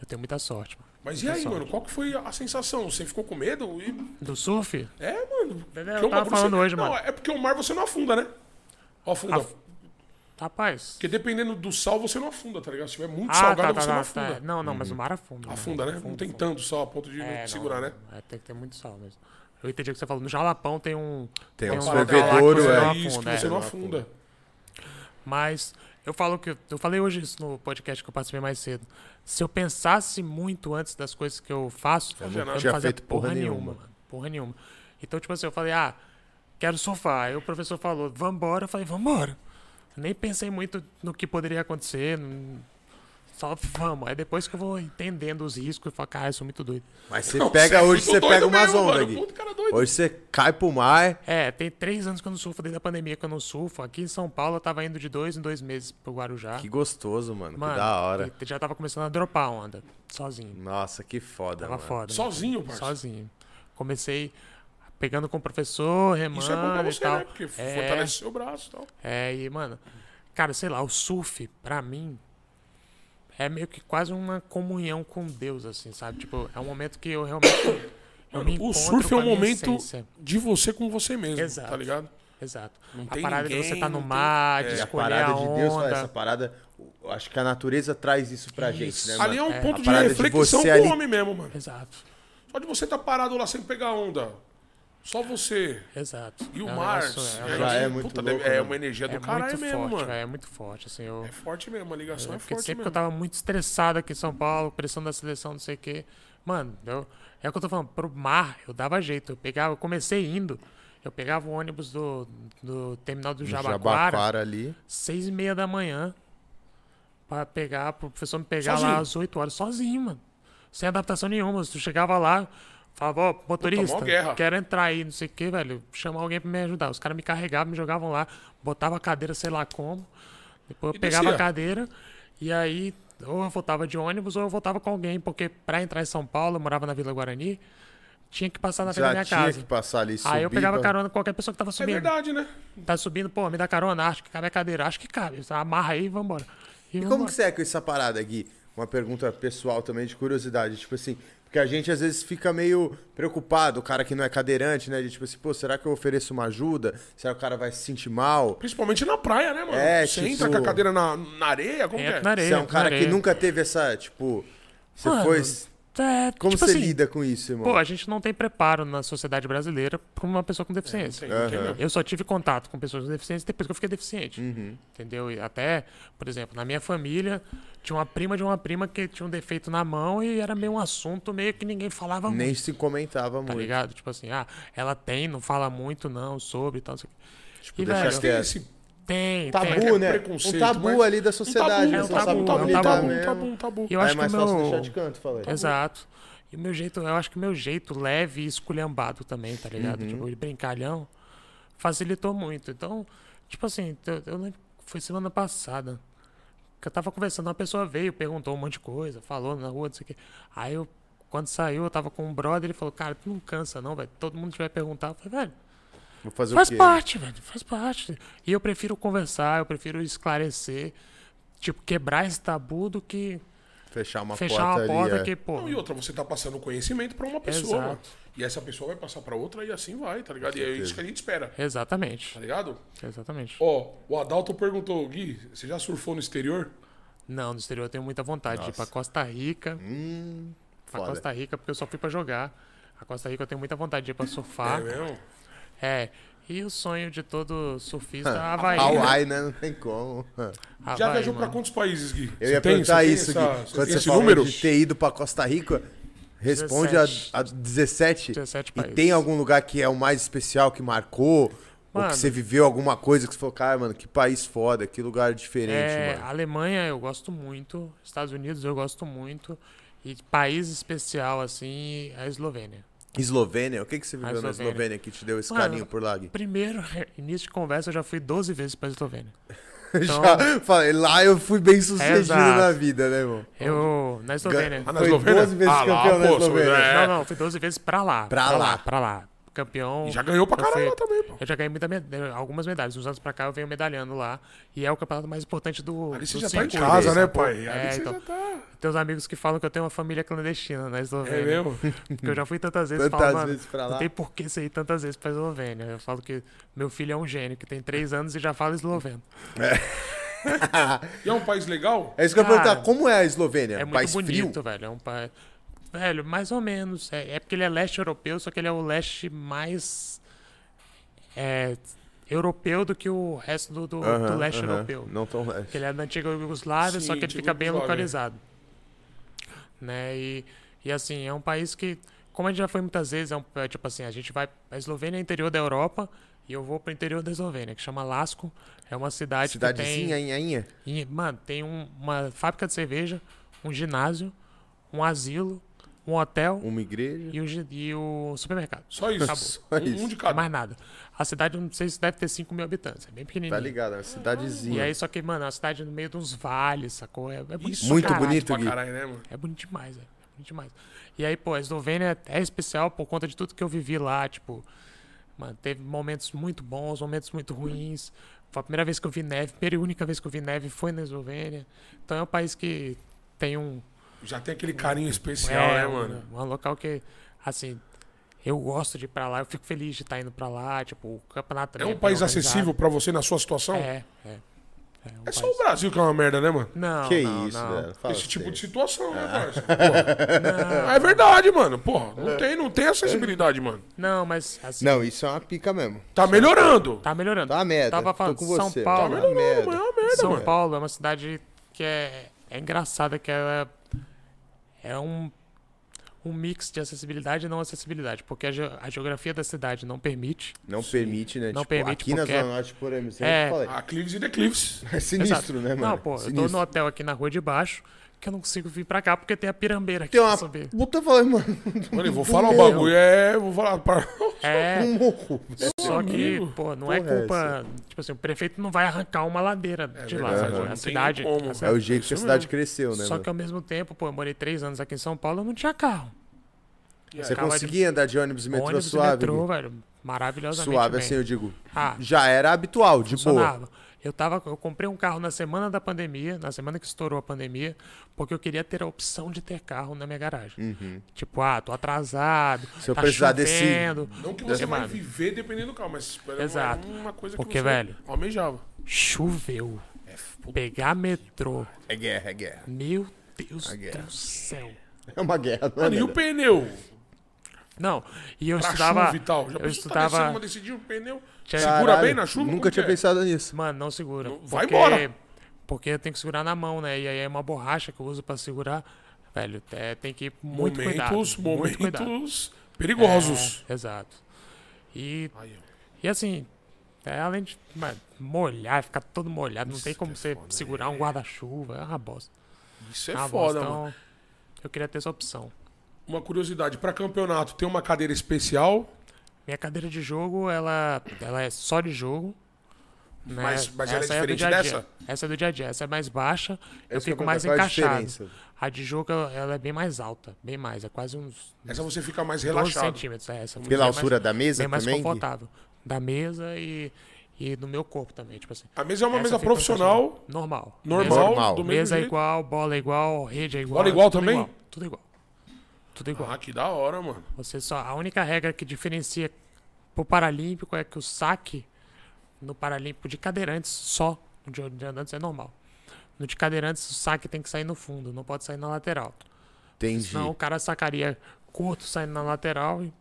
Eu tenho muita sorte, mano. Mas muita e aí, sorte. Mano, qual que foi a sensação? Você ficou com medo? E... Do surf? É, mano. Eu, eu tava falando você... hoje, não, mano. É porque o mar você não afunda, né? Ou afunda? Af... Rapaz. Porque dependendo do sal você não afunda, tá ligado? Se tiver muito ah, salgado, tá, tá, você tá, não afunda. Tá. Não, não, hum. mas o mar afunda. Afunda, né? Afunda, não tem afunda. Tanto sal a ponto de é, não, segurar, né? É, tem que ter muito sal mesmo. Eu entendi o que você falou. No Jalapão tem um... Tem, tem um sorvedouro, é. É isso, que você não afunda. Mas... Eu falo que eu, eu falei hoje isso no podcast que eu participei mais cedo. Se eu pensasse muito antes das coisas que eu faço, eu não, eu não tinha fazia feito porra, porra nenhuma. nenhuma mano, porra nenhuma. Então, tipo assim, eu falei, ah, quero surfar. Aí o professor falou, vambora. Eu falei, vambora. Eu nem pensei muito no que poderia acontecer. Não... Só vamos. Aí depois que eu vou entendendo os riscos, eu falo, cara, eu sou muito doido. Mas você não, pega você hoje, você pega umas ondas aqui. Hoje você cai pro mar. É, tem três anos que eu não surfo, desde a pandemia que eu não surfo. Aqui em São Paulo eu tava indo de dois em dois meses pro Guarujá. Que gostoso, mano. mano que da hora. Já tava começando a dropar a onda, sozinho. Nossa, que foda, tava mano. Foda, sozinho, né? Parceiro? Sozinho. Comecei pegando com o professor, remando e tal. Isso é bom pra você, tal. Né? Porque é... fortalece seu braço e tal. É, e, mano, cara, sei lá, o surf, pra mim... é meio que quase uma comunhão com Deus, assim, sabe? Tipo, é um momento que eu realmente... Eu me o surf é um momento essência. de você com você mesmo, Exato. tá ligado? Exato. Não a tem parada ninguém, de você tá no mar, tem... de escolher é, a parada a onda. de Deus, essa parada, acho que a natureza traz isso pra isso. gente, né, mano? Ali é um é. ponto de reflexão de pro ali... homem mesmo, mano. Exato. Só de você tá parado lá sem pegar onda. Só você. Exato. E o é, mar. É, é, já é, é muito puta, louco, é uma energia do é caralho mesmo, forte, mano. É muito forte, assim. Eu... É forte mesmo, a ligação é, é forte sempre mesmo. Sempre que eu tava muito estressado aqui em São Paulo, pressão da seleção, não sei o quê. Mano, eu... é o que eu tô falando, pro mar eu dava jeito. Eu pegava, eu comecei indo, eu pegava o ônibus do, do terminal do Jabaquara, Jabaquara ali, seis e meia da manhã, pra pegar, pro professor me pegar sozinho. lá às oito horas, sozinho, mano. Sem adaptação nenhuma. Tu chegava lá, falava, ó, oh, motorista, quero entrar aí, não sei o que, velho, chamar alguém pra me ajudar. Os caras me carregavam, me jogavam lá, botava a cadeira, sei lá como, depois eu e pegava descia. a cadeira, e aí... Ou eu voltava de ônibus ou eu voltava com alguém, porque pra entrar em São Paulo, eu morava na Vila Guarani, tinha que passar na frente da minha casa. tinha que passar ali, subir. Aí eu pegava pra... carona com qualquer pessoa que tava subindo. É verdade, né? Tá subindo, pô, me dá carona, acho que cabe a cadeira, acho que cabe. Amarra aí e vambora. E, e vambora. Como que você é com essa parada, Gui? Uma pergunta pessoal também, de curiosidade, tipo assim, porque a gente às vezes fica meio preocupado, o cara que não é cadeirante, né? De tipo assim, pô, será que eu ofereço uma ajuda? Será que o cara vai se sentir mal? Principalmente na praia, né, mano? É, você tipo... entra com a cadeira na, na areia, como é, que é? Na areia, você é um cara que nunca teve essa, tipo... Você mano, foi... É, como tipo você assim, lida com isso, irmão? Pô, a gente não tem preparo na sociedade brasileira pra uma pessoa com deficiência. É, entendeu? Uhum. Eu só tive contato com pessoas com deficiência depois que eu fiquei deficiente. Uhum. Entendeu? E até, por exemplo, na minha família... Tinha uma prima de uma prima que tinha um defeito na mão e era meio um assunto meio que ninguém falava muito. Nem se comentava muito. Tá ligado? Tipo assim, ah, ela tem, não fala muito não sobre e tal. Tipo, e velho, tem esse tem, tabu, tem. né? Um tabu ali da sociedade. Um tabu, um tabu, um tabu, um tabu, um tabu. Eu acho que é mais fácil deixar de canto, falei. Exato. E o meu jeito, eu acho que o meu jeito leve e esculhambado também, tá ligado? Uhum. Tipo, de brincalhão, facilitou muito. Então, tipo assim, eu, eu lembro que foi semana passada. Eu tava conversando, uma pessoa veio, perguntou um monte de coisa, falou na rua, não sei o quê. Aí, eu, quando saiu, eu tava com um brother, ele falou, cara, tu não cansa não, velho. Todo mundo te vai perguntar. Eu falei, velho, Vou fazer faz o quê? parte, velho, faz parte. E eu prefiro conversar, eu prefiro esclarecer, tipo, quebrar esse tabu do que... Fechar uma fechar porta, uma porta ali, que, é. pô... Não, e outra, você tá passando conhecimento pra uma pessoa, Exato. Mano. E essa pessoa vai passar pra outra e assim vai, tá ligado? E é isso que a gente espera. Exatamente. Tá ligado? Exatamente. Ó, o Adalto perguntou, Gui, você já surfou no exterior? Não, no exterior eu tenho muita vontade Nossa. de ir pra Costa Rica. Hum, pra foda. Costa Rica, porque eu só fui pra jogar. A Costa Rica eu tenho muita vontade de ir pra surfar. É mesmo? É. E o sonho de todo surfista é Havaí. Hawaii, né? Não tem como. Havaí, já viajou para quantos países, Gui? Eu você ia tem, perguntar isso, essa, Gui. Quando você falou de ter ido para Costa Rica, responde dezessete, a, a dezessete. dezessete países. E tem algum lugar que é o mais especial, que marcou? Mano, ou que você viveu alguma coisa que você falou, cara, mano, que país foda, que lugar diferente, é, mano. Alemanha eu gosto muito, Estados Unidos eu gosto muito, e país especial, assim, a Eslovênia. Eslovênia? O que, que você viveu na Eslovênia que te deu esse Mano, carinho por lá, Gui? Primeiro, início de conversa, eu já fui doze vezes pra Eslovênia. Então, já falei, lá eu fui bem sucedido exato. na vida, né, irmão? Eu, na Eslovênia. Ah, na Eslovênia? Fui doze vezes ah, campeão lá, na pô, Eslovênia. É. Não, não, fui doze vezes pra lá. Pra, pra lá. lá. Pra lá. Campeão. E já ganhou pra caralho lá também, pô. Eu já ganhei muita medalha, algumas medalhas. Uns anos pra cá eu venho medalhando lá. E é o campeonato mais importante do circuito. Ali você já tá em casa, desse, né, pai? É, ali você então, já tá... Tem uns amigos que falam que eu tenho uma família clandestina na Eslovênia. É mesmo? Porque eu já fui tantas vezes, tantas falo, vezes pra lá. Não tem por que sair tantas vezes pra Eslovênia. Eu falo que meu filho é um gênio, que tem três anos e já fala esloveno. É. E é um país legal? É isso que eu ia perguntar. Como é a Eslovênia? É um muito país bonito, frio? velho. É um país... Velho, mais ou menos. É, é porque ele é leste europeu, só que ele é o leste mais é, europeu do que o resto do, do, uhum, do leste uhum. europeu. Não tão leste. Porque ele é da antiga Iugoslávia, Sim, só que ele fica bem localizado. Né? E, e assim, é um país que, como a gente já foi muitas vezes, é um, é, tipo assim, a gente vai... A Eslovênia é interior da Europa e eu vou pro interior da Eslovênia, que chama Lasko. É uma cidade Cidadezinha, que tem... Cidadezinha, inhainha? Mano, tem um, uma fábrica de cerveja, um ginásio, um asilo... Um hotel. Uma igreja. E o, e o supermercado. Só isso. Só um, isso. um de cada. Não mais nada. A cidade, não sei se deve ter cinco mil habitantes. É bem pequenininha. Tá ligado, é uma cidadezinha. E aí, só que, mano, é uma cidade no meio de uns vales, sacou? É, é bonito. Isso, muito caralho, bonito, Gui. Caralho, né, mano? É bonito demais, é. é bonito demais. E aí, pô, a Eslovênia é especial por conta de tudo que eu vivi lá. Tipo, mano, teve momentos muito bons, momentos muito ruins. Foi a primeira vez que eu vi neve, a primeira e única vez que eu vi neve foi na Eslovênia. Então é um país que... tem um... Já tem aquele carinho um, especial, é, né, mano? Um, um local que, assim, eu gosto de ir pra lá, eu fico feliz de estar tá indo pra lá, tipo, o campeonato... É um país organizado. Acessível pra você na sua situação? É, é. É, um é só país... o Brasil que é uma merda, né, mano? Não, que não, isso, não. velho. Fala esse tipo isso. de situação, né, parceiro? É verdade, mano. Porra, não tem, não tem acessibilidade, mano. Não, mas... Assim, não, isso é uma pica mesmo. Tá melhorando. Tá melhorando. Tá uma merda. Tava falando com São você. Paulo. Tá melhorando, mas é uma merda, São mano. São Paulo é uma cidade que é, é engraçada, que é, é um, um mix de acessibilidade e não acessibilidade. Porque a, ge a geografia da cidade não permite. Não sim. permite, né? Não tipo, permite aqui porque... na Zona Norte, por exemplo, você é... fala aí. Aclives e declives. É sinistro, exato. Né, mano? Não, pô, sinistro. Eu tô no hotel aqui na rua de baixo, que eu não consigo vir pra cá porque tem a pirambeira aqui. Tem uma puta falando, mano. Mano, eu vou falar um bagulho, é... Vou falar pra... É... Um morro. Só que, pô, não porra é culpa... Essa. Tipo assim, o prefeito não vai arrancar uma ladeira é de verdade, lá, sabe? Não a cidade... É o jeito que a cidade cresceu, né? Só mano? Que ao mesmo tempo, pô, eu morei três anos aqui em São Paulo, eu não tinha carro. E você conseguia de... andar de ônibus e metrô ônibus suave? Ônibus e metrô, velho, maravilhosamente suave, bem. Assim, eu digo. Ah, já era habitual, de boa. Eu, tava, eu comprei um carro na semana da pandemia, na semana que estourou a pandemia, porque eu queria ter a opção de ter carro na minha garagem. Uhum. Tipo, ah, tô atrasado, se eu tá precisar chovendo. Desse... Não que você vai viver dependendo do carro, mas exato. Uma coisa que porque, você velho, almejava. Choveu. É, pegar metrô. É guerra, é guerra. Meu Deus é guerra. do céu. É uma guerra. Não é mano, e o pneu? Não, e eu pra estudava... Chuva e tal. Já eu estudava... Uma decidiu o pneu... Segura caralho, bem na chuva? Nunca tinha é? pensado nisso. Mano, não segura. Não, vai porque, embora. Porque eu tenho que segurar na mão, né? E aí é uma borracha que eu uso pra segurar. Velho, é, tem que ir muito momentos, cuidado. Momentos, momentos cuidado. perigosos. É, exato. E, e assim, é, além de mano, molhar, ficar todo molhado, isso não tem como é você foda, segurar é. um guarda-chuva, é uma bosta. Isso é, é foda, bosta, mano. Então, eu queria ter essa opção. Uma curiosidade, pra campeonato tem uma cadeira especial... Minha cadeira de jogo, ela, ela é só de jogo. Né? Mas, mas ela é diferente é dia -dia. dessa? Essa é do dia a dia. Essa é mais baixa, essa eu fico mais encaixado. A, a de jogo, ela é bem mais alta. Bem mais, é quase uns... Essa você fica mais relaxado. doze centímetros, é essa. Pela altura mais, da mesa bem também? Bem mais confortável. Da mesa e, e do meu corpo também. Tipo assim. A mesa é uma essa mesa profissional? Normal. Normal? Mesa, normal. Do mesa é igual, bola é igual, rede é igual. Bola igual tudo também? Igual, tudo igual. Tudo igual. Ah, que da hora, mano. Você só, a única regra que diferencia pro Paralímpico é que o saque no Paralímpico de cadeirantes só, de, de andantes é normal. No de cadeirantes o saque tem que sair no fundo, não pode sair na lateral. Entendi. Senão o cara sacaria curto saindo na lateral e...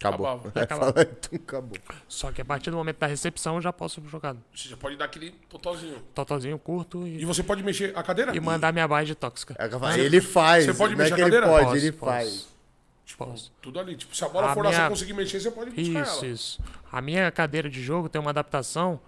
Acabou. É, então acabou. Só que a partir do momento da recepção eu já posso jogar. Você já pode dar aquele totozinho. Totozinho curto. E, e você pode mexer a cadeira? E mandar minha base de tóxica. Ele faz. Você pode mexer a cadeira? Ele pode, ele faz. Tipo, tudo ali. Tipo, se a bola for lá, você conseguir mexer, você pode buscar ela. Isso, isso. A minha cadeira de jogo tem uma adaptação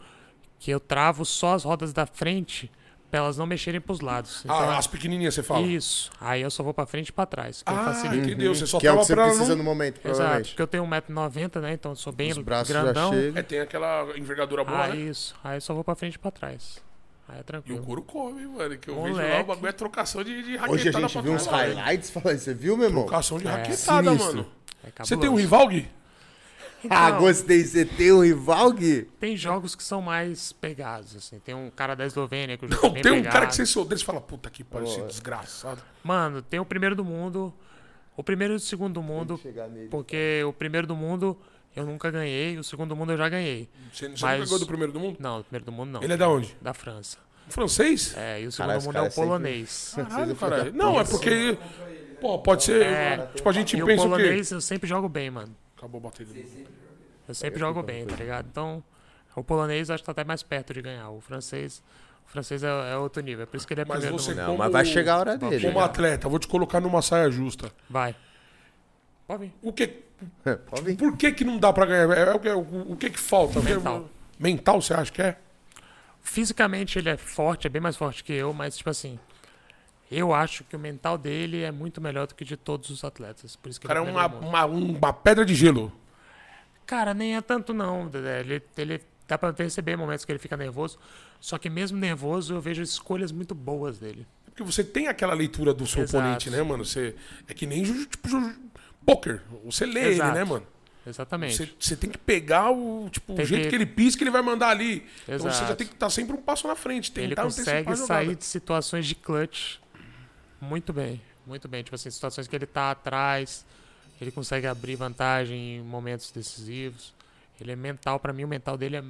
que eu travo só as rodas da frente pra elas não mexerem pros lados. Então, ah, as pequenininhas você fala? Isso. Aí eu só vou pra frente e pra trás. Que ah, entendeu. Você só que é o que você precisa não... no momento, provavelmente. Exato, porque eu tenho um metro e noventa, né? Então eu sou bem grandão. É, tem aquela envergadura boa, ah, né? Isso. Aí eu só vou pra frente e pra trás. Aí é tranquilo. E o couro come, mano. Que eu moleque. Vejo lá, o bagulho é trocação de, de raquetada. Hoje a gente viu uns highlights, fala aí. Você viu, meu irmão? Trocação de é. raquetada, sinistro. Mano. É você tem um rival, Gui? Então, ah, gostei. Você tem um rival, Gui? Tem jogos que são mais pegados, assim. Tem um cara da Eslovênia que eu jogo não, bem tem um pegado. Cara que você solta e fala, puta que pariu, esse desgraçado. Mano, tem o primeiro do mundo, o primeiro e o segundo do mundo, nele, porque tá. o primeiro do mundo eu nunca ganhei, o segundo do mundo eu já ganhei. Você, você mas... não pegou do primeiro do mundo? Não, do primeiro do mundo não. Ele é da onde? Da França. O francês? É, e o segundo caralho, do mundo é o polonês. Sempre... Caralho, caralho. Não, é porque... Pô, pode ser... É, tipo, a gente pensa o quê? O polonês eu sempre jogo bem, mano. Acabou batendo. Eu sempre jogo bem, tá ligado? Então, o polonês acho que tá até mais perto de ganhar. O francês, o francês é, é outro nível. É por isso que ele é mas primeiro você do mundo. Não, mas vai chegar a hora dele. Como atleta, vou te colocar numa saia justa. Vai. Pode vir. O que, é, pode vir. Por que que não dá pra ganhar? É, é, é, o que que falta? Mental. Mental, você acha que é? Fisicamente ele é forte, é bem mais forte que eu, mas tipo assim... Eu acho que o mental dele é muito melhor do que de todos os atletas. Por isso que cara, é uma, uma, uma pedra de gelo. Cara, nem é tanto não, Dedé. Ele, ele dá pra perceber momentos que ele fica nervoso. Só que mesmo nervoso, eu vejo escolhas muito boas dele. É porque você tem aquela leitura do seu exato. Oponente, né, mano? Você, é que nem ju, tipo, ju, poker. Você lê exato. Ele, né, mano? Exatamente. Você, você tem que pegar o, tipo, o jeito que... que ele pisca, ele vai mandar ali. Exato. Então você já tem que estar sempre um passo na frente. Tentar ele consegue sair de situações de clutch... Muito bem, muito bem. Tipo assim, situações que ele tá atrás, ele consegue abrir vantagem em momentos decisivos. Ele é mental, pra mim o mental dele é,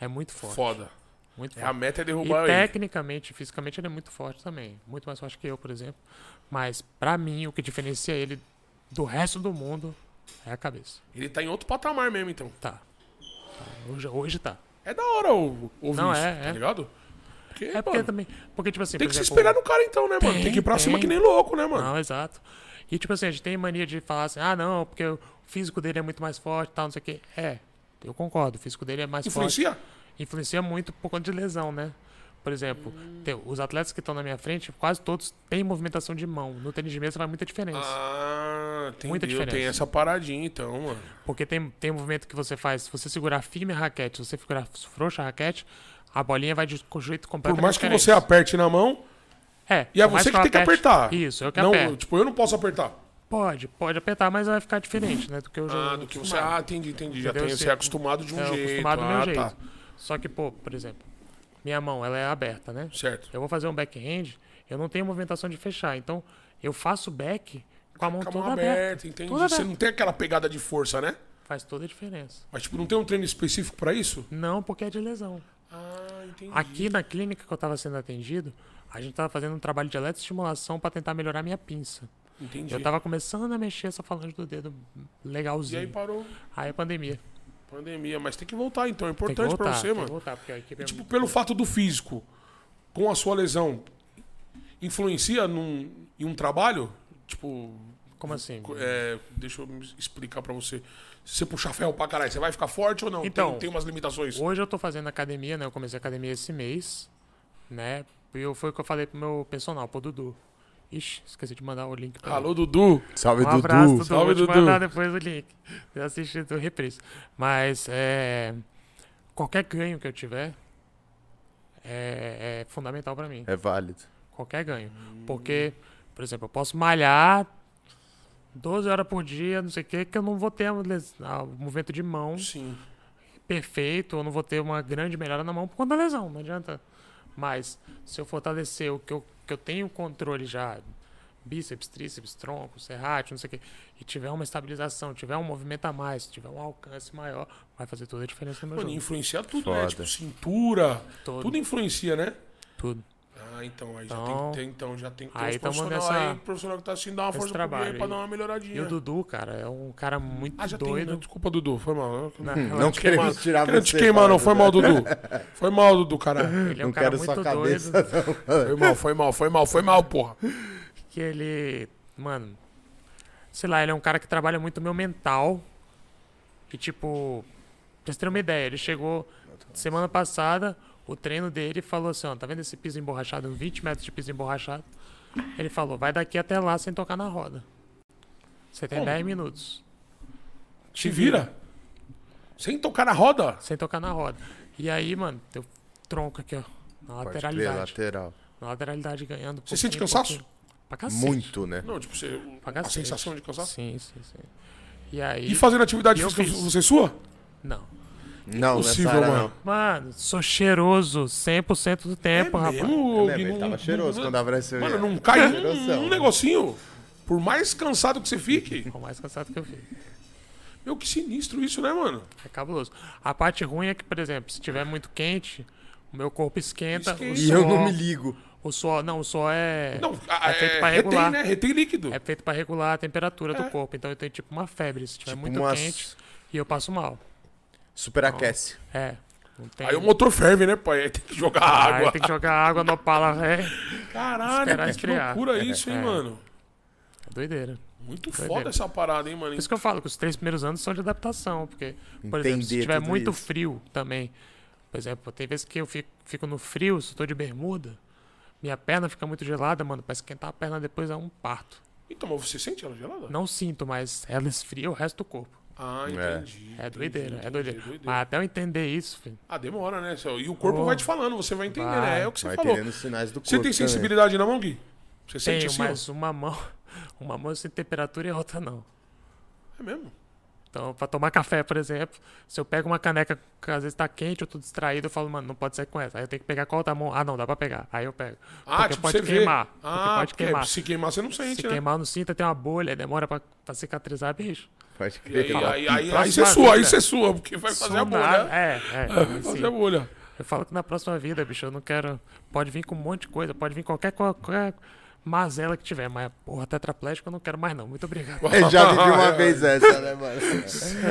é muito forte. Foda. Muito forte. É, a meta é derrubar ele. E tecnicamente, fisicamente ele é muito forte também. Muito mais forte que eu, por exemplo. Mas pra mim, o que diferencia ele do resto do mundo é a cabeça. Ele tá em outro patamar mesmo, então. Tá. tá. Hoje, hoje tá. É da hora ouvir Não, isso, é, tá é. ligado? Porque, é porque mano, também... Porque, tipo assim, tem que exemplo, se esperar no cara então, né, tem, mano? Tem que ir pra tem. cima que nem louco, né, mano? Não, exato. E, tipo assim, a gente tem mania de falar assim, ah, não, porque o físico dele é muito mais forte e tal, não sei o quê. É, eu concordo, o físico dele é mais Influencia? forte. Influencia? Influencia muito por conta de lesão, né? Por exemplo, hum. tem, os atletas que estão na minha frente, quase todos têm movimentação de mão. No tênis de mesa vai muita diferença. Ah, entendi. Muita diferença. Tem essa paradinha, então, mano. Porque tem, tem um movimento que você faz, se você segurar firme a raquete, se você segurar frouxa a raquete, a bolinha vai de jeito completamente Por mais que diferente. você aperte na mão... É, e é você que, que tem que apertar. Isso, eu que não, aperto. Tipo, eu não posso apertar. Pode, pode apertar, mas vai ficar diferente, né? Do que eu já... Ah, do que você... Ah, entendi, entendi. Já tem você acostumado de um jeito. acostumado do meu jeito. Só que, pô, por exemplo, minha mão, ela é aberta, né? Certo. Eu vou fazer um backhand, eu não tenho movimentação de fechar. Então, eu faço back com a mão toda aberta. Entendi. Você não tem aquela pegada de força, né? Faz toda a diferença. Mas, tipo, não tem um treino específico pra isso? Não, porque é de lesão. Ah, entendi. Aqui na clínica que eu tava sendo atendido... A gente tava fazendo um trabalho de eletroestimulação pra tentar melhorar minha pinça. Entendi. Eu tava começando a mexer essa falange do dedo legalzinho. E aí parou. Aí a pandemia. Pandemia, mas tem que voltar então, é importante tem que voltar, pra você, tem mano. Que voltar, porque a equipe e, tipo, é muito... pelo fato do físico, com a sua lesão, influencia num, em um trabalho? Tipo... Como assim? É, deixa eu explicar pra você. Se você puxar ferro pra caralho, você vai ficar forte ou não? Então, tem, tem umas limitações. Hoje eu tô fazendo academia, né? Eu comecei a academia esse mês, né? E foi o que eu falei pro meu personal, pro Dudu. Ixi, esqueci de mandar o link pra Alô, ele. Dudu! Salve, um abraço, Dudu! Dudu. Salve, Dudu! Vou te mandar depois o link. Eu assisti o reprise. Mas, é, qualquer ganho que eu tiver é, é fundamental pra mim. É válido. Qualquer ganho. Porque, por exemplo, eu posso malhar doze horas por dia, não sei o que, que eu não vou ter o movimento de mão Sim. perfeito, eu não vou ter uma grande melhora na mão por conta da lesão, não adianta... Mas se eu fortalecer o que eu, que eu tenho controle já, bíceps, tríceps, tronco, serrate, não sei o quê, e tiver uma estabilização, tiver um movimento a mais, tiver um alcance maior, vai fazer toda a diferença no meu Mano, jogo. Influencia tudo, Foda. né? Tipo, cintura, tudo. tudo influencia, né? Tudo. Ah, então, aí então, já tem, tem, então, já tem que ter aí, profissional, nessa, aí o profissional que tá assistindo dá uma força trabalho, pro meio pra dar uma melhoradinha. E o Dudu, cara, é um cara muito ah, já doido. Tem, não, desculpa, Dudu, foi mal. Não, não, não queremos tirar você. Não te queimar, não, foi mal, Dudu. Foi mal, Dudu, cara. Ele é um não cara quero muito sua cabeça, doido. Não, foi mal, foi mal, foi mal, foi mal, porra. Que ele, mano, sei lá, ele é um cara que trabalha muito o meu mental. E tipo, pra vocês terem uma ideia, ele chegou semana passada... O treino dele falou assim, ó, tá vendo esse piso emborrachado? vinte metros de piso emborrachado. Ele falou, vai daqui até lá sem tocar na roda. Você tem Bom, dez minutos. Te vira. vira. Sem tocar na roda? Sem tocar na roda. E aí, mano, teu tronco aqui, ó. Na Pode lateralidade. Ter, lateral. Na lateralidade ganhando. Você sente cansaço? Pra cacete. Muito, né? Não, tipo, você, a sensação de cansaço? Sim, sim, sim. E aí... E fazendo atividade física, você sua? Não. Não, impossível, nessa área, mano. Não. Mano, sou cheiroso cem por cento do tempo, é rapaz. Mesmo, é mesmo, ele tava cheiroso quando apareceu. Mano, não cai um, um negocinho. Por mais cansado que você fique. Por mais cansado que eu fique. Meu, que sinistro isso, né, mano? É cabuloso. A parte ruim é que, por exemplo, se tiver muito quente, o meu corpo esquenta. esquenta. O suor, e eu não me ligo. O suor, não, o suor é, não, é, é feito pra regular. Retém, né? Retém líquido. É feito pra regular a temperatura é. do corpo. Então eu tenho tipo uma febre. Se tiver tipo muito umas... quente, e eu passo mal. Superaquece. É. Não tem... Aí o motor ferve, né, pai? Aí tem que jogar ah, água. Aí tem que jogar água no pala, velho. Caralho, que esfriar. loucura isso, hein, é. mano? É doideira. Muito doideira. foda essa parada, hein, mano? Por isso que eu falo que os três primeiros anos são de adaptação. Porque, por Entender exemplo, se tiver muito isso. frio também. Por exemplo, tem vezes que eu fico, fico no frio, se eu tô de bermuda, minha perna fica muito gelada, mano. Pra esquentar a perna depois é um parto. Então, mas você sente ela gelada? Não sinto, mas ela esfria o resto do corpo. Ah, entendi. É, é doideira, entendi, é doideira. Entendi, doideira. Mas até eu entender isso, filho. Ah, demora, né? E o corpo oh. vai te falando, você vai entender, vai, né? É o que você vai falou. Os sinais do corpo. Você tem sensibilidade também. na mão, Gui? Você Tenho, sente assim? Mas ó? uma mão, uma mão sem temperatura e outra não. É mesmo? Então, para tomar café, por exemplo, se eu pego uma caneca que às vezes tá quente, eu tô distraído, eu falo, mano, não pode sair com essa. Aí eu tenho que pegar com a outra mão. Ah, não, dá pra pegar. Aí eu pego. Ah, porque tipo, pode você queimar. Vê. Ah, porque pode queimar. É, se queimar, você não sente, se né? Se queimar, não sinta, tem uma bolha, demora pra, pra cicatrizar, bicho. Pode crer. E aí, aí, aí você sua, aí você sua, porque vai fazer a bolha. É, é. Vai fazer a bolha. Eu falo que na próxima vida, bicho, eu não quero... Pode vir com um monte de coisa, pode vir qualquer... qualquer... mazela que tiver, mas porra, tetraplégico eu não quero mais não, muito obrigado. Eu já vivi uma vez essa, né, mano?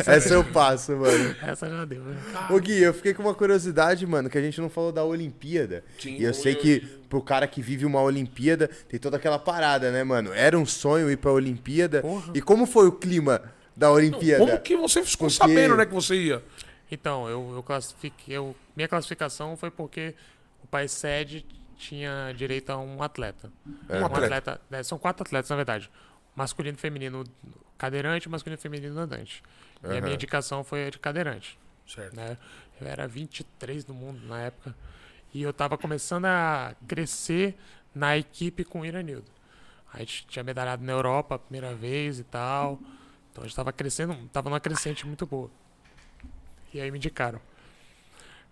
Essa eu passo, mano. Essa já deu, né? Ô Gui, eu fiquei com uma curiosidade, mano, que a gente não falou da Olimpíada. Sim, e eu sei que pro cara que vive uma Olimpíada, tem toda aquela parada, né, mano? Era um sonho ir pra Olimpíada. Porra. E como foi o clima da Olimpíada? Não, como que você ficou porque... sabendo, né, que você ia? Então, eu, eu classifiquei... Eu, minha classificação foi porque o país sede... tinha direito a um atleta. É. Um atleta. atleta né, são quatro atletas, na verdade. Masculino e feminino cadeirante, masculino e feminino andante. Uhum. E a minha indicação foi a de cadeirante. Certo. Né? Eu era vinte e três do mundo na época. E eu tava começando a crescer na equipe com o Iranildo. A gente tinha medalhado na Europa a primeira vez e tal. Então a gente tava crescendo, tava numa crescente muito boa. E aí me indicaram.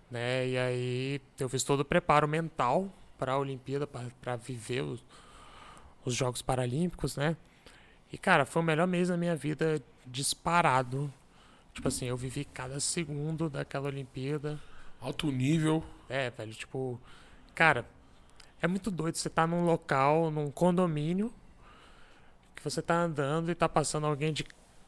Né? E aí eu fiz todo o preparo mental para a Olimpíada, para viver os, os Jogos Paralímpicos, né? E, cara, foi o melhor mês da minha vida disparado. Tipo assim, eu vivi cada segundo daquela Olimpíada. Alto nível. É, velho, tipo... Cara, é muito doido você tá num local, num condomínio, que você tá andando e tá passando alguém de...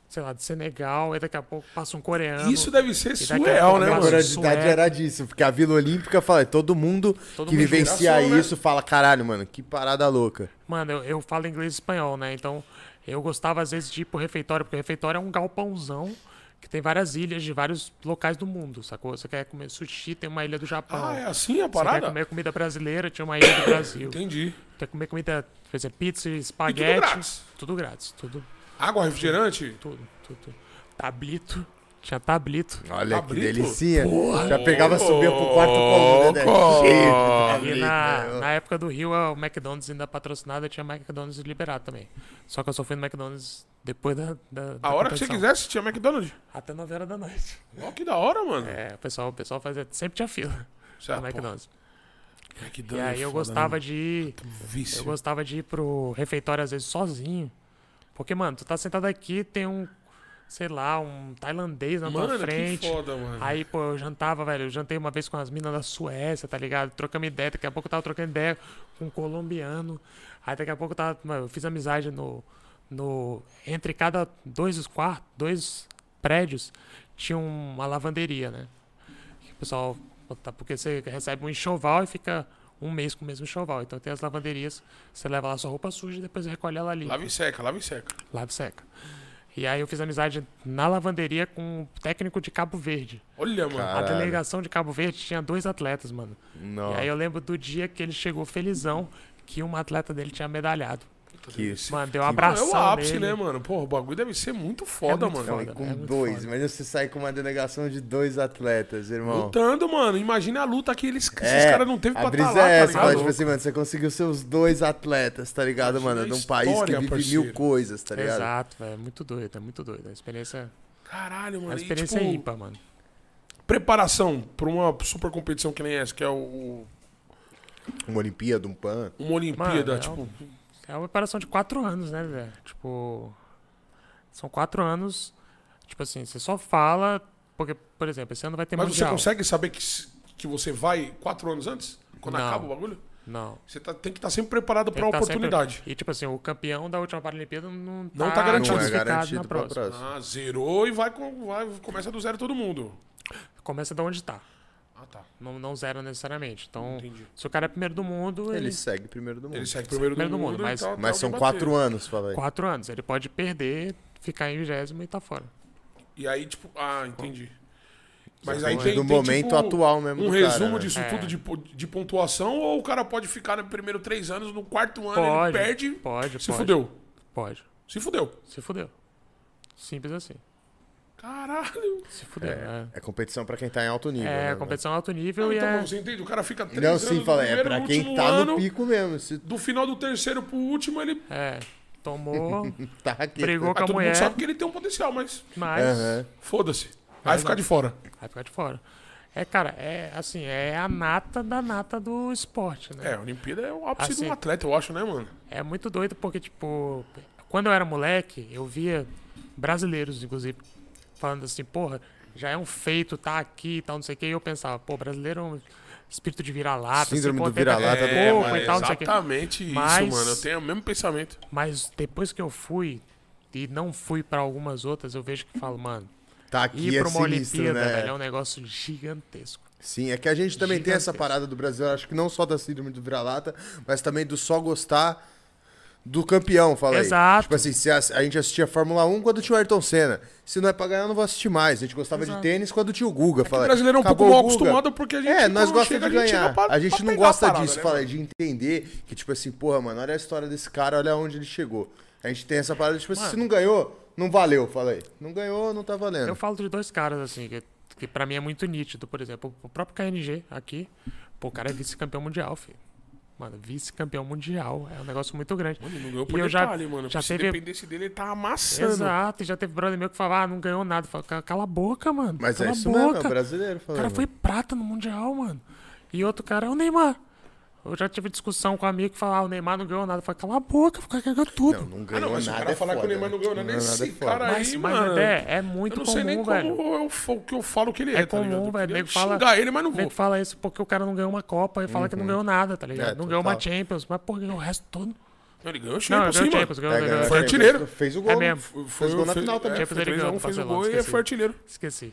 sei lá, de Senegal, e daqui a pouco passa um coreano. Isso deve ser surreal, né, mano? A curiosidade era disso, porque a Vila Olímpica fala, todo mundo todo que mundo vivencia isso, né? Fala, caralho, mano, que parada louca. Mano, eu, eu falo inglês e espanhol, né? Então, eu gostava às vezes de ir pro refeitório, porque o refeitório é um galpãozão que tem várias ilhas de vários locais do mundo, sacou? Você quer comer sushi, tem uma ilha do Japão. Ah, é assim a parada? Você quer comer comida brasileira, tinha uma ilha do Brasil. Entendi. Quer comer comida, por exemplo, pizza, espaguete. E tudo grátis. Tudo grátis, tudo. Água, refrigerante? Tudo, tudo, tudo. Tablito. Tinha tablito. Olha tablito? Que delicinha. Porra. Já pegava, subia pro quarto colo, né? E na, na época do Rio, o McDonald's ainda patrocinado, tinha McDonald's liberado também. Só que eu só fui no McDonald's depois da... da, da a hora competição. Que você quisesse, tinha McDonald's? Até nove horas da noite. Ó, que da hora, mano. É, o pessoal, o pessoal fazia... Sempre tinha fila no McDonald's. McDonald's. E aí eu gostava de ir... Eu gostava de ir pro refeitório, às vezes, sozinho. Porque, mano, tu tá sentado aqui, tem um, sei lá, um tailandês na mano, tua frente. Que foda, mano. Aí, pô, eu jantava, velho. Eu jantei uma vez com as minas da Suécia, tá ligado? Trocamos ideia. Daqui a pouco eu tava trocando ideia com um colombiano. Aí, daqui a pouco eu tava... Mano, eu fiz amizade no... no entre cada dois quartos, dois prédios, tinha uma lavanderia, né? O pessoal... Porque você recebe um enxoval e fica... um mês com o mesmo enxoval. Então tem as lavanderias, você leva lá sua roupa suja e depois recolhe ela ali. Lava e seca, lava e seca. Lava e seca. E aí eu fiz amizade na lavanderia com o técnico de Cabo Verde. Olha, mano. Caralho. A delegação de Cabo Verde tinha dois atletas, mano. Não. E aí eu lembro do dia que ele chegou felizão que uma atleta dele tinha medalhado. Isso. Mano, deu um abração. É o ápice, nele. Né, mano? Porra, o bagulho deve ser muito foda, é muito mano. Foda, com é dois. Foda. Imagina você sair com uma delegação de dois atletas, irmão. Lutando, mano. Imagina a luta que eles, é, esses caras não teve pra estar lá, tá ligado? Fala, tipo assim, mano, você conseguiu seus dois atletas, tá ligado, imagina mano? De um país que vive parceiro. Mil coisas, tá ligado? Exato, velho. É muito doido, é muito doido. A experiência. Caralho, mano. A experiência e, tipo, é ímpar, mano. Preparação pra uma super competição que nem essa, que é o. Uma Olimpíada, um Pan. Uma Olimpíada, mano, tipo. É um... É uma preparação de quatro anos, né, velho? Tipo, são quatro anos, tipo assim, você só fala, porque, por exemplo, esse ano vai ter Mas mundial. Mas você consegue saber que, que você vai quatro anos antes? Quando não, acaba o bagulho? Não. Você tá, tem que estar tá sempre preparado para a tá oportunidade. Sempre... E, tipo assim, o campeão da última Paralimpíada não tá, não tá garantido. Não é garantido na próxima. próxima. Ah, zerou e vai, vai, começa do zero todo mundo. Começa de onde tá. Ah, tá. Não, não zero necessariamente. Então, entendi. Se o cara é primeiro do mundo... Ele, ele segue primeiro do mundo. Ele segue primeiro, primeiro do, do mundo, mundo mas, tal, mas são quatro bater. Anos, fala aí. Quatro anos. Ele pode perder, ficar em vigésimo e tá fora. E aí, tipo... Ah, entendi. Mas aí tem, do tem, momento tipo, atual mesmo um do cara, resumo né? disso é. Tudo de, de pontuação ou o cara pode ficar no primeiro três anos, no quarto ano pode, ele perde... Pode, Se pode. fudeu. Pode. Se fudeu. Se fudeu. Simples assim. Caralho! Se fuder, é, né? É competição pra quem tá em alto nível. É, né, competição em alto nível não, e então, é... Você entende? O cara fica três anos no primeiro, no último ano. Não, sim, falei, é pra quem tá no pico mesmo. Se... Do final do terceiro pro último, ele... É. Tomou, tá brigou com a todo mulher. Todo mundo sabe que ele tem um potencial, mas... Mas... Uhum. Foda-se. Vai ficar de fora. Vai ficar de fora. É, cara, é assim, é a nata da nata do esporte, né? É, a Olimpíada é o ápice assim, de um atleta, eu acho, né, mano? É muito doido porque, tipo... Quando eu era moleque, eu via brasileiros, inclusive, falando assim, porra, já é um feito, tá aqui e tal, não sei o quê. E eu pensava, pô, brasileiro é um... Espírito de vira-lata. Síndrome do vira-lata. É, mano, e tal, exatamente isso, mas, mano. Eu tenho o mesmo pensamento. Mas depois que eu fui, e não fui pra algumas outras, eu vejo que falo, mano, tá aqui ir pra uma é sinistro, Olimpíada, né? Velho, é um negócio gigantesco. Sim, é que a gente também tem essa parada do Brasil, acho que não só da síndrome do vira-lata, mas também do só gostar do campeão, falei. Exato. Tipo assim, se a, a gente assistia Fórmula um quando tinha o Ayrton Senna. Se não é pra ganhar, eu não vou assistir mais. A gente gostava Exato. de tênis quando tinha o Guga, é falei. O brasileiro é um pouco mal acostumado porque a gente... É, nós gostamos de ganhar. A gente, pra, a gente não gosta parada, disso, né, falei, de entender que, tipo assim, porra, mano, olha a história desse cara, olha onde ele chegou. A gente tem essa parada, tipo assim, se não ganhou, não valeu, falei. Não ganhou, não tá valendo. Eu falo de dois caras, assim, que, que pra mim é muito nítido. Por exemplo, o próprio K N G aqui, pô, o cara é vice-campeão mundial, filho. Mano, vice-campeão mundial. É um negócio muito grande. Mano, não ganhou por detalhe, mano. Já teve... Se dependesse dele, ele tá amassando. Exato. E já teve brother meu que falava, ah, não ganhou nada. Falava, cala a boca, mano. Mas cala é isso mesmo, é brasileiro. Falei, o cara mano. foi prata no Mundial, mano. E outro cara é o Neymar. Eu já tive discussão com um amigo que falava, ah, o Neymar não ganhou nada. Falei, cala a boca, o cara ganhou tudo. Não, não ganhou ah, não, mas nada. O cara é falar foda, que o Neymar não ganhou nada. Esse cara aí, mas, mano. Mas é, é muito comum, velho. Eu não sei nem como eu, o que eu falo que ele é, é tá comum, velho. Eu queria xingar ele, mas não vou. Ele fala isso porque o cara não ganhou uma Copa e fala uhum. que não ganhou nada, tá ligado? É, não ganhou uma Champions, mas, pô, ganhou o resto todo. Ele ganhou o Champions, sim, mano. Foi artilheiro. Fez o gol. É mesmo. Fez o gol na final também. Fez o gol e foi artilheiro. Esqueci.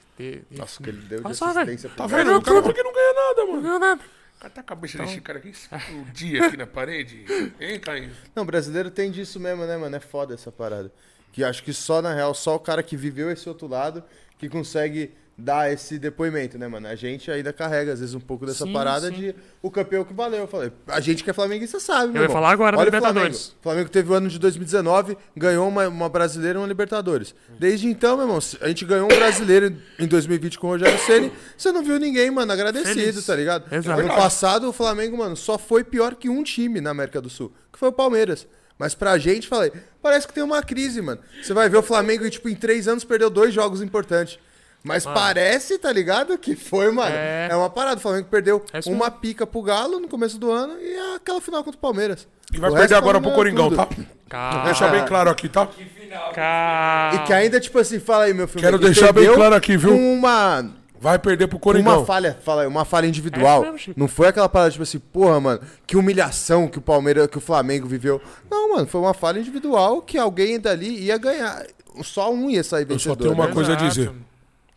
Nossa, que ele deu de assistência. Tá vendo? O cara porque não ganha nada, mano. Não ganhou nada. Até a cabeça então... desse cara aqui explodir aqui na parede. Hein, Caio? Não, brasileiro tem disso mesmo, né, mano? É foda essa parada. Que acho que só, na real, só o cara que viveu esse outro lado que consegue dar esse depoimento, né, mano? A gente ainda carrega, às vezes, um pouco dessa sim, parada sim. de o campeão que valeu. Eu falei, a gente que é flamenguista sabe, meu Eu ia irmão. falar agora Olha da Libertadores. O Flamengo. Flamengo teve o ano de dois mil e dezenove, ganhou uma, uma brasileira e uma Libertadores. Desde então, meu irmão, a gente ganhou um brasileiro em dois mil e vinte com o Rogério Ceni. Você não viu ninguém, mano, agradecido, Feliz. tá ligado? Exato. Ano passado, o Flamengo, mano, só foi pior que um time na América do Sul, que foi o Palmeiras. Mas pra gente, falei, parece que tem uma crise, mano. Você vai ver o Flamengo, e, tipo, em três anos perdeu dois jogos importantes. Mas mano. parece, tá ligado? Que foi, mano. É, é uma parada. O Flamengo perdeu é uma pica pro Galo no começo do ano e aquela final contra o Palmeiras. E vai o perder agora pro Coringão, tudo. tá? Calma. Deixar bem claro aqui, tá? Que final. Calma. E que ainda, tipo assim, fala aí, meu filho. Quero deixar bem claro aqui, viu? Uma... Vai perder pro Coringão. Uma falha, fala aí, uma falha individual. É mesmo, Chico. Não foi aquela parada, tipo assim, porra, mano, que humilhação que o Palmeiras, que o Flamengo viveu. Não, mano, foi uma falha individual que alguém dali ia ganhar. Só um ia sair vencedor. Eu só tenho uma né? coisa Exato. a dizer.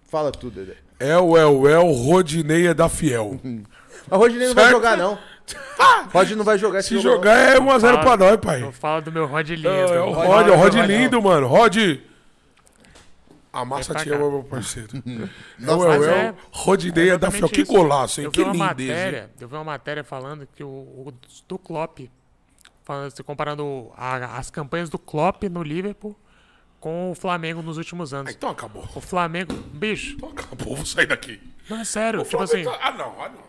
Fala tudo, Dedé. É o é o é o Rodinei é da Fiel. Mas Rodinei não certo? vai jogar, não. Rod não vai jogar esse Se jogo, jogar não. é um a zero pra nós, pai. Eu falo do meu Rod lindo. É, é o Rod, Rod, é o Rod lindo, mano. Rod... Amassa tia, meu parceiro. Nossa, é o é o Rodinei é, é da Fiel. Que golaço, hein? Eu que lindo matéria, Eu vi uma matéria falando que o, o do Klopp, falando, comparando a, as campanhas do Klopp no Liverpool com o Flamengo nos últimos anos. Então acabou. O Flamengo... Bicho. Então acabou, vou sair daqui. Não, é sério. O tipo Flamengo assim... Tá... Ah, não, ah, não.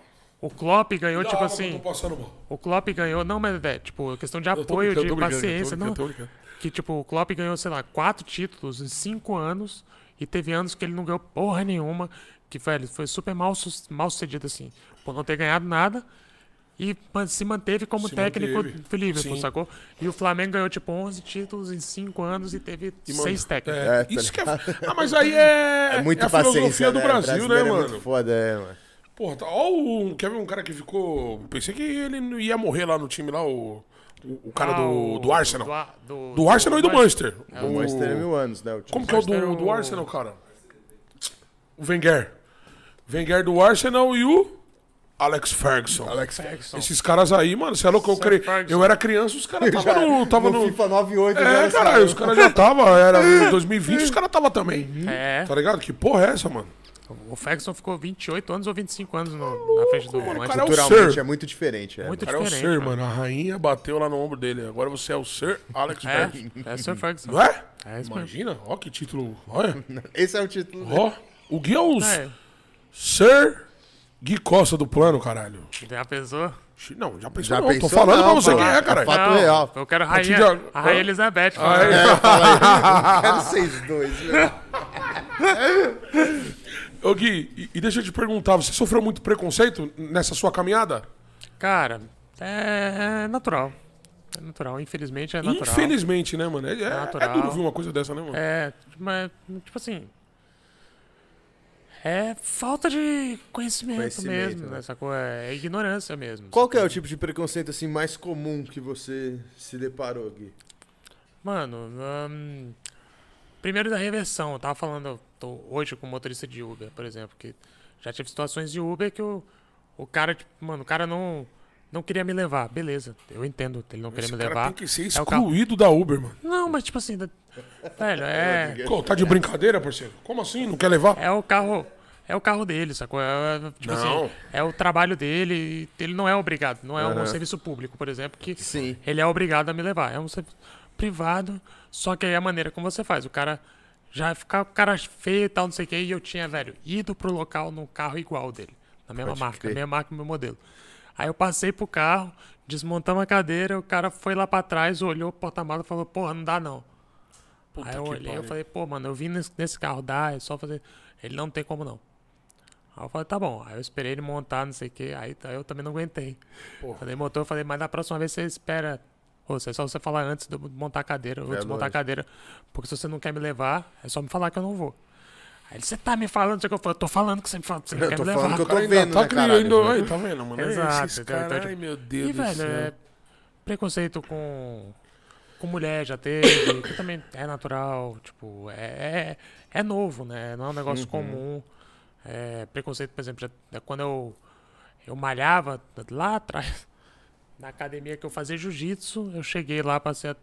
O Klopp ganhou, não, tipo não, assim... Não passando mal. O Klopp ganhou... Não, mas é, tipo, questão de apoio, de paciência. Não, que, tipo, o Klopp ganhou, sei lá, quatro títulos em cinco anos e teve anos que ele não ganhou porra nenhuma, que, velho, foi super mal, mal sucedido, assim, por não ter ganhado nada. E se manteve como se técnico manteve. do Liverpool, sacou? E o Flamengo ganhou, tipo, onze títulos em cinco anos e teve e, mano, seis técnicos. É, é, isso que é... Ah, mas aí é, é, muita é a filosofia do né? Brasil, né, mano? É muito foda, é, mano. Porra, tá... Ó, quer ver um cara que ficou... Pensei que ele não ia morrer lá no time, lá, o... O cara ah, do, do Arsenal. Do, do, do Arsenal do, e do Manchester. É, o Manchester é mil anos, né? O time como que é o do, do Arsenal, cara? O Wenger. Wenger do Arsenal e o... Alex Ferguson. Alex Ferguson. Esses caras aí, mano, você é louco, eu, cre... eu era criança, os caras estavam no, tava no... no FIFA nove oito. É, caralho, os caras já estavam, era dois mil e vinte, os caras estavam também. É. Tá ligado? Que porra é essa, mano? O Ferguson ficou vinte e oito anos ou vinte e cinco anos no, louco, na frente do mano, o cara culturalmente é, o ser. é muito diferente. É, muito o cara diferente, é o ser, mano. mano. A rainha bateu lá no ombro dele. Agora você é o Sir Alex é, Ferguson. É o Sir Ferguson. Não é? é Imagina, ó que título. Olha. Esse é o título. Ó, o Gui é o é. Sir... Gui Costa do plano, caralho. Já pensou? Não, já pensou, já não. Pensou, tô falando não, pra você quem é, cara. É fato não, real. Eu quero a Rainha, já... a Rainha Elizabeth. Ah, é, eu quero vocês dois. Ô Gui, e, e deixa eu te perguntar, você sofreu muito preconceito nessa sua caminhada? Cara, é, é natural. É natural, infelizmente é natural. Infelizmente, né, mano? É, é, natural. É duro ver uma coisa dessa, né, mano? É, mas, tipo assim... É falta de conhecimento, conhecimento mesmo, né? Essa coisa, é ignorância mesmo. Qual que é o tipo de preconceito assim, mais comum que você se deparou, Gui? Mano, um, primeiro da reversão. Eu tava falando tô hoje com um motorista de Uber, por exemplo, que já tive situações de Uber que o, o cara, tipo, mano, o cara não, não queria me levar. Beleza, eu entendo ele não queria me levar. Esse cara tem que ser excluído é da Uber, mano. Não, mas tipo assim, velho, é... Pô, tá de brincadeira, parceiro? Como assim? Não quer levar? É o carro... É o carro dele, sacou? É, tipo assim, é o trabalho dele, ele não é obrigado. Não é uhum. um serviço público, por exemplo, que Sim. ele é obrigado a me levar. É um serviço privado, só que aí é a maneira como você faz. O cara já fica o cara feio e tal, não sei o que. E eu tinha, velho, ido pro local num carro igual dele, na mesma Pode marca, na mesma marca, no meu modelo. Aí eu passei pro carro, desmontamos a cadeira, o cara foi lá pra trás, olhou o porta-malas e falou, porra, não dá não. Puta aí eu olhei e falei, pô, mano, eu vim nesse, nesse carro, dá, é só fazer... Ele não tem como não. Aí eu falei, tá bom. Aí eu esperei ele montar, não sei o que. Aí eu também não aguentei. Porra. Falei, motor, eu falei, mas na próxima vez você espera. Ou seja, é só você falar antes de montar a cadeira, ou é desmontar a cadeira. Porque se você não quer me levar, é só me falar que eu não vou. Aí ele, você tá me falando, não sei o que eu falo. Eu tô falando que você me fala, você não quer me levar. Eu tô falando que eu tô cara, vendo, tá né, caralho, ainda, aí, tá vendo, mano? Exato. Esses então, carai, então, tipo, meu Deus e, do velho, céu. É preconceito com... Com mulher já teve, que também é natural, tipo, é, é, é novo, né? Não é um negócio uhum. comum. É, preconceito, por exemplo, já, quando eu, eu malhava lá atrás, na academia que eu fazia jiu-jitsu, eu cheguei lá pra, ser,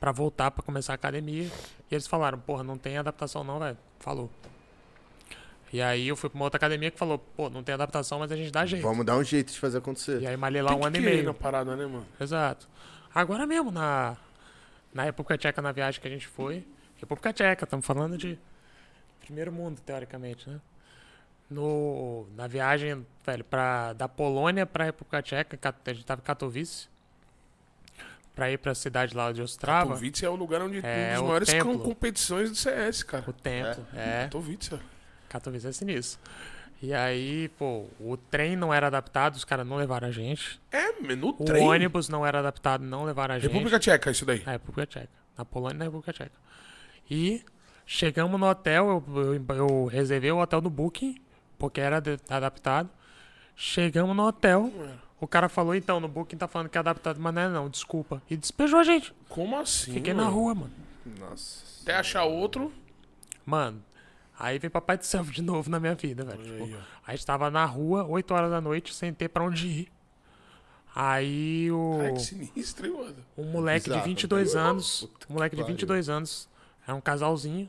pra voltar pra começar a academia, e eles falaram, porra, não tem adaptação não, velho. Falou. E aí eu fui pra uma outra academia que falou, pô, não tem adaptação, mas a gente dá jeito. Vamos dar um jeito de fazer acontecer. E aí malhei lá tem um ano e meio. Na parada, né, mano? Exato. Agora mesmo, na... Na República Tcheca, na viagem que a gente foi... República Tcheca, estamos falando de... Primeiro mundo, teoricamente, né? No, na viagem, velho, pra, da Polônia pra República Tcheca, a gente tava em Katowice, pra ir pra cidade lá de Ostrava... Katowice é o lugar onde é, um dos maiores templo. competições do C S, cara. O templo, é. é. Katowice. Katowice é sinistro. E aí, pô, o trem não era adaptado, os caras não levaram a gente. É, no o trem? O ônibus não era adaptado, não levaram a gente. República Tcheca, isso daí? Na República Tcheca. Na Polônia, na República Tcheca. E chegamos no hotel, eu, eu, eu reservei o hotel no Booking, porque era de, adaptado. Chegamos no hotel, o cara falou, então, no Booking tá falando que é adaptado, mas não é não, desculpa. E despejou a gente. Como assim? Fiquei mano? na rua, mano. Nossa. Até achar outro. Mano. Aí veio Papai do Céu de novo na minha vida, velho. Tipo, a gente tava na rua, oito horas da noite, sem ter pra onde ir. Aí o... Ai, que sinistro, hein, mano? Um moleque Exato, de vinte e dois anos... Puta um moleque de vinte e dois anos, era um casalzinho,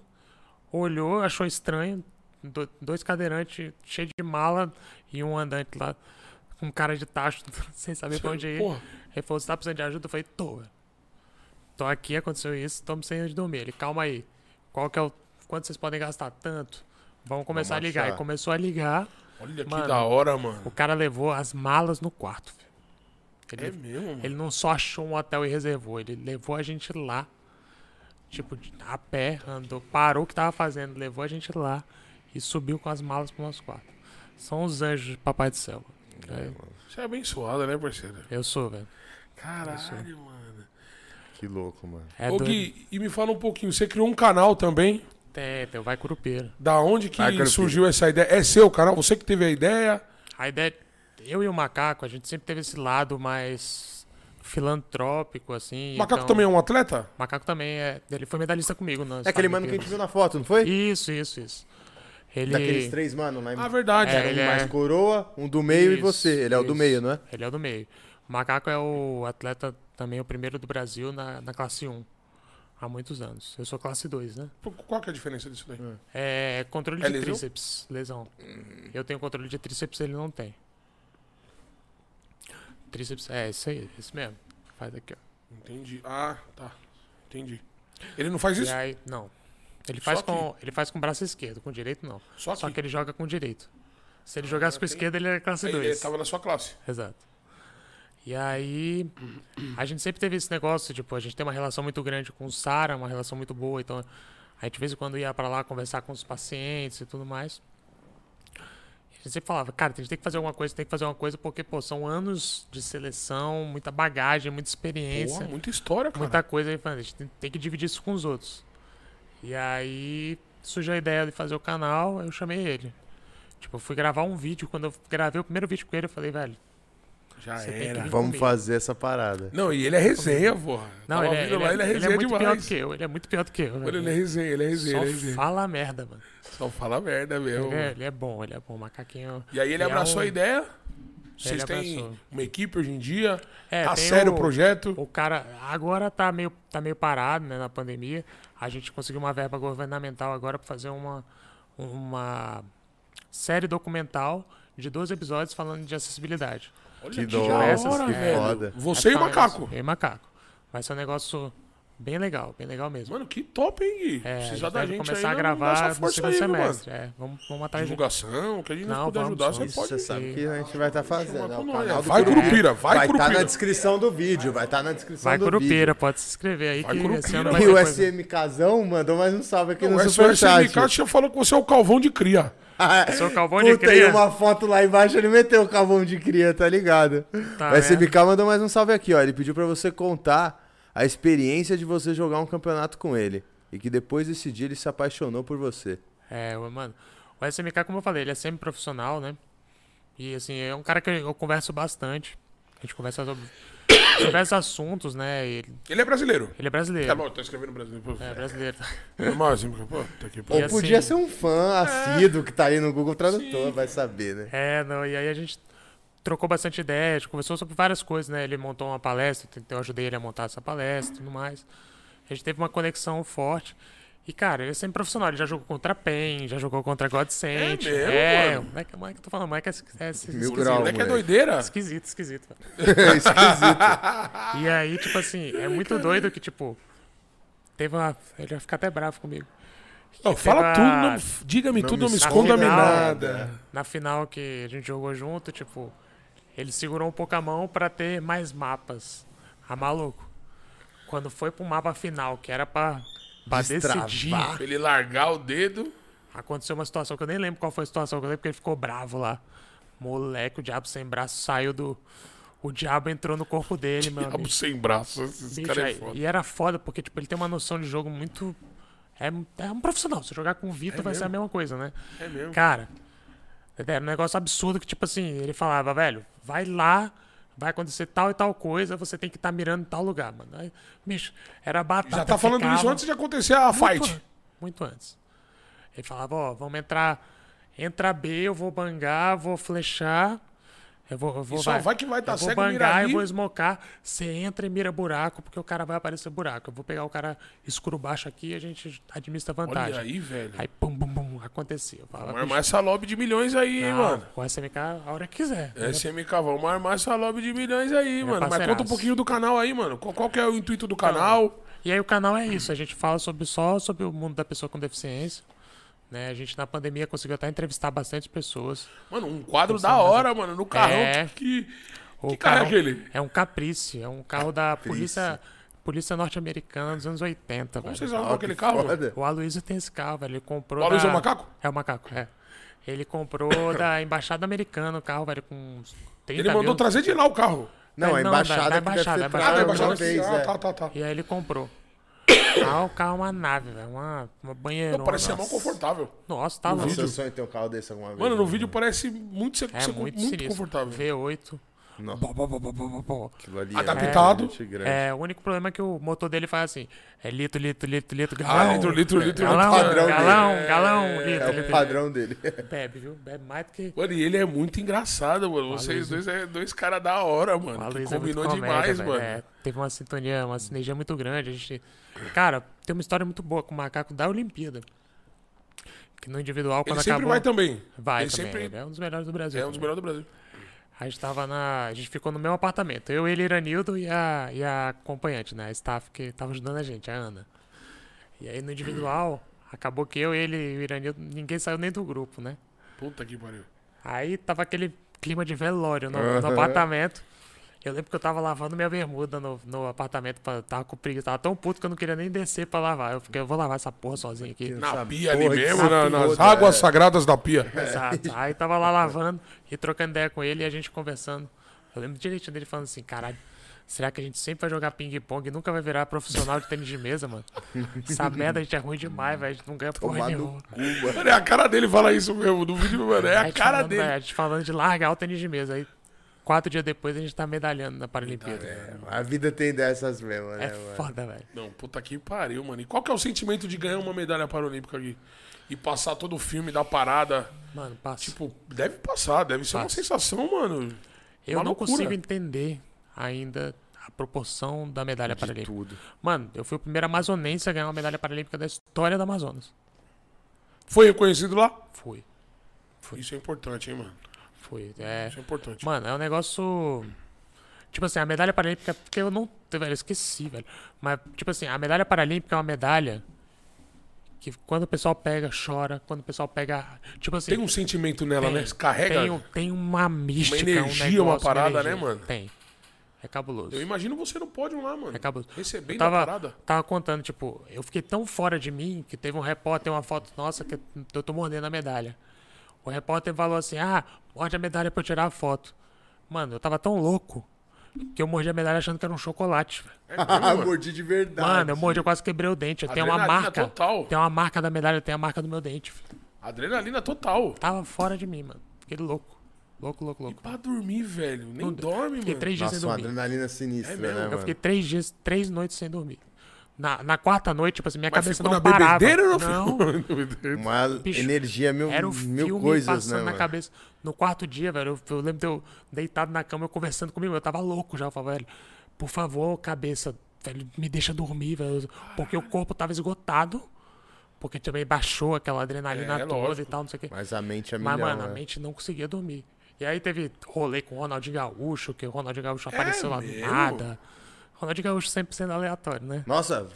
olhou, achou estranho, dois cadeirantes cheios de mala e um andante lá com cara de tacho, sem saber Você pra onde ir. Porra. Ele falou, você tá precisando de ajuda? Eu falei, tô, velho. Tô aqui, aconteceu isso, tô sem onde dormir. Ele, calma aí, qual que é o... Quanto vocês podem gastar? Tanto. Vamos começar Vamos a ligar. E começou a ligar. Olha mano, que da hora, mano. O cara levou as malas no quarto. Ele, é mesmo? Ele não só achou um hotel e reservou. Ele levou a gente lá. Tipo, a pé, andou, parou o que tava fazendo. Levou a gente lá e subiu com as malas pro nosso quarto. São os anjos de Papai do Céu. Mano. É, mano. Você é abençoado, né, parceiro? Eu sou, velho. Caralho, sou. mano. Que louco, mano. É Ô, Gui, e me fala um pouquinho. Você criou um canal também... É, tem o Vai Curupeiro. Da onde que surgiu essa ideia? É seu canal? Você que teve a ideia? A ideia, eu e o Macaco, a gente sempre teve esse lado mais filantrópico, assim. O Macaco então, também é um atleta? O Macaco também é. Ele foi medalhista comigo. É aquele mano que a gente viu na foto, não foi? Isso, isso, isso. Ele... Daqueles três, mano. Na... Ah, verdade. É, é, ele um é... mais coroa, um do meio isso, e você. Ele é isso. o do meio, não é? Ele é o do meio. O Macaco é o atleta também, o primeiro do Brasil na, na classe um. Há muitos anos. Eu sou classe dois, né? Qual que é a diferença disso daí? É, é controle é de lesão? tríceps. Lesão. Hum. Eu tenho controle de tríceps, ele não tem. Tríceps, é, isso aí, isso mesmo. Faz aqui, ó. Entendi. Ah, tá. Entendi. Ele não faz e isso? Aí, não. Ele faz, com, ele faz com o braço esquerdo, com o direito não. Só, Só que ele joga com o direito. Se ele jogasse ah, com o tem... esquerdo, ele era classe dois. Ele tava na sua classe. Exato. E aí, a gente sempre teve esse negócio, tipo, a gente tem uma relação muito grande com o Sara, uma relação muito boa, então a gente de vez em quando ia pra lá conversar com os pacientes e tudo mais. A gente sempre falava, cara, a gente tem que fazer alguma coisa, tem que fazer alguma coisa, porque, pô, são anos de seleção, muita bagagem, muita experiência. Pô, muita história, cara. Muita coisa. A gente tem que dividir isso com os outros. E aí, surgiu a ideia de fazer o canal, eu chamei ele. Tipo, eu fui gravar um vídeo, quando eu gravei o primeiro vídeo com ele, eu falei, velho... Já era. Vamos fazer essa parada. Não, e ele é resenha, porra. Não, ele é, ele, lá, é, ele é resenha ele é demais. Pior do que eu, ele é muito pior do que eu. Mano, ele é resenha, ele é resenha. Só ele é resenha. Fala merda, mano. Só fala merda mesmo. Ele é, ele é bom, ele é bom, macaquinho. E aí ele, ele abraçou é um... a ideia? Vocês têm uma equipe hoje em dia? É, tá sério o projeto? O cara agora tá meio, tá meio parado, né, na pandemia. A gente conseguiu uma verba governamental agora pra fazer uma, uma série documental de doze episódios falando de acessibilidade. Olha que, que hora, que é, foda. Você e o Macaco. Eu e o Macaco. Vai ser um negócio bem legal, bem legal mesmo. Mano, que top, hein, Gui? É, Precisa a gente da gente começar aí a gravar no segundo semestre. É, vamos, vamos matar divulgação, a divulgação, que a gente não, não puder vamos, ajudar, vamos, você pode. Você sabe o que a gente vai estar tá fazendo. Não, não, é. Vai, Curupira, vai, vai Curupira. Vai estar na descrição do vídeo, vai estar na descrição vai, do Curupira, vídeo. Vai, Curupira, pode se inscrever aí. Vai, que Curupira. Vai e o SMKzão mandou mais um salve aqui não, no superchat. O S M K falou que você é o calvão de cria. Ah, sou calvão de cria. Tem uma foto lá embaixo, ele meteu o calvão de cria, tá ligado? Tá, o S M K é. Mandou mais um salve aqui, ó. Ele pediu pra você contar a experiência de você jogar um campeonato com ele. E que depois desse dia ele se apaixonou por você. É, mano. O S M K, como eu falei, ele é semi-profissional, né? E assim, é um cara que eu converso bastante. A gente conversa sobre diversos assuntos, né? Ele... ele é brasileiro. Ele é brasileiro. Tá bom, tá escrevendo brasileiro. Pô. É, brasileiro. Pô, tá aqui, pô. Ou assim, podia ser um fã assíduo é... que tá aí no Google Tradutor, sim, vai saber, né? É, não, e aí a gente trocou bastante ideia, a gente conversou sobre várias coisas, né? Ele montou uma palestra, eu ajudei ele a montar essa palestra e tudo mais. A gente teve uma conexão forte. E, cara, ele é sempre profissional, ele já jogou contra a P E N, já jogou contra a Godsent. É, mesmo, é mano. Moleque, moleque, eu tô falando, moleque é, é, é mil grau, moleque é doideira. Esquisito, esquisito. Esquisito. E aí, tipo assim, é muito Caramba. doido que, tipo, teve uma... Ele vai ficar até bravo comigo. Não, fala a... tudo, diga-me tudo, não me esconda me nada. Na final que a gente jogou junto, tipo, ele segurou um pouco a mão pra ter mais mapas. Ah, maluco. Quando foi pro mapa final, que era pra... Pra decidir, pra ele largar o dedo. Aconteceu uma situação que eu nem lembro qual foi a situação, que eu lembro que ele ficou bravo lá. Moleque, o diabo sem braço saiu do... O diabo entrou no corpo dele, mano. O diabo sem braço, esse cara é foda. E era foda, porque tipo, ele tem uma noção de jogo muito... É, é um profissional, se jogar com o Vitor vai ser a mesma coisa, né? É mesmo. Cara, era um negócio absurdo que tipo assim, ele falava, velho, vai lá... Vai acontecer tal e tal coisa, você tem que estar tá mirando em tal lugar, mano. Aí, bicho, era batata. Já tá falando ficava... isso antes de acontecer a muito fight. An... Muito antes. Ele falava, ó, vamos entrar... Entra B, eu vou bangar, vou flechar. Eu vou... Eu vou e só vai, vai que vai tá cego, vou bangar, eu vou esmocar. Você entra e mira buraco, porque o cara vai aparecer buraco. Eu vou pegar o cara escuro baixo aqui e a gente administra vantagem. Olha aí, velho. Aí, pum, pum, pum, aconteceu. Vamos armar essa lobby de milhões aí, hein, mano. O S M K, a hora que quiser. S M K, vamos armar essa lobby de milhões aí, mano. Mas conta um pouquinho do canal aí, mano. Qual, qual que é o intuito do canal? E aí o canal é isso. A gente fala sobre, só sobre o mundo da pessoa com deficiência. Né, a gente na pandemia conseguiu até entrevistar bastante pessoas. Mano, um quadro da hora, mano, no carrão. É, que que carro é aquele? É um Caprice, é um carro da polícia, polícia norte-americana dos anos oitenta. Como vocês arrumam aquele carro? O Aloysio tem esse carro, velho. Ele comprou. O Aloysio é o macaco? É o macaco, é. Ele comprou da embaixada americana o carro, velho, com trinta mil. Ele mandou trazer de lá o carro. Não, a embaixada. A embaixada, a embaixada. Tá, tá, tá. E aí ele comprou. Ah, o carro é uma nave, velho. Uma, uma banheirona. Parece ser mal confortável. Nossa, tá louco. Você sonha ter um carro desse alguma vez? Mano, no vídeo parece muito, é muito, muito confortável. V oito. Nossa. Bo, bo, bo, bo, bo, bo. Adaptado. É, é, o único problema é que o motor dele faz assim. É litro, litro, litro, litro, galão. Ah, litro, litro, litro. Galão, galão, galão, é, galão, litro. É, é o padrão dele. Bebe, viu? Bebe mais do que... Mano, e ele é muito engraçado, mano. Vocês dois é dois caras da hora, mano. Que combinou demais, mano. É, teve uma sintonia, uma sinergia muito grande. A gente... Cara, tem uma história muito boa com o macaco da Olimpíada. Que no individual, quando ele sempre acabou... vai também. Vai ele também. Sempre... Ele é um dos melhores do Brasil. É um dos melhores do Brasil. A gente tava na... A gente ficou no mesmo apartamento. Eu, ele, Iranildo e a, e a acompanhante, né? A staff que tava ajudando a gente, a Ana. E aí no individual, acabou que eu, ele e o Iranildo, ninguém saiu nem do grupo, né? Puta que pariu. Aí tava aquele clima de velório no, no apartamento. Eu lembro que eu tava lavando minha bermuda no, no apartamento, pra, tava com preguiça, tava tão puto que eu não queria nem descer pra lavar. Eu fiquei, eu vou lavar essa porra sozinho aqui. Na pia ali mesmo, na, nas outra, águas é. sagradas da pia. É. Exato. Aí tava lá lavando e trocando ideia com ele e a gente conversando. Eu lembro direitinho dele falando assim, caralho, será que a gente sempre vai jogar ping-pong e nunca vai virar profissional de tênis de mesa, mano? Essa merda, a gente é ruim demais, velho. A gente não ganha porra nenhuma. É a cara dele falar isso mesmo, no vídeo, mano. É a cara dele. A gente falando de largar o tênis de mesa. Aí, quatro dias depois, a gente tá medalhando na Paralimpíada. É, a vida tem dessas mesmo, né, mano? É foda, velho. Não, puta que pariu, mano. E qual que é o sentimento de ganhar uma medalha paralímpica aqui? E passar todo o filme da parada? Mano, passa. Tipo, deve passar. Deve ser uma sensação, mano. Eu não consigo entender ainda a proporção da medalha de paralímpica. Tudo. Mano, eu fui o primeiro amazonense a ganhar uma medalha paralímpica da história do Amazonas. Foi reconhecido lá? Foi. Foi. Isso é importante, hein, mano? Foi. É... Isso é importante. Mano, é um negócio... Tipo assim, a medalha paralímpica... Porque eu não... Velho, eu esqueci, velho. Mas, tipo assim, a medalha paralímpica é uma medalha que quando o pessoal pega, chora. Quando o pessoal pega... Tipo assim... Tem um sentimento nela, tem, né? Carrega... Tem, tem uma mística, uma energia, um negócio, uma parada, uma energia, né, mano? Tem. É cabuloso. Eu imagino você no pódio lá, mano. É cabuloso. Recebendo eu tava, a parada. Tava contando, tipo, eu fiquei tão fora de mim que teve um repórter, uma foto nossa, que eu tô mordendo a medalha. O repórter falou assim, ah, morde a medalha pra eu tirar a foto. Mano, eu tava tão louco que eu mordi a medalha achando que era um chocolate. É mesmo, mordi de verdade. Mano, eu mordi, eu quase quebrei o dente. Eu tenho uma marca. Total. Tem uma marca da medalha, eu tenho a marca do meu dente. Filho. Adrenalina total. Tava fora de mim, mano. Fiquei louco. Louco, louco, louco. E pra dormir, velho. Nem não, dorme, fiquei mano. Três dias Nossa, sem dormir. Adrenalina sinistra, é mesmo, né, eu mano? Fiquei três dias, três noites sem dormir. Na, na quarta noite, tipo assim, minha Mas cabeça não parava. Ou não, não. Uma Bicho, energia, mil, era um mil filme coisas, passando né, na mano? Cabeça. No quarto dia, velho, eu, eu lembro de eu deitado na cama, eu conversando comigo. Eu tava louco já. Eu falava, velho, por favor, cabeça, velho, me deixa dormir, velho. Porque o corpo tava esgotado. Porque também baixou aquela adrenalina é, é toda lógico. E tal, não sei o quê. Mas a mente é melhor. Mas, mano, né? A mente não conseguia dormir. E aí teve rolê com o Ronaldinho Gaúcho, que o Ronaldinho Gaúcho apareceu é lá do nada. Ronaldinho Gaúcho sempre sendo aleatório, né? Nossa,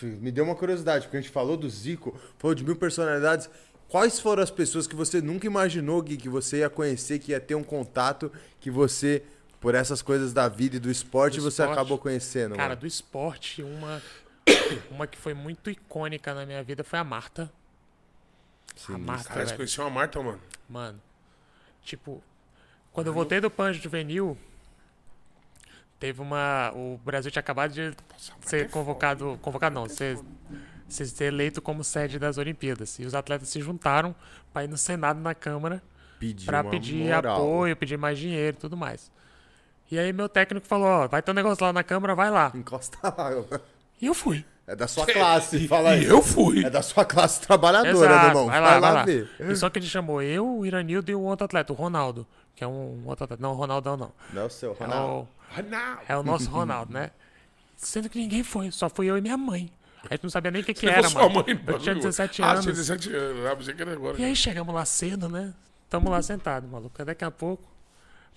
me deu uma curiosidade, porque a gente falou do Zico, falou de mil personalidades. Quais foram as pessoas que você nunca imaginou, Gui, que você ia conhecer, que ia ter um contato, que você, por essas coisas da vida e do esporte, do você esporte, acabou conhecendo? Cara, mano? Do esporte, uma, uma que foi muito icônica na minha vida foi a Marta. Sim, a Marta, cara, você conheceu a Marta, mano? Mano, tipo... Quando eu voltei do Pan Juvenil, teve uma... O Brasil tinha acabado de ser convocado... Convocado não, ser, ser eleito como sede das Olimpíadas. E os atletas se juntaram para ir no Senado, na Câmara, para pedir apoio, pedir mais dinheiro e tudo mais. E aí meu técnico falou, ó, vai ter um negócio lá na Câmara, vai lá. Encosta lá. E eu fui. É da sua classe, fala aí. E eu fui. É da sua classe trabalhadora, Exato. Né, irmão? Vai lá, vai lá. Vai lá. Ver. E só que ele chamou eu, o Iranildo e o outro atleta, o Ronaldo. Que é um outro atleta. Não, o Ronaldão não. Não é o seu, Ronaldo. É o, Ronaldo. É o nosso Ronaldo, né? Sendo que ninguém foi, só fui eu e minha mãe. A gente não sabia nem o que, que era, mano. Mãe, eu mano. Tinha dezessete ah, anos. Ah, tinha dezessete anos. E aí chegamos lá cedo, né? Tamo lá sentado, maluco. Daqui a pouco,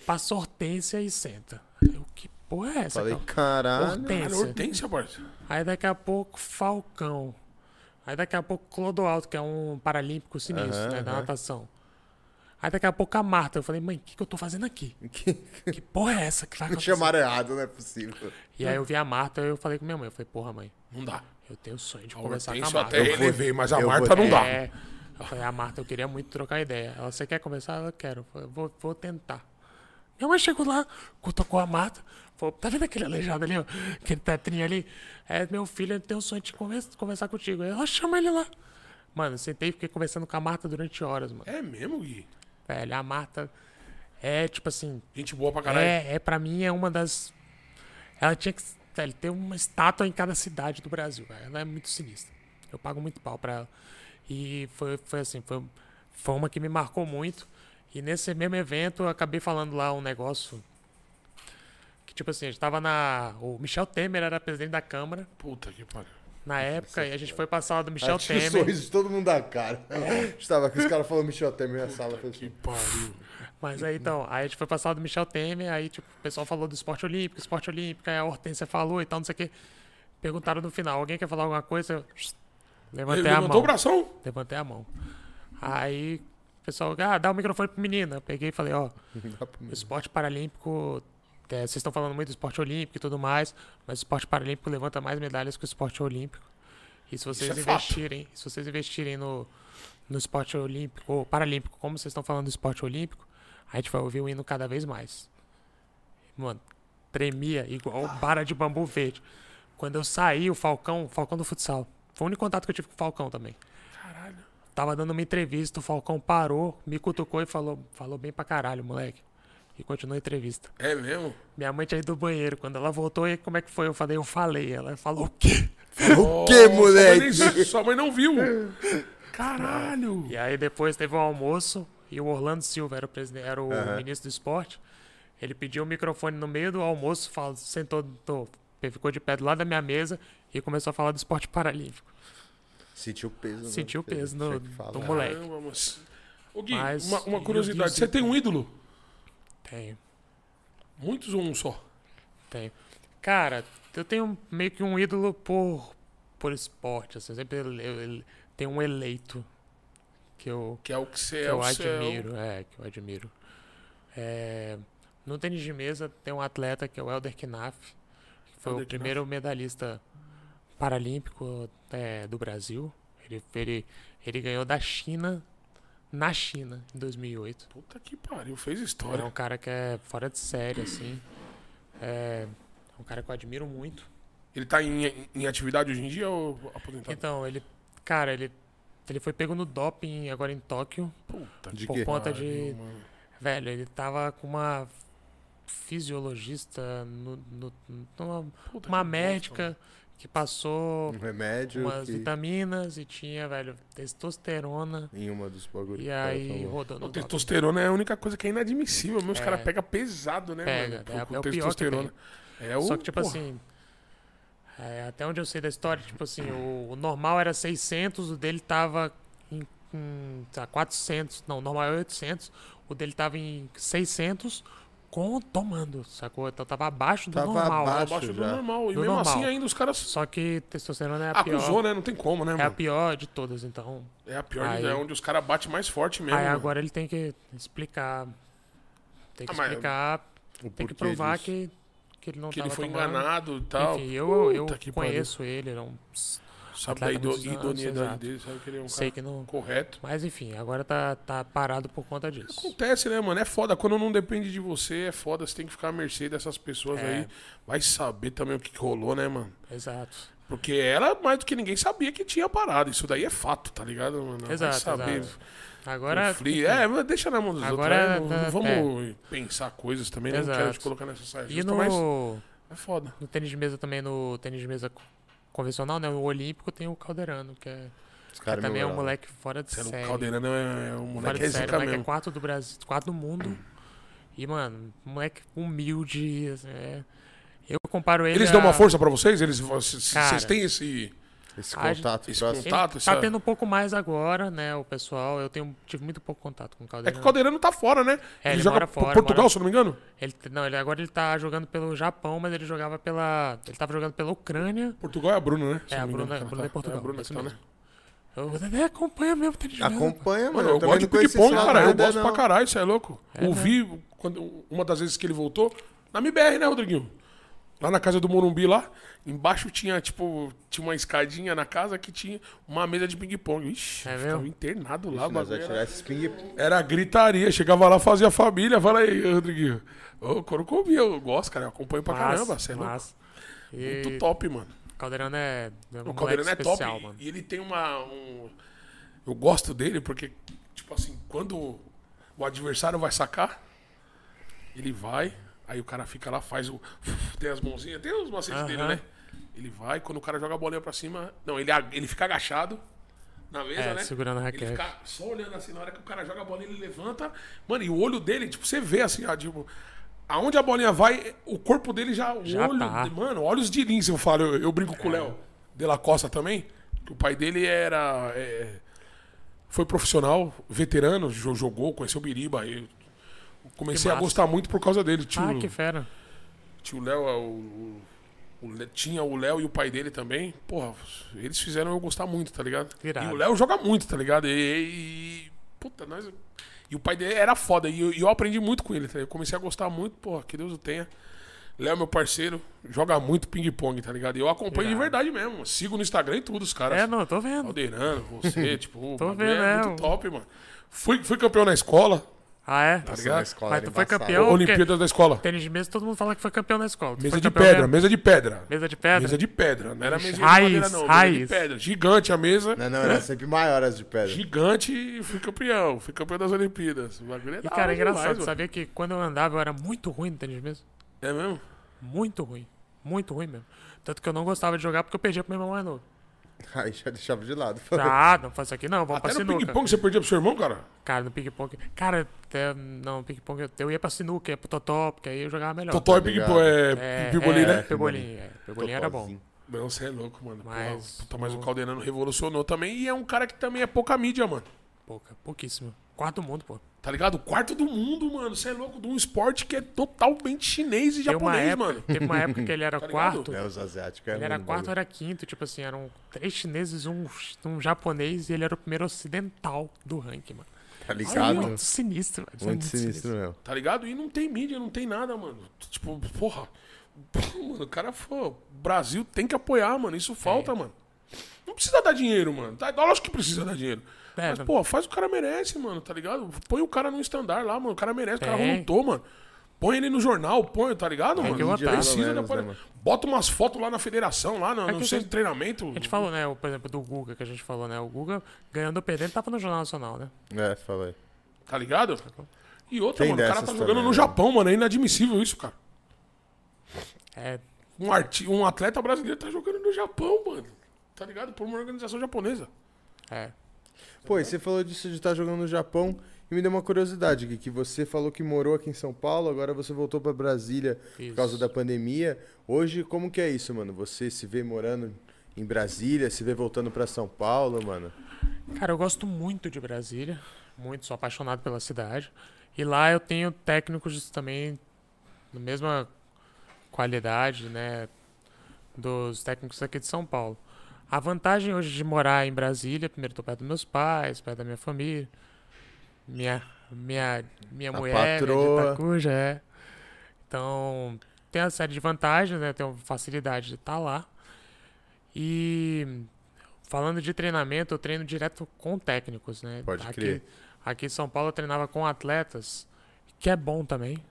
passa Hortência e senta. Eu, que porra é essa? Falei, caralho. Hortência. Hortência, parceiro. Aí daqui a pouco, Falcão. Aí daqui a pouco, Clodoaldo, que é um paralímpico sinistro, uhum, né? Da uhum. natação. Aí daqui a pouco a Marta, eu falei, mãe, o que, que eu tô fazendo aqui? Que, que porra é essa que tá acontecendo? Chamaram errado, não é possível. E aí eu vi a Marta, eu falei com minha mãe, eu falei, porra, mãe. Não dá. Eu tenho o sonho de a conversar com a Marta. Eu até relevei, mas a eu Marta vou... não dá. É, eu falei, a Marta, eu queria muito trocar ideia. Ela, você quer conversar? Ela, quero. Eu falei, vou, vou tentar. Minha mãe chegou lá, tocou a Marta, falou, tá vendo aquele aleijado ali, ó? Aquele tetrinho ali? É, meu filho, ele tem o sonho de conversa, conversar contigo. Ela, chama ele lá. Mano, eu sentei e fiquei conversando com a Marta durante horas, mano. É mesmo, Gui? Velho, a Marta é, tipo assim... Gente boa pra caralho. É, é, pra mim, é uma das... Ela tinha que, velho, ter uma estátua em cada cidade do Brasil. Velho. Ela é muito sinistra. Eu pago muito pau pra ela. E foi, foi assim, foi, foi uma que me marcou muito. E nesse mesmo evento, eu acabei falando lá um negócio... Que, tipo assim, a gente tava na... O Michel Temer era presidente da Câmara. Puta que pariu. Na época, e a gente foi pra sala do Michel Temer. Tinha o sorriso de todo mundo da cara. É. Estava aqui, os caras falaram Michel Temer na sala. Foi... Que pariu. Mas aí, então, aí a gente foi pra sala do Michel Temer, aí tipo, o pessoal falou do esporte olímpico, esporte olímpico, aí a Hortência falou e tal, não sei o quê. Perguntaram no final, alguém quer falar alguma coisa? Eu levantei Ele a mão. Levantou o bração? Levantei a mão. Aí o pessoal, ah, dá o microfone pro menino. Eu peguei e falei, ó, o esporte paralímpico É, vocês estão falando muito do esporte olímpico e tudo mais, mas o esporte paralímpico levanta mais medalhas que o esporte olímpico. E se vocês Isso é investirem, fato. se vocês investirem no, no esporte olímpico ou paralímpico, como vocês estão falando do esporte olímpico, a gente vai ouvir o hino cada vez mais. Mano, tremia igual vara de bambu verde. Quando eu saí, o Falcão, o Falcão do futsal. Foi o único contato que eu tive com o Falcão também. Caralho. Tava dando uma entrevista, o Falcão parou, me cutucou e falou, falou bem pra caralho, moleque. E continuou a entrevista. É mesmo? Minha mãe tinha ido do banheiro. Quando ela voltou, e como é que foi? Eu falei, eu falei. Ela falou, o quê? Falou, o quê, moleque? Sua mãe, nem, sua mãe não viu. Caralho. E aí depois teve um almoço e o Orlando Silva era o, presidente, era o uhum. ministro do esporte. Ele pediu o microfone no meio do almoço, falou, sentou, tô, ficou de pé do lado da minha mesa e começou a falar do esporte paralímpico. Sentiu o peso. Sentiu o peso no, do moleque. Caramba, mas... Ô, Gui, mas, uma, uma curiosidade. Você tem um ídolo? Tenho. Muitos ou um só? Tenho. Cara, eu tenho meio que um ídolo por, por esporte. Assim, eu sempre eu, eu tenho um eleito que eu, que é o que você que é eu o admiro. Céu. É, que eu admiro. É, no tênis de mesa tem um atleta que é o Helder Knaff, que foi Helder o primeiro Knaff. medalhista paralímpico é, do Brasil. Ele, ele, ele ganhou da China... Na China, em dois mil e oito. Puta que pariu, fez história. É um cara que é fora de série, assim. É um cara que eu admiro muito. Ele tá em, em atividade hoje em dia ou aposentado? Então, ele... Cara, ele, ele foi pego no doping agora em Tóquio. Puta de Por que? conta de... Mano. Velho, ele tava com uma fisiologista, no, no, numa, uma médica... Nossa. Que passou um remédio, umas que... vitaminas e tinha, velho, testosterona. Em uma dos bagulhos. E aí rodando. O testosterona é a única coisa que é inadmissível. Os é, caras pegam pesado, né, pega, mano? É, com é o testosterona. Pior que é o, Só que, tipo porra. assim, é, até onde eu sei da história, tipo assim, o, o normal era seiscentos, o dele tava em, em tá, quatrocentos. Não, o normal é oitocentos, o dele tava em seiscentos. Com, tomando, sacou? Então tava abaixo do tava normal. Tava abaixo, abaixo do normal. E do mesmo normal. assim ainda os caras... Só que testosterona é a Acusou, pior. Acusou, né? Não tem como, né, mano? É a pior de todas, então. É a pior, aí... de... é onde os caras batem mais forte mesmo. Aí mano. agora ele tem que explicar. Tem que ah, explicar. Mas... Tem que provar disso? que que ele não que tava Que ele foi tomando. enganado e tal. Enfim, eu, eu conheço pariu. ele. Ele é um... Sabe da ido... idoneidade dele, sabe que ele é um Sei cara que não... correto. Mas enfim, agora tá, tá parado por conta disso. Acontece, né, mano? É foda. Quando não depende de você, é foda. Você tem que ficar à mercê dessas pessoas é. aí. Vai saber também o que rolou, né, mano? Exato. Porque ela, mais do que ninguém, sabia que tinha parado. Isso daí é fato, tá ligado, mano? Exato, vai saber. Exato. Agora... É, deixa na mão dos agora, outros. Né? Não, tá, não vamos é. pensar coisas também. Exato. Não quero te colocar nessa saia justa, no... mas é foda. No tênis de mesa também, no tênis de mesa... convencional, né? O olímpico tem o Calderano, que é que também é um moleque fora de série. O Calderano é, é um moleque de série, moleque é quatro do Brasil, quatro do mundo. E, mano, moleque humilde. É... Eu comparo ele Eles a... dão uma força pra vocês? Eles, vocês, Cara, vocês têm esse, esse contato? Esse contato essa... Tá tendo um pouco mais agora, né? O pessoal, eu tenho, tive muito pouco contato com o Calderano. É que o Calderano tá fora, né? É, ele, ele joga mora fora. Portugal, mora... se não me engano? Ele, não, ele, agora ele tá jogando pelo Japão, mas ele jogava pela... Ele tava jogando pela Ucrânia. Portugal é a Bruna, né? É, a Bruna, a Bruna é Portugal. É a Bruna, então, né? Eu nem acompanha mesmo. Acompanha, mano. Eu, eu gosto de ping-pong, cara. Eu gosto pra caralho, isso é louco. É, Ouvi, né? quando, uma das vezes que ele voltou, na M B R, né, Rodriguinho? Lá na casa do Morumbi, lá, embaixo tinha, tipo, tinha uma escadinha na casa que tinha uma mesa de ping-pong. Ixi, é ficava internado lá. Ixi, ping... Era gritaria, chegava lá, fazia a família. Fala aí, Rodriguinho. Ô, quando eu comi, eu gosto, cara, eu acompanho pra mas, caramba, você é louco. E... Muito top, mano. O Calderano é um O Calderano é especial, top, mano. E ele tem uma... Um... Eu gosto dele porque, tipo assim, quando o adversário vai sacar, ele vai... Aí o cara fica lá, faz o... Tem as mãozinhas, tem os macetes uhum. dele, né? Ele vai, quando o cara joga a bolinha pra cima... Não, ele, ele fica agachado na mesa, é, né? segurando a raquete. Ele fica só olhando assim, na hora que o cara joga a bolinha, ele levanta... Mano, e o olho dele, tipo, você vê assim, ah, tipo... Aonde a bolinha vai, o corpo dele já... O já olho, tá. Mano, olhos de lince, eu falo. Eu, eu brinco é. com o Léo de la Costa também. Que o pai dele era... É, foi profissional, veterano, jogou, conheceu o Biriba, aí... Comecei a gostar muito por causa dele. Tio, ah, que fera. Tio Léo, o, o, o, tinha o Léo e o pai dele também. Porra, eles fizeram eu gostar muito, tá ligado? Irado. E o Léo joga muito, tá ligado? E, e, puta, nós... E o pai dele era foda. E eu, eu aprendi muito com ele, tá ligado? Eu comecei a gostar muito, porra, que Deus o tenha. Léo, meu parceiro, joga muito ping-pong, tá ligado? E eu acompanho Irado. De verdade mesmo. Sigo no Instagram e tudo, os caras. É, não, eu tô vendo. Aldeirano, você, tipo... tô vendo, é. Muito top, mano. Fui, fui campeão na escola. Ah, é? Tá ligado? Escola, mas tu foi campeão... Olimpíadas da escola. Tênis de mesa, todo mundo fala que foi campeão na escola. Tu mesa de pedra, mesmo? Mesa de pedra. Mesa de pedra? Mesa de pedra. Não era mesa de madeira, não. Raiz. Mesa de pedra. Gigante a mesa. Não, não, era sempre maior as de pedra. Gigante e fui campeão. Fui campeão das Olimpíadas. O bagulho é da hora. E, cara, é engraçado. Tu sabia que quando eu andava, eu era muito ruim no tênis de mesa? É mesmo? Muito ruim. Muito ruim mesmo. Tanto que eu não gostava de jogar porque eu perdia pro meu irmão mais novo. Aí já deixava de lado. Ah, não faz isso aqui não, vamos pra sinuca. Até no ping-pong você perdia pro seu irmão, cara? Cara, no ping-pong... Cara, até, não, ping-pong eu, eu ia pra sinuca, ia pro totó, porque aí eu jogava melhor. Totó e ping-pong é pebolim, né? É, pebolim, é. Pebolim era bom. Não, você é louco, mano. Mas, Puta, mas o Calderano revolucionou também e é um cara que também é pouca mídia, mano. Pouca, pouquíssima. Quarto do mundo, pô. Tá ligado? Quarto do mundo, mano. Você é louco de um esporte que é totalmente chinês e tem japonês, época, mano. Teve uma época que ele era tá quarto. É, os asiáticos. Ele era quarto, era quinto. Tipo assim, eram três chineses, um, um japonês e ele era o primeiro ocidental do ranking, mano. Tá ligado? Isso é muito sinistro, mano. Muito, é muito sinistro, sinistro mesmo. Tá ligado? E não tem mídia, não tem nada, mano. Tipo, porra. Mano, o cara foi... Brasil tem que apoiar, mano. Isso falta, é. mano. Não precisa dar dinheiro, mano. Lógico que precisa dar dinheiro. É, mas, pô, faz o cara merece, mano, tá ligado? Põe o cara no standard lá, mano. O cara merece, o cara é. lutou, mano. Põe ele no jornal, põe, tá ligado, é, mano? Precisa menos, né, mano? Bota umas fotos lá na federação, lá no, é no centro de treinamento. A gente falou, né, por exemplo, do Guga, que a gente falou, né? O Guga, ganhando ou perdendo, tava no Jornal Nacional, né? É, falei. Tá ligado? E outra, Tem mano, o cara tá jogando também, no né? Japão, mano. É inadmissível isso, cara. É. Um, arti... um atleta brasileiro tá jogando no Japão, mano. Tá ligado? Por uma organização japonesa. É. Pô, e você falou disso de estar jogando no Japão e me deu uma curiosidade, Gui, que você falou que morou aqui em São Paulo, agora você voltou para Brasília isso. por causa da pandemia. Hoje, como que é isso, mano? Você se vê morando em Brasília, se vê voltando para São Paulo, mano? Cara, eu gosto muito de Brasília, muito, sou apaixonado pela cidade. E lá eu tenho técnicos também na mesma qualidade, né, dos técnicos aqui de São Paulo. A vantagem hoje de morar em Brasília, primeiro estou perto dos meus pais, perto da minha família, minha, minha, minha mulher, minha Itacuja, é. Então, tem uma série de vantagens, né? Tenho facilidade de estar lá. E falando de treinamento, eu treino direto com técnicos, né? Pode aqui, crer. Aqui em São Paulo eu treinava com atletas, que é bom também.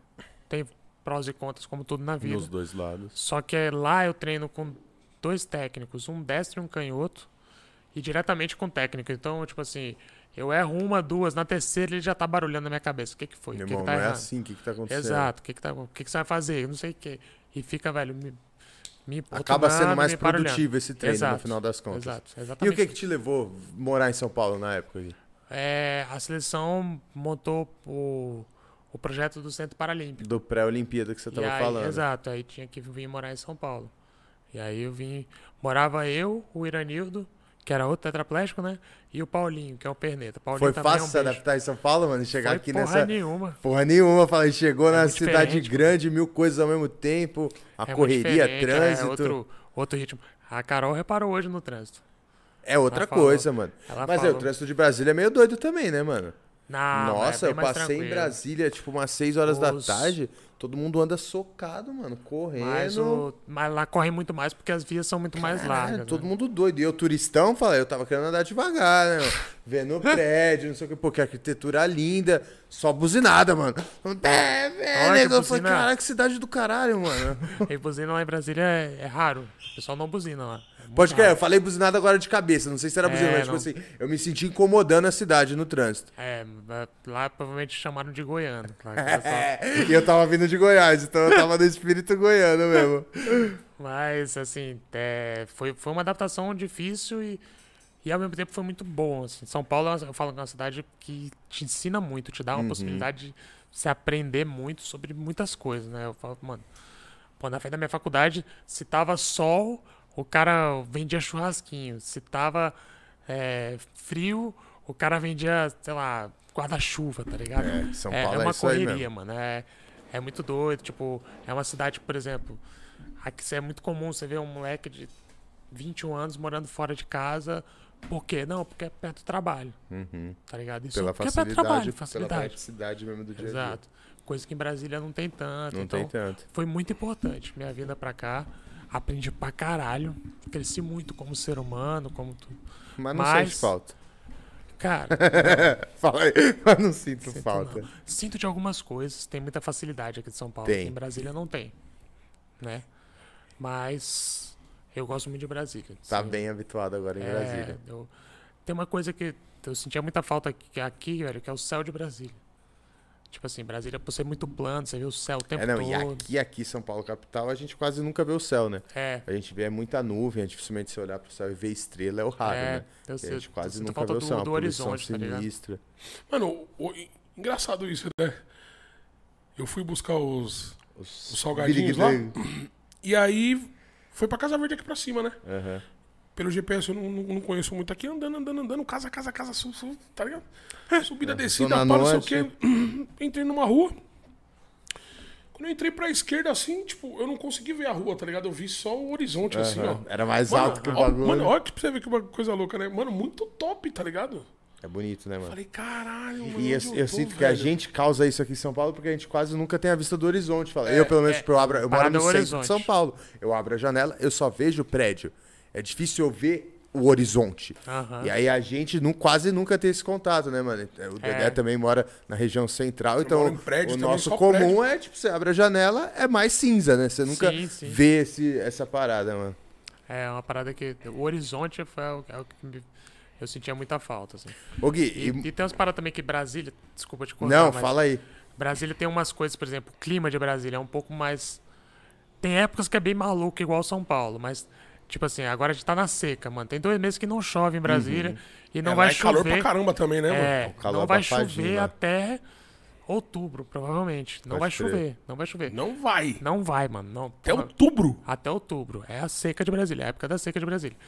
Tem prós e contras, como tudo na vida. Nos dois lados. Só que lá eu treino com dois técnicos, um destro e um canhoto, e diretamente com o técnico. Então, tipo assim, eu erro uma, duas, na terceira ele já tá barulhando na minha cabeça. O que que foi? Meu irmão, não é assim, o que que tá acontecendo? Exato, o que que tá, o que que você vai fazer? Eu não sei o que. E fica, velho, me, me acaba sendo mais produtivo esse treino, exato, no final das contas. Exato, exatamente. E o que que te levou a morar em São Paulo na época? É, a seleção montou o... o projeto do Centro Paralímpico. Do pré-Olimpíada que você tava aí, falando. Exato, aí tinha que vir morar em São Paulo. E aí eu vim, morava eu, o Iranildo, que era outro tetraplégico, né? E o Paulinho, que é o perneta. Paulinho foi fácil é um se adaptar em São Paulo, mano? Chegar Foi aqui porra nessa... nenhuma. Porra nenhuma, falei, chegou é na cidade diferente. grande, mil coisas ao mesmo tempo, a é correria, trânsito. É outro, outro ritmo. A Carol reparou hoje no trânsito. É outra ela coisa, falou, mano. Mas é, o trânsito de Brasília é meio doido também, né, mano? Não, Nossa, é eu passei tranquilo. em Brasília, tipo, umas seis horas Os... da tarde, todo mundo anda socado, mano, correndo. Mas, o... Mas lá corre muito mais porque as vias são muito Caralho, mais largas. Todo né? mundo doido. E eu, turistão, falei, eu tava querendo andar devagar, né, mano? Vendo o prédio, não sei o que, pô, que arquitetura linda, só buzinada, mano. É, velho, eu falei, caralho, que cidade do caralho, mano. E buzina lá em Brasília é, é raro, o pessoal não buzina lá. Pode crer, eu falei buzinada agora de cabeça, não sei se era é, buzinada, mas não. tipo assim, eu me senti incomodando a cidade no trânsito. É, lá provavelmente chamaram de goiano. Claro, é, e eu tava vindo de Goiás, então eu tava no espírito goiano mesmo. Mas, assim, é, foi, foi uma adaptação difícil e, e ao mesmo tempo foi muito bom. Assim. São Paulo, eu falo que é uma cidade que te ensina muito, te dá uma uhum. possibilidade de se aprender muito sobre muitas coisas, né? Eu falo, mano, pô, na frente da minha faculdade, se tava sol... O cara vendia churrasquinho. Se tava é, frio, o cara vendia, sei lá, guarda-chuva, tá ligado? É, São Paulo é, é uma é isso correria, aí mesmo. mano. É, é muito doido. Tipo, é uma cidade, por exemplo, aqui é muito comum você ver um moleque de vinte e um anos morando fora de casa Por quê? Não, porque é perto do trabalho. Uhum. Tá ligado? Isso pela facilidade, é perto do trabalho, facilidade. Pela praticidade mesmo do dia a dia. Exato. Coisa que em Brasília não tem tanto. Não então tem tanto. Foi muito importante minha vinda pra cá. Aprendi pra caralho. Cresci muito como ser humano, como tudo. Mas não Mas... sente falta. Cara. Fala aí. Mas não sinto, sinto falta. Não. Sinto de algumas coisas. Tem muita facilidade aqui de São Paulo. Tem. Que em Brasília não tem. Né? Mas eu gosto muito de Brasília. Tá assim, bem habituado agora em é, Brasília. Eu, tem uma coisa que eu sentia muita falta aqui, aqui, velho, que é o céu de Brasília. Tipo assim, Brasília, por ser muito plano, você vê o céu o tempo é, não, todo. E aqui, aqui, São Paulo, capital, a gente quase nunca vê o céu, né? É. A gente vê muita nuvem, é dificilmente você olhar pro céu e ver estrela, é o raro, é, né? Eu sei, a gente quase nunca vê o céu, do horizonte, tá ligado? Mano, o, o, engraçado isso, né? Eu fui buscar os, os, os salgadinhos lá, e aí... Foi pra Casa Verde aqui pra cima, né? Uhum. Pelo G P S eu não, não, não conheço muito aqui. Andando, andando, andando. Casa, casa, casa. Su, su, tá ligado? Subida, é, descida, para, não sei o quê. Entrei numa rua. Quando eu entrei pra esquerda, assim, tipo, eu não consegui ver a rua, tá ligado? Eu vi só o horizonte, uhum, assim, ó. Era mais mano, alto que o bagulho. Mano, olha que pra você ver que uma coisa louca, né? Mano, muito top, tá ligado? É bonito, né, mano? Falei, caralho, mano. E eu, eu, eu tô, sinto velho. que a gente causa isso aqui em São Paulo porque a gente quase nunca tem a vista do horizonte. Fala. É, eu, pelo menos, é, tipo, eu, abro, eu moro no centro de São Paulo. Eu abro a janela, eu só vejo o prédio. É difícil eu ver o horizonte. Uh-huh. E aí a gente não, quase nunca tem esse contato, né, mano? O Dedé é. também mora na região central, eu então prédio, o nosso comum prédio. é, tipo, você abre a janela, é mais cinza, né? Você nunca sim, sim. vê esse, essa parada, mano. É, uma parada que... O horizonte foi o que... Eu sentia muita falta, assim. Ô, Gui, e, e... e tem umas paradas também que Brasília... Desculpa te contar. Não, fala aí. Brasília tem umas coisas, por exemplo, o clima de Brasília é um pouco mais... Tem épocas que é bem maluco, igual São Paulo, mas... Tipo assim, agora a gente tá na seca, mano. Tem dois meses que não chove em Brasília, uhum, e não é, vai chover... É calor pra caramba também, né, mano? É, calor não vai chover né? até outubro, provavelmente. Não Pode vai chover, crer. não vai chover. Não vai? Não vai, mano. Não, até tá, outubro? Até outubro. É a seca de Brasília, é a época da seca de Brasília.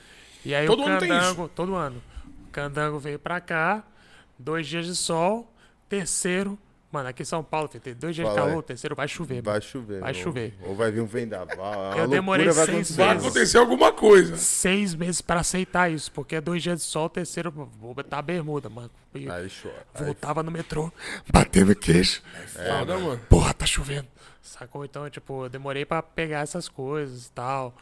E aí todo o Candango... Ano tem isso. Todo ano. Candango veio pra cá, dois dias de sol, terceiro... Mano, aqui em São Paulo, tem dois dias Fala, de calor, o terceiro vai chover. Vai chover. Vai chover. Ou, ou vai vir um vendaval. Eu demorei seis meses. Vai acontecer alguma coisa. Seis meses pra aceitar isso, porque é dois dias de sol, o terceiro... Vou botar a bermuda, mano. E aí chora. Voltava aí. no metrô, batendo queixo. É, foda, é, mano. Porra, tá chovendo. Sacou? Então, tipo, eu demorei pra pegar essas coisas e tal.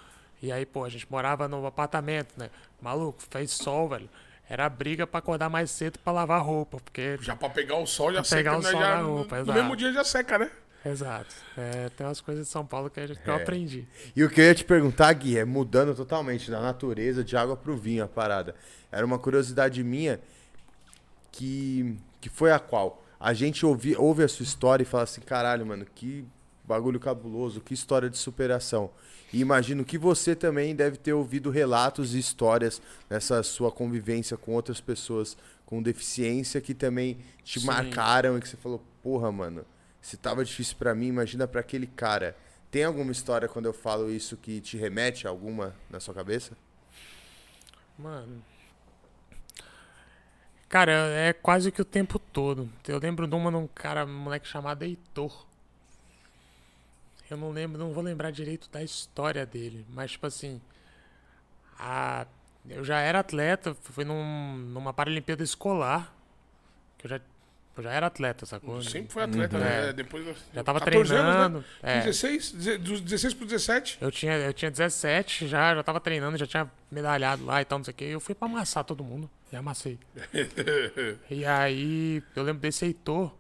E aí, pô, a gente morava num apartamento, né? Maluco, fez sol, velho. Era briga pra acordar mais cedo pra lavar roupa, porque... Já pra pegar o sol, já seca, né? Sol já, roupa, no mesmo dia já seca, né? Exato. É, tem umas coisas de São Paulo que, que é. eu aprendi. E o que eu ia te perguntar, Gui, é mudando totalmente da natureza de água pro vinho a parada. Era uma curiosidade minha que, que foi a qual a gente ouvi, ouve a sua história e fala assim, caralho, mano, que bagulho cabuloso, que história de superação. E imagino que você também deve ter ouvido relatos e histórias nessa sua convivência com outras pessoas com deficiência que também te Sim. marcaram e que você falou, porra, mano, se tava difícil pra mim, imagina pra aquele cara. Tem alguma história, quando eu falo isso, que te remete a alguma na sua cabeça? Mano... Cara, é quase que o tempo todo. Eu lembro de uma de um cara, um moleque chamado Heitor. Eu não lembro, não vou lembrar direito da história dele, mas tipo assim, a, eu já era atleta, fui num, numa Paralimpíada escolar, que eu já, eu já era atleta, sacou? Sempre foi atleta, uhum. né? É, depois eu, já tava treinando. Anos, né? é. dezesseis, dos dezesseis pro dezessete? Eu tinha, eu tinha dezessete, já, já tava treinando, já tinha medalhado lá e tal, não sei o quê. Eu fui pra amassar todo mundo, e amassei. E aí, eu lembro desse Heitor,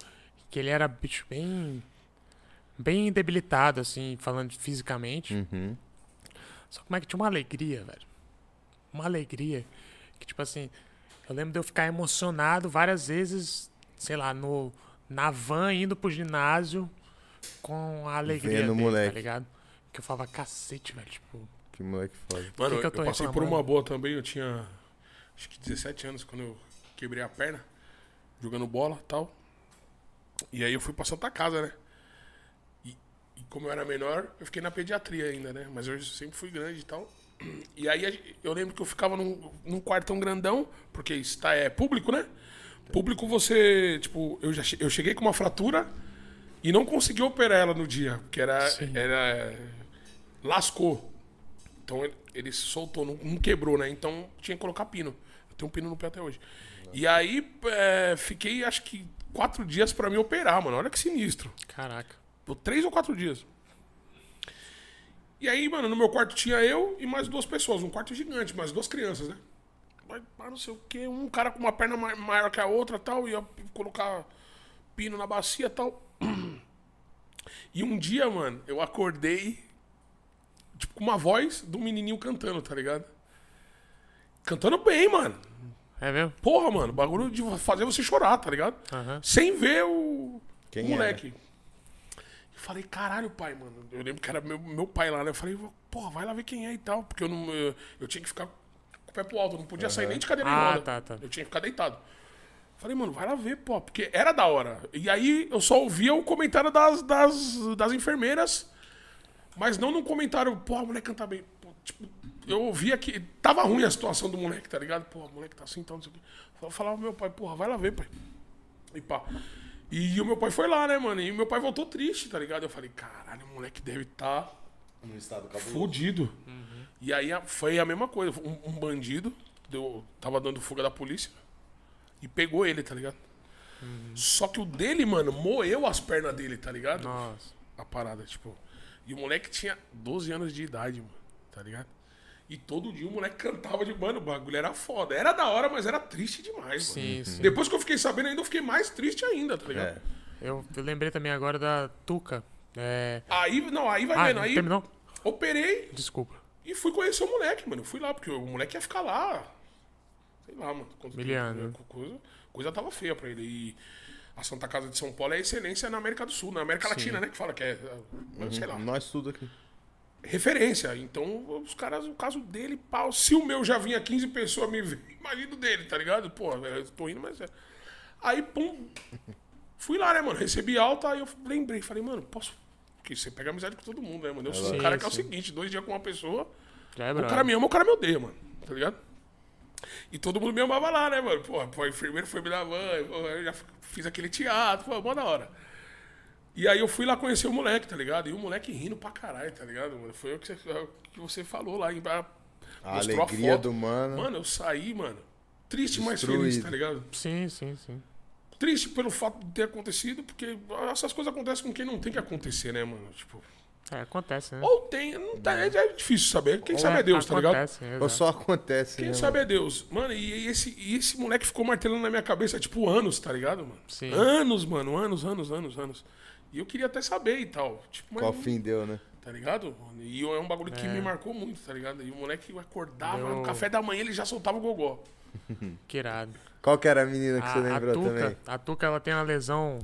que ele era bicho bem... Bem debilitado, assim, falando fisicamente. Uhum. Só que como é que tinha uma alegria, velho. Uma alegria. Que, tipo assim, eu lembro de eu ficar emocionado várias vezes, sei lá, no, na van, indo pro ginásio, com a alegria Vendo dele, moleque. tá ligado? Que eu falava, cacete, velho, tipo... Que moleque foda. Mano, que que eu, eu passei por uma boa também, eu tinha, acho que dezessete anos, quando eu quebrei a perna, jogando bola e tal. E aí eu fui pra Santa Casa, né? Como eu era menor, eu fiquei na pediatria ainda, né? Mas eu sempre fui grande e tal. E aí eu lembro que eu ficava num, num quartão grandão, porque isso tá, é público, né? Público você... Tipo, eu, já, eu cheguei com uma fratura e não consegui operar ela no dia, porque era... era lascou. Então ele, ele se soltou, não, não quebrou, né? Então tinha que colocar pino. tenho um pino no pé até hoje. Nossa. E aí, é, fiquei, acho que, quatro dias pra me operar, mano. Olha que sinistro. Caraca. Deu três ou quatro dias. E aí, mano, no meu quarto tinha eu e mais duas pessoas. Um quarto gigante, mais duas crianças, né? Mas, não sei o quê. Um cara com uma perna maior que a outra e tal. Ia colocar pino na bacia e tal. E um dia, mano, eu acordei, tipo, com uma voz de um menininho cantando, tá ligado? Cantando bem, mano. É mesmo? Porra, mano, bagulho de fazer você chorar, tá ligado? Uhum. Sem ver o, Quem o moleque. Era? Eu falei, caralho, pai, mano. Eu lembro que era meu, meu pai lá, né? Eu falei, porra, vai lá ver quem é e tal. Porque eu não. Eu, eu tinha que ficar com o pé pro alto, eu não podia uhum. sair nem de cadeira ah, em roda. Tá, tá. Eu tinha que ficar deitado. Eu falei, mano, vai lá ver, pô, porque era da hora. E aí eu só ouvia o comentário das, das, das enfermeiras, mas não num comentário, porra, o moleque canta bem. Pô, tipo, eu ouvia que tava ruim a situação do moleque, tá ligado? Porra, o moleque tá assim, então, não sei o quê. Eu falava, meu pai, porra, vai lá ver, pai. E pá. E o meu pai foi lá, né, mano? E o meu pai voltou triste, tá ligado? Eu falei, caralho, o moleque deve estar tá no estado fudido. Uhum. E aí foi a mesma coisa. Um, um bandido deu, tava dando fuga da polícia e pegou ele, tá ligado? Uhum. Só que o dele, mano, moeu as pernas dele, tá ligado? Nossa. A parada, tipo... E o moleque tinha doze anos de idade, mano, tá ligado? E todo dia o moleque cantava de... Mano, o bagulho era foda. Era da hora, mas era triste demais. Sim, mano. Sim. Depois que eu fiquei sabendo ainda, eu fiquei mais triste ainda, tá ligado? É. Eu, eu lembrei também agora da Tuca. É... Aí, não, aí vai ah, vendo. Aí terminou? Operei. Desculpa. E fui conhecer o moleque, mano. Eu fui lá, porque o moleque ia ficar lá. Sei lá, mano. Miliano. Coisa, coisa tava feia pra ele. E a Santa Casa de São Paulo é excelência na América do Sul, na América Sim. Latina, né? Que fala que é... Uhum. Sei lá. Nós tudo aqui. Referência, então os caras, o caso dele, pau, se o meu já vinha quinze pessoas me ver, imagina o dele, tá ligado? Pô, eu tô indo, mas é. Aí, pum, fui lá, né, mano? Recebi alta, aí eu lembrei, falei, mano, posso. Porque você pega amizade com todo mundo, né, mano? Eu sou um cara que é o seguinte: dois dias com uma pessoa, é, o cara me ama, o cara me odeia, mano, tá ligado? E todo mundo me amava lá, né, mano? Pô, o enfermeiro foi me dar mãe, eu já fiz aquele teatro, pô, mó da hora. E aí eu fui lá conhecer o moleque, tá ligado? E o moleque rindo pra caralho, tá ligado, mano? Foi o que você, o que você falou lá. A mostrou alegria a foto do mano. Mano, eu saí, mano, triste, destruído, mas feliz, tá ligado? Sim, sim, sim. Triste pelo fato de ter acontecido, porque essas coisas acontecem com quem não tem que acontecer, né, mano? Tipo... É, acontece, né? Ou tem, não tá, é. é difícil saber. Quem Ou sabe é Deus, acontece, tá ligado? Exatamente. Ou só acontece, Quem né, sabe mano? é Deus. Mano, e esse, e esse moleque ficou martelando na minha cabeça, tipo, anos, tá ligado, mano? Sim. Anos, mano, anos, anos, anos, anos. E eu queria até saber e tal. Tipo, mas, Qual fim deu, né? Tá ligado? E é um bagulho que é. me marcou muito, tá ligado? E o moleque acordava, deu... no café da manhã ele já soltava o gogó. Que irado. Qual que era a menina que a, você lembrou a Tuca, também? A Tuca, ela tem uma lesão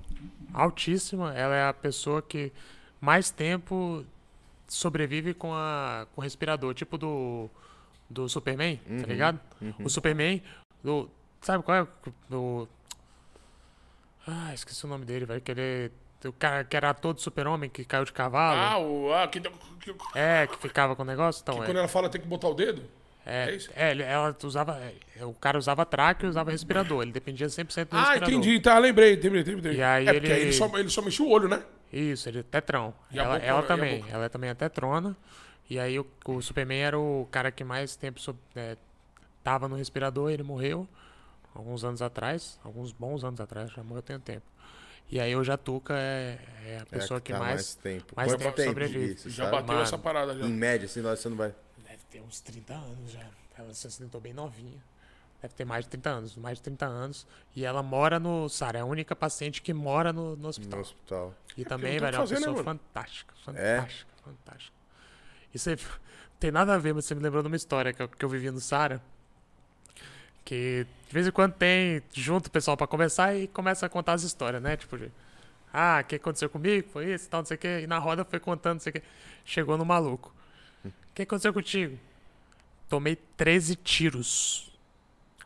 altíssima. Ela é a pessoa que mais tempo sobrevive com, a, com o respirador. Tipo do, do Superman, uhum, tá ligado? Uhum. O Superman, do, sabe qual é? Do... Ah, esqueci o nome dele, velho. Que ele... O cara que era todo super-homem, que caiu de cavalo. Ah, o... Ah, que, que, é, que ficava com o negócio. Então, que é. Quando ela fala tem que botar o dedo? É, é isso? É, ela usava... É, o cara usava tráqueo e usava respirador. Ele dependia cem por cento do respirador. Ah, entendi. Tá, lembrei. lembrei, lembrei. E aí é ele... porque aí ele só, ele só mexia o olho, né? Isso, ele é tetrão. E ela, boca, ela também. Ela também é tetrona. E aí o, o Superman era o cara que mais tempo so, é, tava no respirador. Ele morreu alguns anos atrás. Alguns bons anos atrás. Já morreu tem um tempo. E aí o Jatuca é, é a pessoa é que, tá que mais, mais tempo, mais tempo, tempo sobrevive. Isso, já bateu mano, essa parada. Já. Em média, assim, você não vai... Deve ter uns trinta anos já. Ela se acidentou bem novinha. Deve ter mais de trinta anos. Mais de trinta anos. E ela mora no... Sara, é a única paciente que mora no, no hospital. No hospital. E é, também, velho, é uma pessoa né, fantástica. Fantástica, é? fantástica. Isso aí, não tem nada a ver, mas você me lembrou de uma história que eu, que eu vivi no Sara. Que de vez em quando tem junto o pessoal pra conversar e começa a contar as histórias, né? Tipo, de, ah, o que aconteceu comigo? Foi isso, tal, não sei o quê. E na roda foi contando, não sei o quê. Chegou no maluco. O que aconteceu contigo? Tomei treze tiros.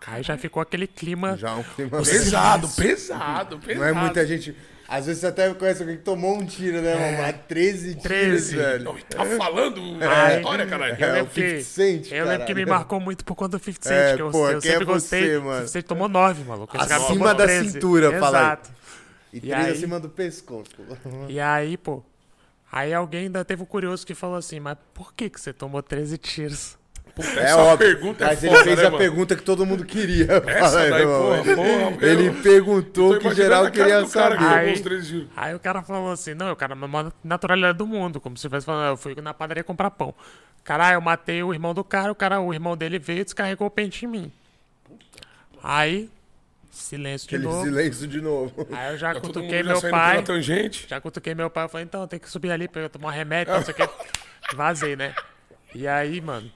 Aí já ficou aquele clima... Já um clima pesado, pesado, pesado. Não é muita gente... Às vezes você até conhece alguém que tomou um tiro, né, mano? É, treze tiros, velho. Não, tá falando a é, história, caralho. Eu lembro, é, que, fifty cent, eu lembro que me marcou muito por conta do fifty cent, é, que eu, pô, eu sempre é gostei. Você, mano? Você tomou nove, maluco. Esse acima da treze. Cintura, fala. Exato. E três aí, acima do pescoço. E aí, pô, aí alguém ainda teve um curioso que falou assim, mas por que, que você tomou treze tiros? Puta, é essa óbvio. Pergunta é Mas foda, ele fez né, a mano? pergunta que todo mundo queria. Essa daí, porra, porra, ele meu. perguntou o que geral queria saber. Aí, aí, aí o cara falou assim, não, o cara me manda naturalidade do mundo, como se estivesse falando, eu fui na padaria comprar pão. Caralho, eu matei o irmão do cara, o cara, o irmão dele veio e descarregou o pente em mim. Aí... Silêncio de Aquele novo. silêncio de novo. Aí eu já tá cutuquei meu já pai. Já cutuquei meu pai. Eu falei, então, tem que subir ali pra eu tomar um remédio, não sei o que. Vazei, né? E aí, mano,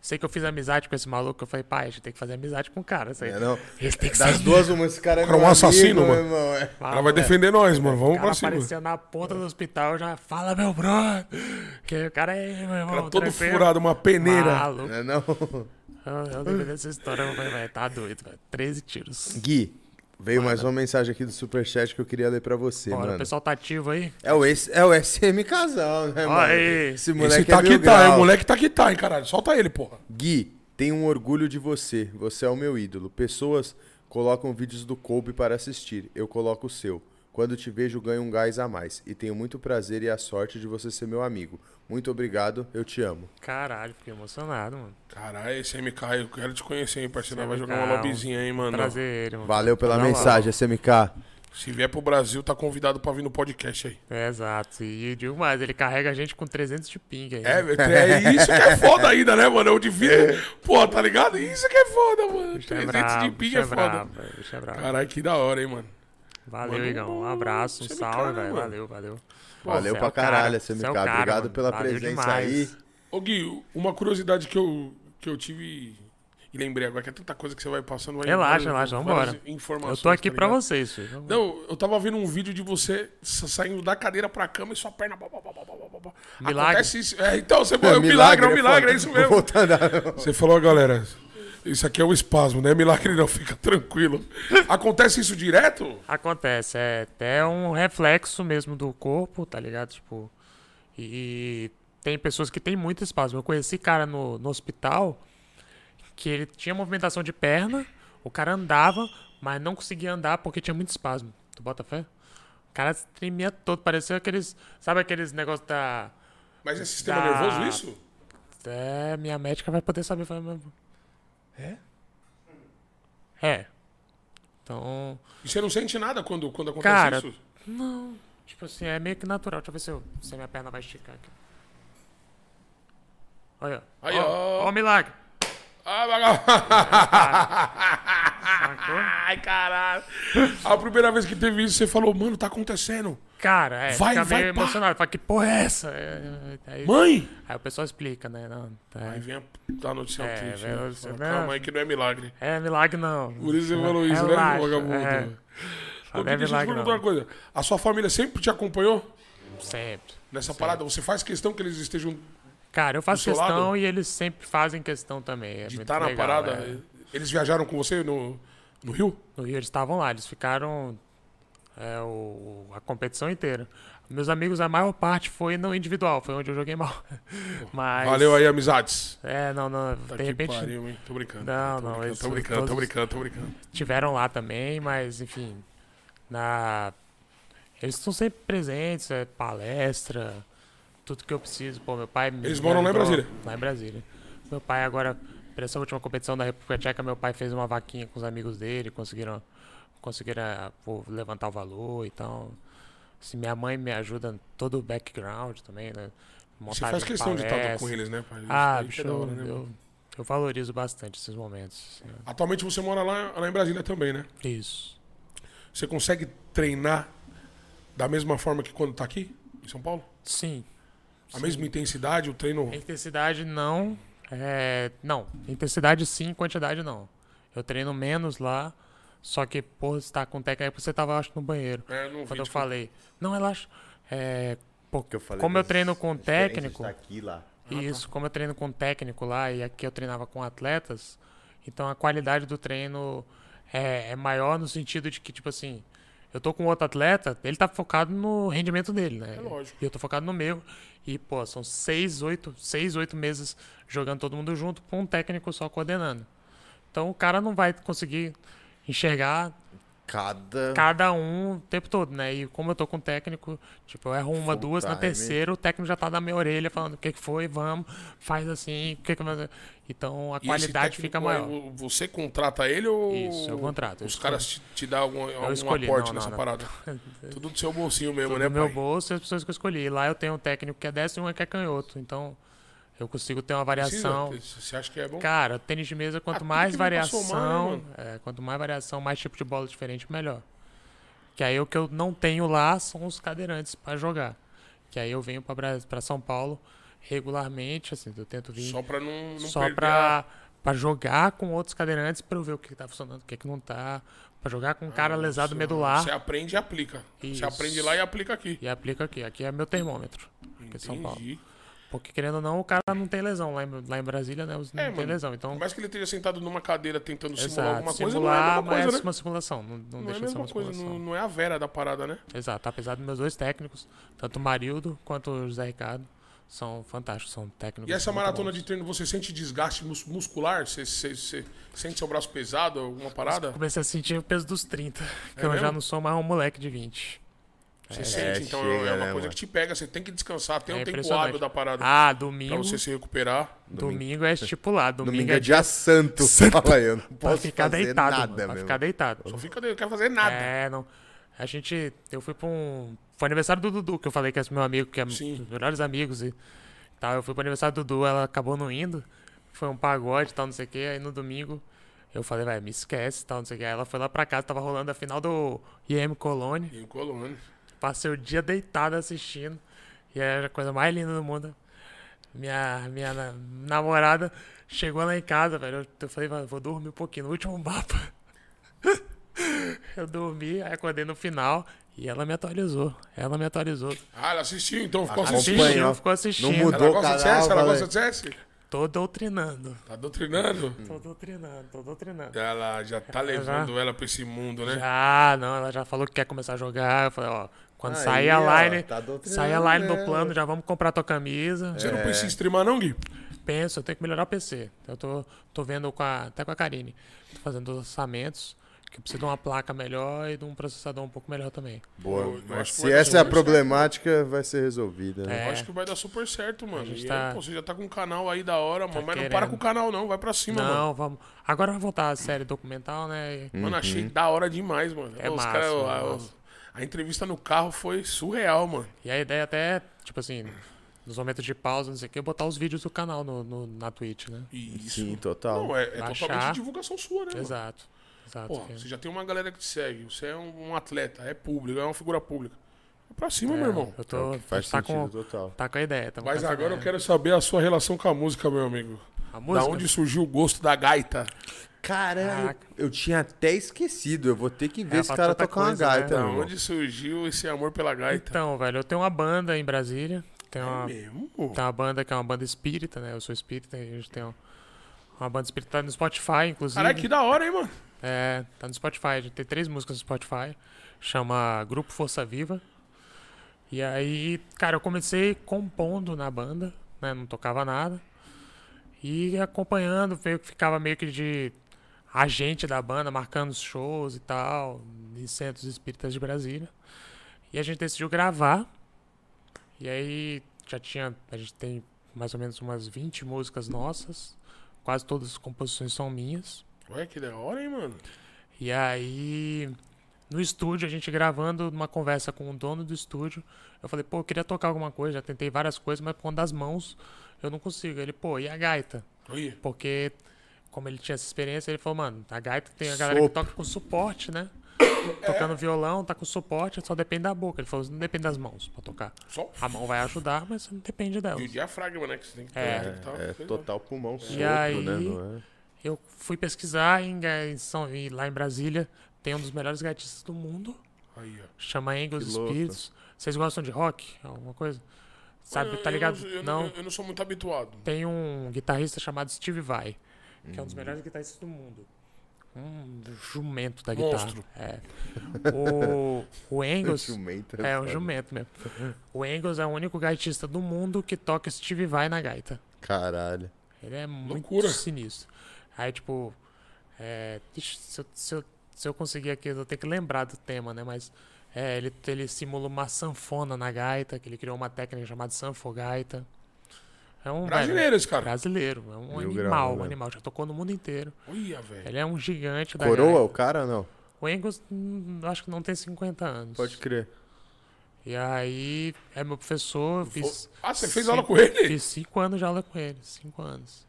sei que eu fiz amizade com esse maluco. Eu falei, pai, a gente tem que fazer amizade com o cara. Isso aí. É, não. Esse tem que Das sair. duas, uma, esse cara é, cara, um assassino, amigo, mano. Irmão, é. Ela vai defender nós, mano. Vamos pra cima. O cara apareceu na ponta do hospital, já fala, meu brother. Que o cara é, meu irmão. Cara todo tranquilo. furado, uma peneira. Maluco. É, não. Eu lembro dessa história, velho. Tá doido, velho. treze tiros. Gui, veio mano. mais uma mensagem aqui do Superchat que eu queria ler pra você, Bora, mano. O pessoal tá ativo aí? É o, é o S M Casal, né, Ó, mano? Aí. Esse moleque Esse tá é que tá, é o moleque tá que tá, hein, caralho. Solta ele, porra. Gui, tenho um orgulho de você. Você é o meu ídolo. Pessoas colocam vídeos do Kobe para assistir. Eu coloco o seu. Quando te vejo, ganho um gás a mais. E tenho muito prazer e a sorte de você ser meu amigo. Muito obrigado, eu te amo. Caralho, fiquei emocionado, mano. Caralho, S M K, eu quero te conhecer, hein, parceiro. S M K, vai jogar uma lobbyzinha, hein, mano. Prazer, mano. Valeu pela tá mensagem, lá. S M K. Se vier pro Brasil, tá convidado pra vir no podcast aí. É, exato. E eu digo mais, ele carrega a gente com trezentos de ping aí. É, né? É isso que é foda ainda, né, mano? Eu divido. É. Pô, tá ligado? Isso que é foda, mano. trezentos de ping é, é foda. É Caralho, que da hora, hein, mano. Valeu, mano, Igão. Um abraço, um salve, velho. Valeu, valeu. Pô, valeu pra caralho, S M K. Cara, cara, obrigado mano. pela valeu presença demais. aí. Ô, Gui, uma curiosidade que eu, que eu tive e lembrei agora, que é tanta coisa que você vai passando... Vai relaxa, embora, relaxa, vambora. Eu tô aqui tá pra vocês, filho. Não, eu tava vendo um vídeo de você saindo da cadeira pra cama e sua perna... Milagre. Acontece isso. É, então, você... É, é um milagre, é um milagre, é isso mesmo. Você falou, galera, isso aqui é um espasmo, não é milagre não, fica tranquilo. Acontece isso direto? Acontece, é até um reflexo mesmo do corpo, tá ligado? Tipo, e tem pessoas que tem muito espasmo. Eu conheci cara no, no hospital que ele tinha movimentação de perna, o cara andava, mas não conseguia andar porque tinha muito espasmo. Tu bota fé? O cara se tremia todo, parecia aqueles, sabe aqueles negócios da... Mas é sistema da... nervoso isso? É, minha médica vai poder saber falar mesmo. É? É. Então... E você não sente nada quando, quando acontece cara, isso? Não. Tipo assim, é meio que natural. Deixa eu ver se, eu, se a minha perna vai esticar aqui. Olha. Olha o milagre. Ah, cara. Ai, caralho. A primeira vez que teve isso, você falou, mano, tá acontecendo. Cara, é. Vai, vai, meio pá. emocionado. Fala, que porra é essa? Aí, Mãe! Aí o pessoal explica, né? Não, tá... Aí vem a notícia é, triste. Né? Notícia, Fala, não. Calma aí que não é milagre. É milagre não. Por isso você falou isso, relaxa, né? Vagabundo. É. Ô, Gui, é deixa eu te perguntar uma coisa. A sua família sempre te acompanhou? Sempre. Nessa sempre. parada, você faz questão que eles estejam... Cara, eu faço questão lado? e eles sempre fazem questão também. É de estar tá na legal, parada? É. Eles viajaram com você no, no Rio? No Rio, eles estavam lá. Eles ficaram é, o, a competição inteira. Meus amigos, a maior parte foi no individual. Foi onde eu joguei mal. Mas... Valeu aí, amizades. É, não, não. Tá de repente... Pariu, hein? Tô brincando. Não, não. Tô brincando, eles, tô, brincando todos... tô brincando, tô brincando. Tiveram lá também, mas enfim. Na... Eles estão sempre presentes. É, palestra... Tudo que eu preciso, pô, meu pai... Eles moram lá em Brasília? Lá em Brasília. Meu pai agora, para essa última competição da República Tcheca, meu pai fez uma vaquinha com os amigos dele, conseguiram, conseguiram pô, levantar o valor e tal. Assim, minha mãe me ajuda em todo o background também, né? Você faz questão de estar com eles, né, pai? Eles, ah, bicho, eu, né, eu, eu valorizo bastante esses momentos. Assim. Atualmente você mora lá, lá em Brasília também, né? Isso. Você consegue treinar da mesma forma que quando tá aqui, em São Paulo? Sim. A sim. mesma intensidade, o treino... Intensidade não, é... não, intensidade sim, quantidade não. Eu treino menos lá, só que por estar com técnica, porque você tava, acho, no banheiro. É, não quando eu falei, não, relaxa, é... porque eu falei como eu treino com técnico, aqui, lá. isso, ah, tá. como eu treino com técnico lá, e aqui eu treinava com atletas, então a qualidade do treino é, é maior no sentido de que, tipo assim... Eu tô com outro atleta, ele tá focado no rendimento dele, né? É lógico. E eu tô focado no meu. E, pô, são seis, oito, seis, oito meses jogando todo mundo junto com um técnico só coordenando. Então o cara não vai conseguir enxergar Cada... Cada um o tempo todo, né? E como eu tô com o técnico, tipo, eu erro uma, full duas, time. Na terceira o técnico já tá na minha orelha falando o que que foi, vamos, faz assim, o que que nós... Então a e qualidade fica maior. Você contrata ele ou... Isso, eu contrato. Os eu caras te, te dão algum, algum escolhi, aporte não, nessa não, parada? Não. Tudo do seu bolsinho mesmo, tudo né, pai? Do meu bolso e as pessoas que eu escolhi. E lá eu tenho um técnico que é destro e um que é canhoto, então... Eu consigo ter uma variação. Precisa. Você acha que é bom? Cara, tênis de mesa, quanto ah, mais variação, somar, né, é, quanto mais variação, mais tipo de bola diferente, melhor. Que aí o que eu não tenho lá são os cadeirantes para jogar. Que aí eu venho para São Paulo regularmente, assim, eu tento vir só para não, não só para para jogar com outros cadeirantes para eu ver o que tá funcionando, o que que não tá, para jogar com um cara ah, lesado senhor. medular. Você aprende e aplica. Isso. Você aprende lá e aplica aqui. E aplica aqui. Aqui é meu termômetro. Aqui é São Paulo. Porque, querendo ou não, o cara não tem lesão. Lá em, lá em Brasília, né? Não é, tem mano, lesão. Então... Mas que ele esteja sentado numa cadeira tentando Exato. simular alguma simular, coisa, não é a mesma coisa, né? É uma simulação. Não, não, não deixa é a mesma de ser uma coisa, não, não é a vera da parada, né? Exato. Apesar dos meus dois técnicos, tanto o Marildo quanto o José Ricardo, são fantásticos, são técnicos. E essa maratona bons. de treino, você sente desgaste muscular? Você, você, você sente seu braço pesado, alguma parada? Eu comecei a sentir o peso dos trinta, que é eu mesmo? já não sou mais um moleque de vinte. Você é, sente, então chega, é uma né, coisa mano? que te pega, você tem que descansar, tem é um tempo hábil da parada. Ah, domingo. Pra você se recuperar. Domingo é estipulado. Domingo, domingo é dia, dia santo. santo. Fala aí, eu não posso ficar fazer deitado, nada mesmo. Pra ficar deitado. Só fica deitado, não quero fazer nada. É, não. A gente, eu fui pra um... Foi aniversário do Dudu, que eu falei que é meu amigo, que é Sim. um dos melhores amigos e tal. Eu fui pro aniversário do Dudu, ela acabou não indo. Foi um pagode e tal, não sei o que. Aí no domingo eu falei, vai, me esquece e tal, não sei o que. Aí ela foi lá pra casa, tava rolando a final do I M Colônia. I M Colônia. Passei o dia deitado assistindo. E era a coisa mais linda do mundo. Minha, minha na, namorada chegou lá em casa, velho. Eu, eu falei, vou dormir um pouquinho. No último mapa. Eu dormi, aí acordei no final. E ela me atualizou. Ela me atualizou. Ah, ela assistiu, então ficou assistindo. Assistiu, ficou assistindo. Não mudou, ela gosta de S? Ela gosta de S? Tô doutrinando. Tá doutrinando? Tô doutrinando, tô doutrinando. Ela já tá ela levando já... ela pra esse mundo, né? Já, não. Ela já falou que quer começar a jogar. Eu falei, ó... Quando sair a line, tá sair a line do plano, já vamos comprar tua camisa. Você é. não pensa em streamar não, Gui? Penso, eu tenho que melhorar o P C. Eu tô, tô vendo com a, até com a Karine. Tô fazendo os orçamentos, que eu preciso de uma placa melhor e de um processador um pouco melhor também. Boa, eu, eu acho se essa é a problemática, certo. vai ser resolvida. Né? É. Eu acho que vai dar super certo, mano. E tá... aí, pô, você já tá com um canal aí da hora, tá mano, mas querendo. não para com o canal não, vai pra cima, não, mano. Não, vamos... Agora vai voltar a série documental, né? Mano, uhum. achei da hora demais, mano. É Os massa, cara, mano. Lá, os... A entrevista no carro foi surreal, mano. E a ideia até, tipo assim, nos momentos de pausa, não sei o que, botar os vídeos do canal no, no, na Twitch, né? Isso. Sim, total. Não, é, é totalmente divulgação sua, né, mano? Exato. Exato. Pô, que... você já tem uma galera que te segue, você é um, um atleta, é público, é uma figura pública. É pra cima, é, meu irmão. Eu tô, é faz tá sentido, com, total. Tá com a ideia. Mas agora ideia. eu quero saber a sua relação com a música, meu amigo. A música? Da onde surgiu o gosto da gaita? Caralho, eu tinha até esquecido. Eu vou ter que ver é, esse cara tocar uma gaita. Né? Onde surgiu esse amor pela gaita? Então, velho, eu tenho uma banda em Brasília. Tem uma, é mesmo? Tem uma banda que é uma banda espírita, né? Eu sou espírita, a gente tem uma, uma banda espírita no Spotify, inclusive. Caralho, que da hora, hein, mano? É, tá no Spotify. A gente tem três músicas no Spotify. Chama Grupo Força Viva. E aí, cara, eu comecei compondo na banda, né? Não tocava nada. E acompanhando, meio que ficava meio que de... agente da banda, marcando os shows e tal, em centros espíritas de Brasília. E a gente decidiu gravar. E aí já tinha, a gente tem mais ou menos umas vinte músicas nossas. Quase todas as composições são minhas. Ué, que da hora, hein, mano? E aí, no estúdio, a gente gravando, numa conversa com o dono do estúdio, eu falei, pô, eu queria tocar alguma coisa, já tentei várias coisas, mas com das mãos eu não consigo. Ele, pô, e a gaita? Oi. Porque... como ele tinha essa experiência, ele falou, mano, a gaita tem a galera Sopa. que toca com suporte, né? É. Tocando violão, tá com suporte, só depende da boca. Ele falou, não depende das mãos pra tocar. Só? A mão vai ajudar, mas não depende dela. E o diafragma, né? Que você tem que ter. É, que tal, é total pulmão solto, aí, né? Não é? Eu fui pesquisar em, em São, lá em Brasília, tem um dos melhores gaitistas do mundo. Aí, ó. Chama Engels Espíritos. Vocês gostam de rock? Alguma coisa? Sabe, eu, tá ligado? Eu, eu, não? Eu, eu não sou muito habituado. Tem um guitarrista chamado Steve Vai, que é um dos melhores guitarristas do mundo. Um jumento da guitarra. Monstro. É. O, o Engels... jumento, é, é um jumento mesmo. O Engels é o único gaitista do mundo que toca Steve Vai na gaita. Caralho. Ele é muito Loucura. sinistro. Aí, tipo... É, se, eu, se eu Se eu conseguir aqui, eu vou ter que lembrar do tema, né? Mas é, ele, ele simula uma sanfona na gaita, que ele criou uma técnica chamada sanfogaita. É um brasileiro, velho, esse cara. Brasileiro, é um Mil animal, grau, um animal. Já tocou no mundo inteiro. Uia, velho. Ele é um gigante da gaita. Coroa o cara ou não? O Engels, acho que não tem cinquenta anos. Pode crer. E aí, é meu professor, eu fiz... Ah, você fez cinco, aula com ele? Fiz cinco anos de aula com ele, cinco anos.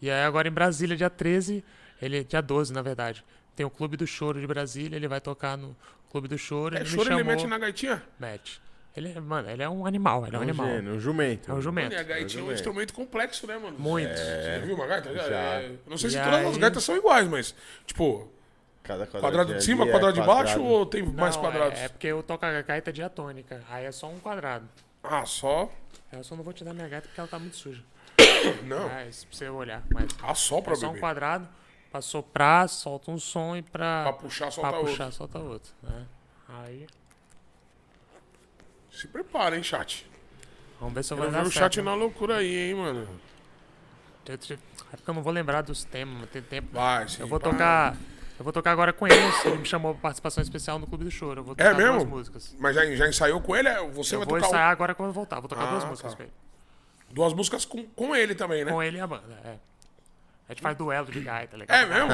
E aí agora em Brasília, dia treze, ele, dia doze na verdade, tem o Clube do Choro de Brasília, ele vai tocar no Clube do Choro. É, ele choro me chamou, ele mete na gaitinha? Mete. Ele, mano, ele é um animal, ele é um, um animal. Gênio, um jumento. É um jumento. Mano, e a gaitinha é um, é um instrumento complexo, né, mano? Muito. É... Você já viu uma gaita? Já. É... Não sei e se aí... todas as gaitas são iguais, mas, tipo... Cada quadrado, quadrado de cima, quadrado, é quadrado de baixo quadrado. Ou tem não, mais quadrados? É, é porque eu toco a gaita diatônica. Aí é só um quadrado. Ah, só? Eu só não vou te dar minha gaita porque ela tá muito suja. Não. É, pra você olhar. Mas ah, só pra é só beber. Um quadrado, pra soprar, solta um som e pra... Pra puxar, solta pra puxar, outro. solta outro. Né? Aí... Se prepara, hein, chat. Vamos ver se eu vou dar certo. O chat mano. na loucura aí, hein, mano. Eu te... É porque eu não vou lembrar dos temas, não tem tempo. Vai, sim, eu vou vai. tocar... Eu vou tocar agora com ele, ele me chamou pra participação especial no Clube do Choro. Eu vou tocar é mesmo? duas músicas. Mas já, já ensaiou com ele? Você eu vai tocar... Eu vou ensaiar um... agora quando eu voltar, vou tocar ah, duas músicas tá. com ele. Duas músicas com, com ele também, né? Com ele e a banda, é. A gente faz duelo de gaita, legal. É mesmo?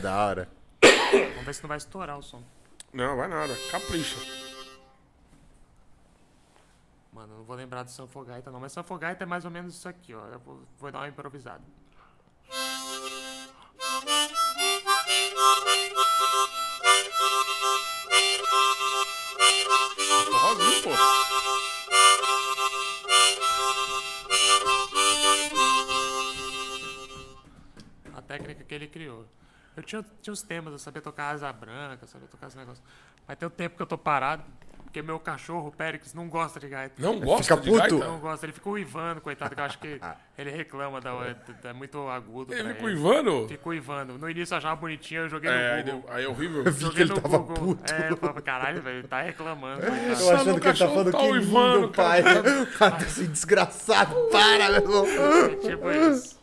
Da hora. Vamos ver se não vai estourar o som. Não, vai nada. Capricha. Mano, eu não vou lembrar do sanfogaita não, mas sanfogaita é mais ou menos isso aqui, ó. Eu vou, vou dar uma improvisada. Rosinho, pô. A técnica que ele criou. Eu tinha, tinha os temas, eu sabia tocar asa branca, sabia tocar esse negócio. Mas tem o tempo que eu tô parado, porque meu cachorro, o Périx, não gosta de gaita. Não gosta de gaita? Não gosta, ele fica uivando, coitado, que eu acho que ele reclama, da, é muito agudo. Ele fica uivando? Fica uivando. No início eu achava bonitinho, eu joguei é, no Google. Aí é horrível. Eu vi que ele tava puto. É, eu falava, caralho, velho, ele tá reclamando. É, eu achando que ele tá falando tá que lindo, pai. Assim, desgraçado, para, meu irmão. Tipo isso.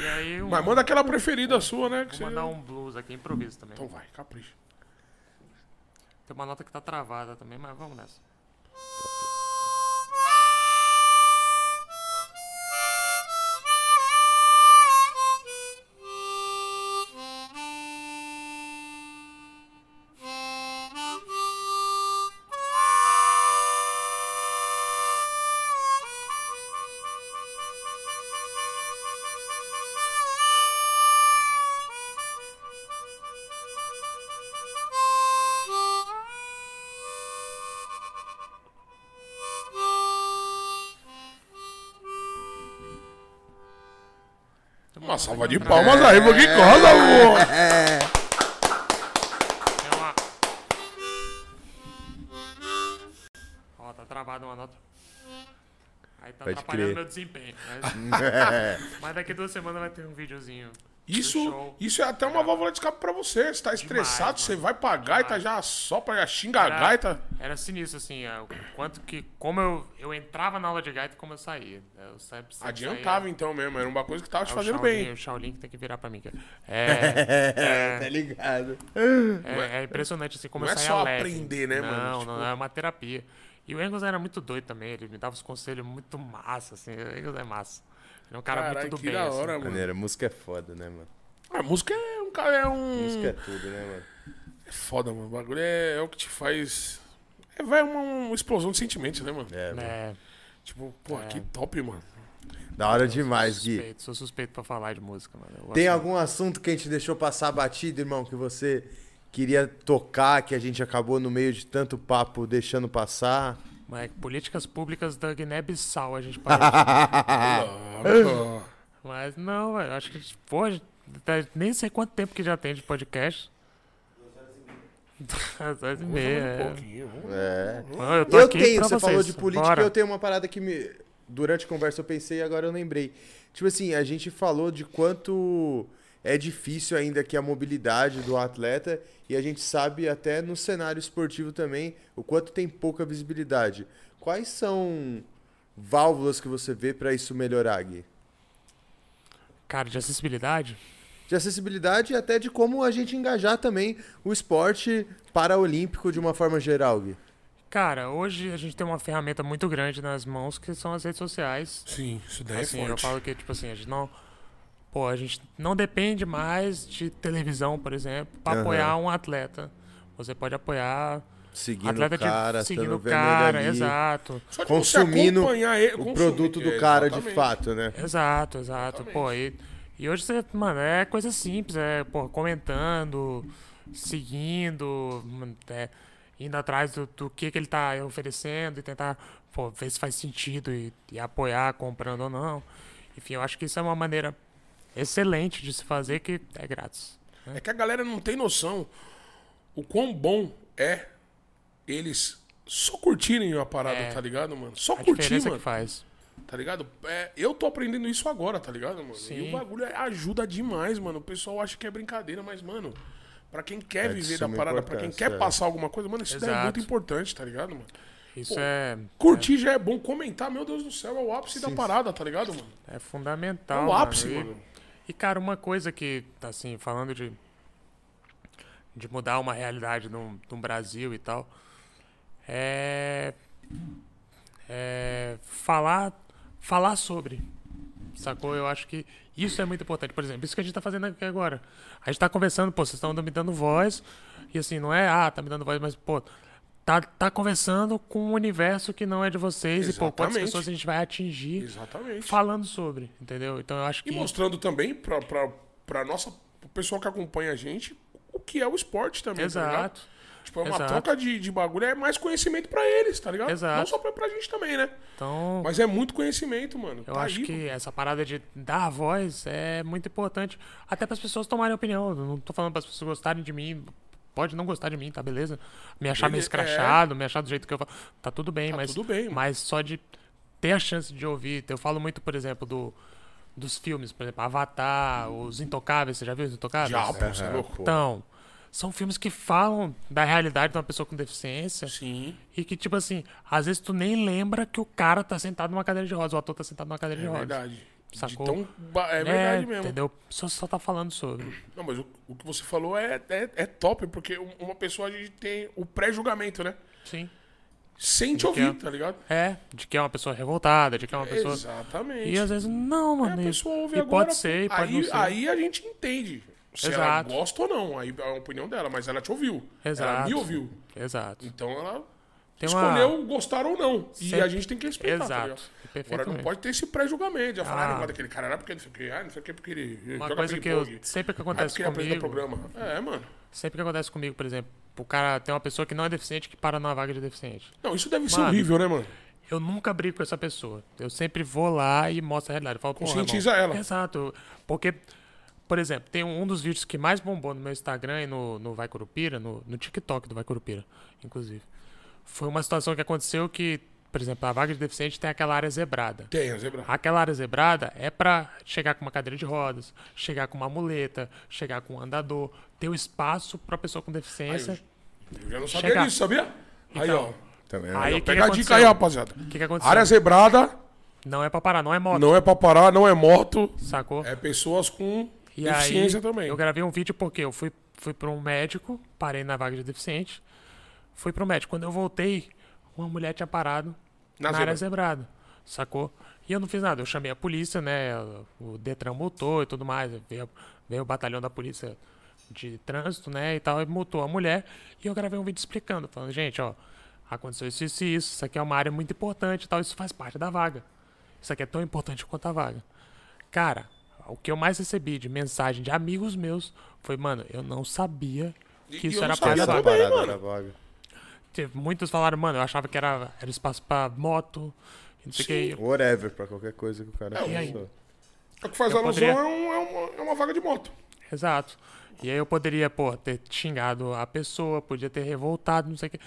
E aí, um... Mas manda aquela preferida sua, né? Que vou você... mandar um blues aqui, improviso também. Então vai, capricha. Tem uma nota que tá travada também, mas vamos nessa. Uma salva de palmas é, aí, pro Gui Costa, amor! É. Tem uma... Ó, tá travado uma nota. Aí tá Pode atrapalhando crer. meu desempenho. Mas... É. Mas daqui duas semanas vai ter um videozinho. Isso, isso é até uma é. válvula de escape pra você. Você tá estressado, Demais, você vai pra gaita, Demais. já só pra xinga era, a gaita. Era sinistro, assim, o quanto que, como eu, eu entrava na aula de gaita e como eu saía. Eu sempre, sempre Adiantava saía. então mesmo, era uma coisa que tava é, te fazendo Shaolin, bem. O Shaolin que tem que virar pra mim, cara. É, é, é, tá ligado. É, é impressionante, assim, como não eu saía Não é só leve. aprender, né, não, mano? Tipo... Não, é uma terapia. E o Engels era muito doido também, ele me dava os conselhos muito massa, assim, o Engels é massa. É um cara Carai, muito do bem, da hora, assim. mano. A música é foda, né, mano? A música é um cara, é um... Música é tudo, né, mano? É foda, mano. O bagulho é, é o que te faz... É, vai uma, uma explosão de sentimentos, né, mano? É, mano. É. Tipo, pô, é. que top, mano. Da hora eu demais, sou suspeito, Gui. Sou suspeito pra falar de música, mano. Tem algum de... assunto que a gente deixou passar batido, irmão, que você queria tocar, que a gente acabou no meio de tanto papo deixando passar? Mas políticas públicas da Guiné-Bissau, a gente parou. Mas não, velho, acho que, pô, nem sei quanto tempo que já tem de podcast. Duas horas e meia. É. Eu, tô eu aqui tenho, pra você vocês. falou de política, Bora. eu tenho uma parada que me... Durante a conversa eu pensei e agora eu lembrei. Tipo assim, a gente falou de quanto... É difícil ainda aqui a mobilidade do atleta e a gente sabe até no cenário esportivo também o quanto tem pouca visibilidade. Quais são válvulas que você vê para isso melhorar, Gui? Cara, de acessibilidade? de acessibilidade e até de como a gente engajar também o esporte paraolímpico de uma forma geral, Gui? Cara, hoje a gente tem uma ferramenta muito grande nas mãos que são as redes sociais. Sim, isso daí assim, é forte. Eu falo que, tipo assim, a gente não... Pô, a gente não depende mais de televisão, por exemplo, para uhum. apoiar um atleta. Você pode apoiar... Seguindo atleta o cara, seguindo o cara, ali, exato. Só consumindo ele, o produto do cara, exatamente. De fato, né? Exato, exato. Exatamente. Pô, e, e hoje você, mano, é coisa simples, é, pô, comentando, seguindo, é, indo atrás do, do que, que ele tá oferecendo e tentar, pô, ver se faz sentido e, e apoiar, comprando ou não. Enfim, eu acho que isso é uma maneira excelente de se fazer, que é grátis. Né? É que a galera não tem noção o quão bom é eles só curtirem a parada, é, tá ligado, mano? Só a curtir, mano. Que faz. Tá ligado? É, eu tô aprendendo isso agora, tá ligado, mano? Sim. E o bagulho ajuda demais, mano. O pessoal acha que é brincadeira, mas, mano, pra quem quer é viver da parada, pra quem quer é. passar alguma coisa, mano, isso daí é muito importante, tá ligado, mano? Isso. Pô, é... Curtir é. já é bom. Comentar, meu Deus do céu, é o ápice Sim. da parada, tá ligado, mano? É fundamental. É o ápice, mano. mano. E, e, cara, uma coisa que, assim, falando de... de mudar uma realidade no, no Brasil e tal, é, é falar, falar sobre, sacou? Eu acho que isso é muito importante. Por exemplo, isso que a gente tá fazendo aqui agora. A gente tá conversando, pô, vocês estão me dando voz, e assim, não é, ah, tá me dando voz, mas, pô, tá, tá conversando com um universo que não é de vocês. Exatamente. E, pô, quantas pessoas a gente vai atingir. Exatamente. Falando sobre, entendeu? Então, eu acho que... E mostrando também pra, pra, pra nossa, pro pessoal que acompanha a gente, o que é o esporte também, Exato. tá ligado? Tipo, é uma Exato. troca de, de bagulho, é mais conhecimento pra eles, tá ligado? Exato. Não só pra, pra gente também, né? Então, mas é muito conhecimento, mano. Eu tá acho aí, que mano. essa parada de dar a voz é muito importante, até pras pessoas tomarem opinião. Eu não tô falando pras pessoas gostarem de mim, pode não gostar de mim, tá beleza? Me achar Ele, meio escrachado, é... me achar do jeito que eu falo, tá tudo bem, tá mas, tudo bem mas só de ter a chance de ouvir. Eu falo muito, por exemplo, do... dos filmes, por exemplo, Avatar, Os Intocáveis, você já viu Os Intocáveis? Já, pô, você é louco. Então, são filmes que falam da realidade de uma pessoa com deficiência. Sim. E que, tipo assim, às vezes tu nem lembra que o cara tá sentado numa cadeira de rodas, o ator tá sentado numa cadeira é de rodas. É verdade. Sacou? Tão... É verdade é, mesmo. Entendeu? A pessoa só tá falando sobre. Não, mas o, o que você falou é, é, é top, porque uma pessoa, a gente tem o pré-julgamento, né? Sim. Sem te ouvir, é, tá ligado? É, de que é uma pessoa revoltada, de que é uma pessoa... Exatamente. E às vezes, não, mano. É, a pessoa ouve e agora, pode ser, pode aí, não ser. Aí a gente entende se Exato. ela gosta ou não. Aí é a opinião dela, mas ela te ouviu. Exato. Ela me ouviu. Exato. Então ela tem escolheu uma... gostar ou não. Sempre. E a gente tem que respeitar, Exato. tá ligado? Agora não pode ter esse pré-julgamento. Já ah. falaram, ah, não gosta daquele cara lá porque não sei o que. Ah, não sei o que porque ele uma joga coisa que eu, sempre que acontece ah, comigo... Programa. É, mano. Sempre que acontece comigo, por exemplo, o cara tem uma pessoa que não é deficiente que para numa vaga de deficiente. Não, isso deve mano, ser horrível, né, mano? Eu nunca brigo com essa pessoa. Eu sempre vou lá e mostro a realidade. Eu falo, conscientiza irmão, ela. Exato. Porque, por exemplo, tem um dos vídeos que mais bombou no meu Instagram e no, no Vai Curupira, no, no TikTok do Vai Curupira, inclusive. Foi uma situação que aconteceu que, por exemplo, a vaga de deficiente tem aquela área zebrada. Tem, a zebrada. Aquela área zebrada é pra chegar com uma cadeira de rodas, chegar com uma muleta, chegar com um andador, ter o um espaço pra pessoa com deficiência. Aí, eu já não sabia chegar. disso, sabia? Então, aí, ó. Também, aí, aí, que pega que a dica aí, rapaziada. O que, que aconteceu? Área zebrada. Não é pra parar, não é moto. Não é pra parar, não é moto. Sacou? É pessoas com e deficiência aí, também. Eu gravei um vídeo porque eu fui, fui pra um médico, parei na vaga de deficiente, fui pro médico. Quando eu voltei, uma mulher tinha parado na, na área zebrada, sacou? E eu não fiz nada, eu chamei a polícia, né? O Detran multou e tudo mais, veio, veio o batalhão da polícia de trânsito, né? E tal, e multou a mulher. E eu gravei um vídeo explicando, falando, gente, ó, aconteceu isso, isso e isso, isso aqui é uma área muito importante e tal, isso faz parte da vaga. Isso aqui é tão importante quanto a vaga. Cara, o que eu mais recebi de mensagem de amigos meus foi, mano, eu não sabia que e isso era parte da vaga. Muitos falaram, mano, eu achava que era, era espaço pra moto. Não sei Sim, que... whatever, pra qualquer coisa que o cara é, aí, o que faz alusão poderia... é, um, é, uma, é uma vaga de moto. Exato. E aí eu poderia, pô, ter xingado a pessoa, podia ter revoltado, não sei o que.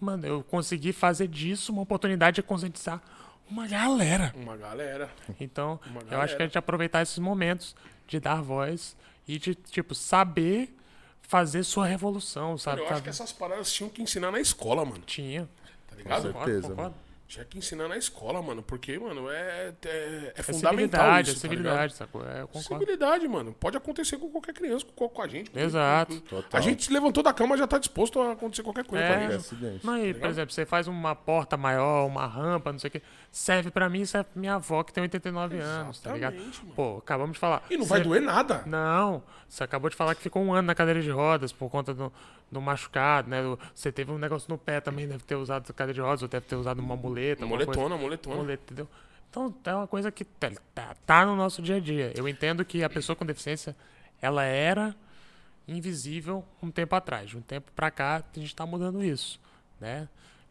Mano, eu consegui fazer disso uma oportunidade de conscientizar uma galera. Uma galera. Então, uma eu galera. acho que a gente aproveitar esses momentos de dar voz e de, tipo, saber... fazer sua revolução, sabe? Eu acho que essas paradas tinham que ensinar na escola, mano. Tinha. Tá ligado? Com certeza. Concordo, concordo. Tinha que ensinar na escola, mano. Porque, mano, é, é, é fundamental isso, tá ligado? É acessibilidade, eu concordo. Acessibilidade, mano. Pode acontecer com qualquer criança, com, com a gente. Com Exato. Com, com, com. A gente se levantou da cama, já tá disposto a acontecer qualquer coisa. É, tá acidente. Mas, tá por exemplo, você faz uma porta maior, uma rampa, não sei o quê. Serve pra mim, serve pra minha avó, que tem oitenta e nove Exatamente, anos, tá ligado? Mano. Pô, acabamos de falar. E não você... vai doer nada. Não. Você acabou de falar que ficou um ano na cadeira de rodas por conta do, do machucado, né? Você teve um negócio no pé também, deve ter usado cadeira de rodas, ou deve ter usado uma muleta. Uma moletona, moletona. Moleta, entendeu? Então, é uma coisa que tá, tá, tá no nosso dia a dia. Eu entendo que a pessoa com deficiência, ela era invisível um tempo atrás. De um tempo pra cá, a gente tá mudando isso, né?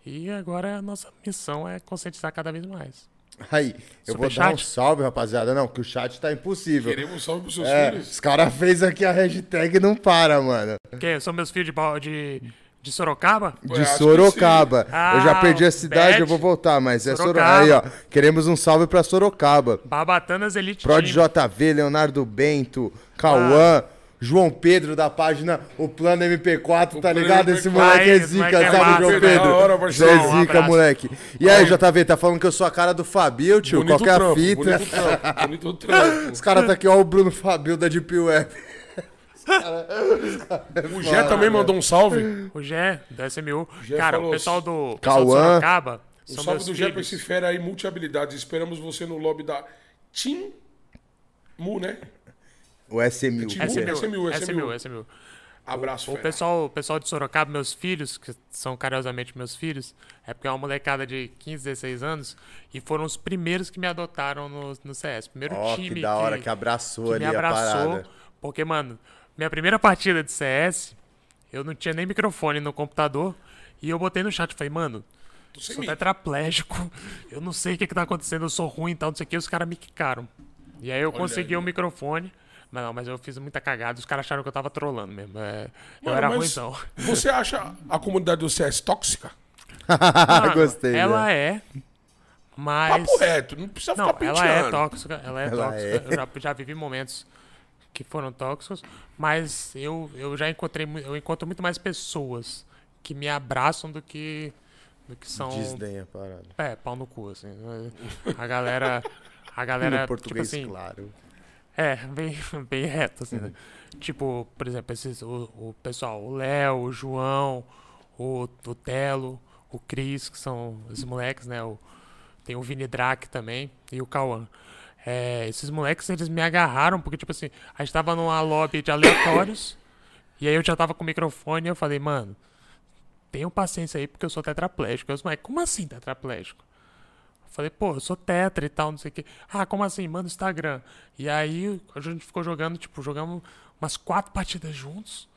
E agora a nossa missão é conscientizar cada vez mais. Aí, eu Super vou chat? dar um salve, rapaziada. Não, que o chat tá impossível. Queremos um salve pros seus é, filhos. Os caras fez aqui a hashtag não para, mano. Que são meus filhos de... de... De Sorocaba? De eu Sorocaba. Ah, eu já perdi a cidade, Bet. eu vou voltar, mas Sorocaba. é Sorocaba. Aí, ó, queremos um salve pra Sorocaba. Babatanas Elite Prod J V, Leonardo Bento, Cauã, ah. João Pedro da página O Plano M P quatro, o tá plano ligado? M P quatro. Esse moleque é zica, sabe, é João Pedro? Hora, você é zica, um moleque. E aí, J V, tá falando que eu sou a cara do Fabio, tio? Bonito Qualquer trampo, fita. Bonito trampo, bonito trampo. Os caras tá aqui, ó, o Bruno Fabio da Deep Web. O Gé também mandou um salve. O Gé, da S M U. Gé Cara, falou, o pessoal do Sorocaba. Um salve do Gé pra esse fera aí, multi-habilidades. Esperamos você no lobby da Team Mu, né? O S M U. S M U, S M U. Abraço, o, o pessoal, o pessoal de Sorocaba, meus filhos, que são carinhosamente meus filhos, é porque é uma molecada de quinze, dezesseis anos, e foram os primeiros que me adotaram no, no C S. Primeiro oh, time que da hora, que, que abraçou que ali me abraçou, a parada. Porque, mano, minha primeira partida de C S, eu não tinha nem microfone no computador, e eu botei no chat, falei, mano, eu sou tetraplégico, eu não sei o que, que tá acontecendo, eu sou ruim e tal, não sei o que, os caras me quicaram. E aí eu Olha consegui o um microfone, mas não, mas eu fiz muita cagada, os caras acharam que eu tava trolando mesmo, é, mano, eu era ruim então. Você acha a comunidade do C S tóxica? Mano, Gostei. Ela né? é... Mas... Papo reto, não precisa não, ficar penteando. Ela é tóxica, ela é ela tóxica, é. eu já, já vivi momentos... que foram tóxicos, mas eu, eu já encontrei, eu encontro muito mais pessoas que me abraçam do que, do que são... Desdenha, parada. É, pau no cu, assim. A galera... A galera, no português, tipo assim, claro. É, bem, bem reto, assim, uhum. né? Tipo, por exemplo, esses, o, o pessoal, o Léo, o João, o, o Telo, o Cris, que são os moleques, né? O, tem o Vini Drac também e o Cauã. É, esses moleques, eles me agarraram, porque, tipo assim, a gente tava numa lobby de aleatórios, e aí eu já tava com o microfone, e eu falei, mano, tenham paciência aí, porque eu sou tetraplégico. Aí os moleques, como assim tetraplégico? Eu falei, pô, eu sou tetra e tal, não sei o quê. Ah, como assim? Manda o Instagram. E aí a gente ficou jogando, tipo, jogamos umas quatro partidas juntos,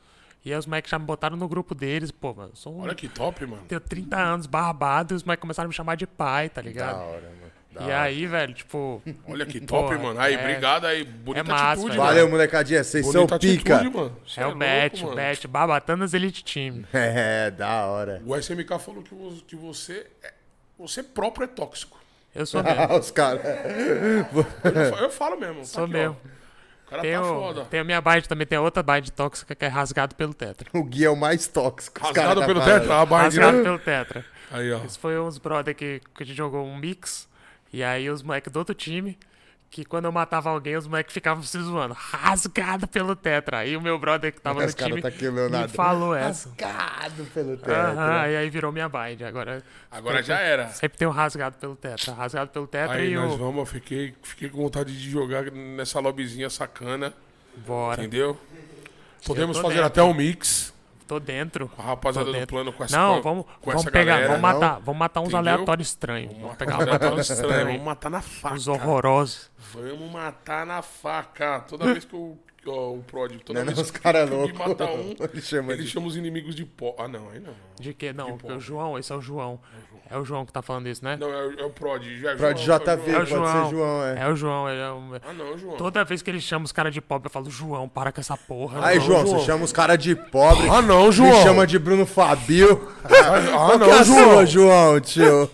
e aí os moleques já me botaram no grupo deles, pô, mano. Sou um... Olha que top, mano. Tenho trinta anos, barbado, e os moleques começaram a me chamar de pai, tá ligado? Da hora, mano. E aí, velho, tipo... Olha que top, porra, mano. Aí, é, obrigado aí. Bonita é massa, atitude, mano. Valeu, molecadinha. Vocês são pica. Atitude, mano. É, é o Bet, o Bet. Babatanas Elite Team. É, da hora. O S M K falou que, que você, você próprio é tóxico. Eu sou mesmo. Os caras... Eu, eu falo mesmo. Tá sou aqui, mesmo. Ó. O cara tem tá o, foda. Tem a minha baita também, tem a outra baita tóxica que é rasgado pelo tetra. O Gui é o mais tóxico. Rasgado tá pelo parado. tetra? A rasgado pelo tetra. Aí, ó. Isso foi uns brother que, que a gente jogou um mix... E aí os moleques do outro time, que quando eu matava alguém, os moleques ficavam se zoando, rasgado pelo tetra. Aí o meu brother que tava Mas no time tá aqui, me falou essa. Rasgado pelo tetra. Uh-huh, e aí virou minha bind. Agora, Agora já tem, era. Sempre tem um rasgado pelo tetra. Rasgado pelo tetra aí e nós o... vamos, eu fiquei, fiquei com vontade de jogar nessa lobbyzinha sacana. Bora. Entendeu? Podemos fazer dentro. até um mix. Tô dentro. A rapaziada do plano com essa Não, vamos, com vamos essa pegar, galera, vamos matar, não. vamos matar uns Entendeu? aleatórios estranhos. Vamos, vamos pegar uns aleatórios estranhos, vamos matar na faca. Uns horrorosos. Vamos matar na faca. Toda vez que o o Prod, toda não, vez não, que, que é ele mata um, ele chama, ele de... chama os inimigos de pó. Ah, não, aí não. De que não? De o João, esse é o João. É o João que tá falando isso, né? Não, é o, é o Prod, já é Prod João, J V, é o João. Pode ser João, é. É o João, ele é um... Ah, não, é o João. Toda vez que ele chama os caras de pobre, eu falo, João, para com essa porra. Aí, não, João, João, você chama os caras de pobre. Ah, não, João. Me chama de Bruno Fabio. Ah, ah não, João, João, tio.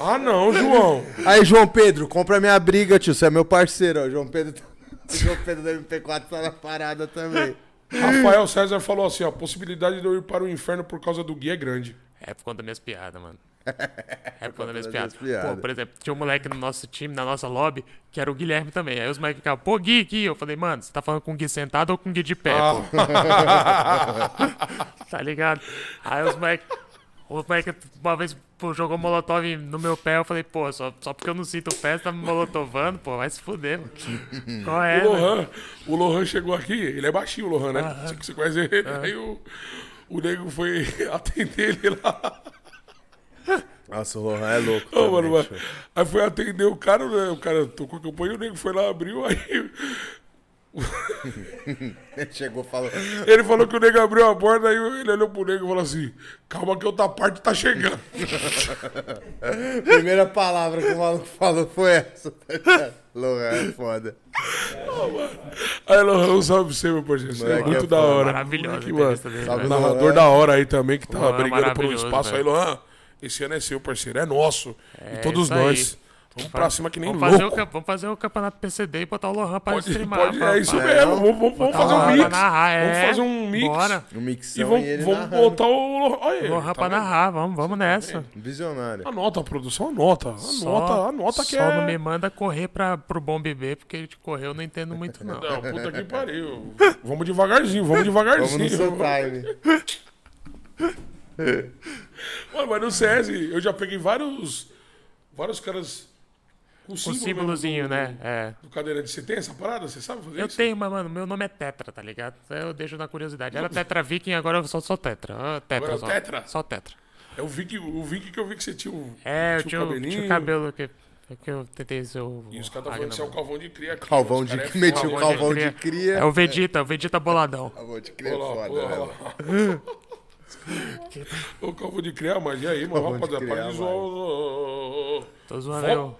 Ah, não, João. Aí, João Pedro, compra minha briga, tio, você é meu parceiro, ó. João Pedro tá... O João Pedro da M P quatro tá na parada também. Rafael César falou assim, ó, a possibilidade de eu ir para o inferno por causa do Gui é grande. É por conta das minhas piadas, mano. É quando eles piadas. Pô, por exemplo, tinha um moleque no nosso time, na nossa lobby, que era o Guilherme também. Aí os moleques ficavam, pô, Gui, Gui. Eu falei, mano, você tá falando com o Gui sentado ou com o Gui de pé? Oh. Tá ligado? Aí os moleques... O moleque uma vez pô, jogou molotov no meu pé, eu falei, pô, só, só porque eu não sinto o pé, você tá me molotovando, pô, vai se fuder, mano. Qual é, o Lohan, né? O Lohan chegou aqui, ele é baixinho, o Lohan, né? Uh-huh. Você conhece ele, uh-huh. Aí o, o nego foi atender ele lá. Nossa, o Lohan é louco. Ô, mano, mano. Aí foi atender o cara, né? O cara tocou a campanha, o nego foi lá, abriu, aí... Ele chegou falando. Ele falou que o nego abriu a porta, aí ele olhou pro nego e falou assim: calma que outra parte tá chegando. Primeira palavra que o maluco falou foi essa. Lohan é foda. Oh, mano. Aí, Lohan, um salve pra você, meu parceiro. Você é muito é da hora. Maravilhoso. Que, mano, salve, narrador da hora aí também, que tava brigando pelo espaço. Velho. Aí, Lohan, esse ano é seu, parceiro. É nosso. É, e todos nós. Aí. Vamos pra cima que nem vamos fazer louco. O, vamos fazer o campeonato P C D e botar o Lohan pra pode, streamar. Pode, pra, é isso mesmo. É, vamos, vamos, vamos fazer um mix. Narrar, vamos fazer um mix. Bora. Um mix. E vamos, e vamos botar o Lohan. Olha, Lohan tá pra vendo? Narrar. Vamos, vamos nessa. Visionário. Anota, produção. Anota. Anota, só, anota que só é... Só não me manda correr pra, pro Bom Bebê, porque de correr eu não entendo muito, não. Não, puta que pariu. Vamos devagarzinho, vamos devagarzinho. Vamos no seu time. Mano, mas no C S eu já peguei vários... Vários caras com símbolozinho, né? É. Do cadeirante. Você tem essa parada? Você sabe fazer eu isso? Eu tenho, mas, mano, meu nome é Tetra, tá ligado? Eu deixo na curiosidade. Era Tetra Viking, agora eu sou só Tetra. Ah, Tetra, agora só. É Tetra? Só Tetra. É o Viking, o Viking que eu vi que você tinha o cabelinho. É, tinha eu tinha o cabelo que... que eu tentei ser o... E os caras estão falando que você é o Calvão de Cria. Aqui, calvão de... É... Meti o Calvão de Cria. de Cria. É o Vegeta, é. O Vegeta boladão. Calvão de Cria é foda, o Calvo de Criar, mas e aí, mano? Rapaziada, para de zoar. Tô zoando eu.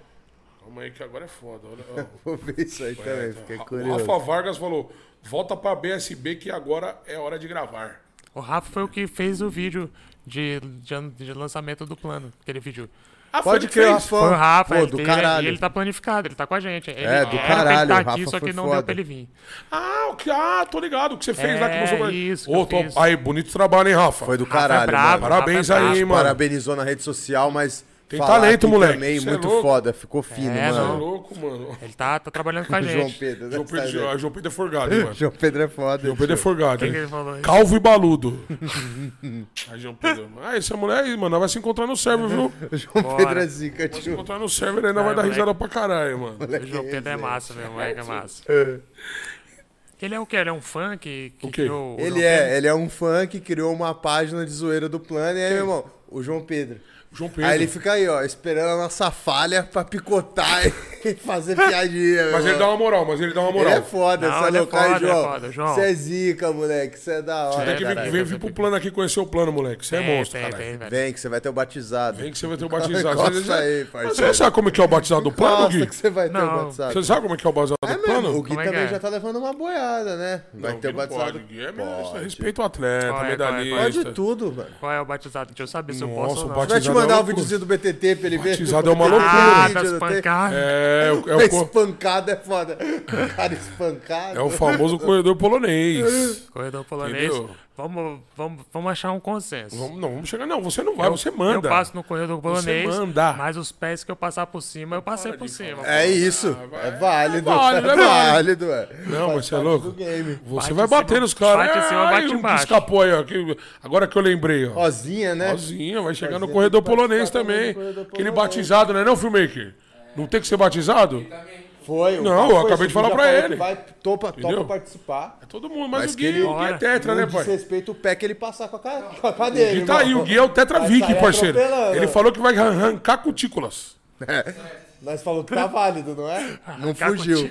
Calma aí que agora é foda. Olha, vou ver isso aí é, também, tá. Fiquei curioso. Rafa Vargas falou, volta pra B S B que agora é hora de gravar. O Rafa foi o que fez o vídeo de, de, de lançamento do plano, aquele vídeo. Ah, pode crer, Rafa. Foi o Rafa, pô, ele, do caralho. Ele, ele tá planificado, ele tá com a gente. Ele é, do caralho, tá aqui, Rafa só que não foda. Deu pra ele vir. Ah, o que, ah, tô ligado, o que você fez é, lá que mostrou pra ele. Isso, oh, tô... Aí, bonito trabalho, hein, Rafa? Foi do Rafa caralho, é bravo, mano. Parabéns é aí, bravo, mano. Parabenizou na rede social, mas... Tem talento, moleque. Também, muito é foda, ficou fino, é, mano. É louco, mano. Ele tá, tá trabalhando com a gente. João Pedro, João Pedro, João Pedro é forgado, mano. João Pedro é foda. João Pedro é forgado. Que que ele falou? Calvo e baludo. Aí, João Pedro. Ah, essa mulher aí, mano, vai se encontrar no server, viu? João Bora. Pedro é zica, tio. Vai se encontrar no server, ainda vai dar risada pra caralho, mano. O João Pedro é massa, meu moleque, é massa. É. Ele é o quê? Ele é um fã que, que criou... Ele é, ele é um fã que criou uma página de zoeira do plano. E aí, meu irmão, o João Pedro... João Pedro. Aí ele fica aí, ó, esperando a nossa falha pra picotar e fazer piadinha. Mas ele dá uma moral, mas ele dá uma moral. Ele é foda, não, ele é foda, aí, João. É foda, João. Você é zica, moleque, você é da hora. Você tem que vir, é, vir, vir pro plano aqui conhecer o plano, moleque. Você é, é monstro, tem, cara. Tem, tem, vem que você vai ter o batizado. Vem que você vai ter o batizado. Costa você aí, parceiro. Você sabe como é que é o batizado do plano, Costa, Gui? Que você vai ter não. o batizado. Você sabe como é que é o batizado é do plano? Mesmo, o Gui como também é? Já tá levando uma boiada, né? Vai não, ter o batizado. Respeita o atleta, medalhista. Pode tudo, mano. Qual é o batizado? Deixa eu saber se eu posso ou não. Mandar o um videozinho do B T T pra ele ver. Batizado é uma loucura. Ah, tá espancado. É, é o... Espancado é foda. O cara espancado. É o famoso corredor polonês. Corredor polonês. Vamos, vamos, vamos achar um consenso. Vamos, não, vamos chegar. Não, você não vai, eu, você manda. Eu passo no corredor polonês, você manda. Mas os pés que eu passar por cima, eu passei Pode, por cima. É pô. Isso. É válido. É válido. É válido. É válido é. Não, mas você é louco. Você bate vai bater cima, nos caras. Bate em cima, bate embaixo. Escapou aí, ó. Que, agora que eu lembrei, ó. Rosinha, né? Rosinha, vai chegar Rosinha, no corredor polonês também. Corredor Aquele polonês. Batizado, né? Não, filmmaker? É. Não tem que ser batizado? Também. Foi, não, eu acabei de falar pra ele. Vai, topa, topa participar. É todo mundo, mas, mas o Gui, ele, o Gui é tetra, né, pai? Respeita o pé que ele passar com a, ca... com a cadeira. Ele tá irmão. Aí, o Gui é o tetra Viking, parceiro. Ele falou que vai arrancar cutículas. É. Nós falou que tá válido, não é? Não arrancar fugiu.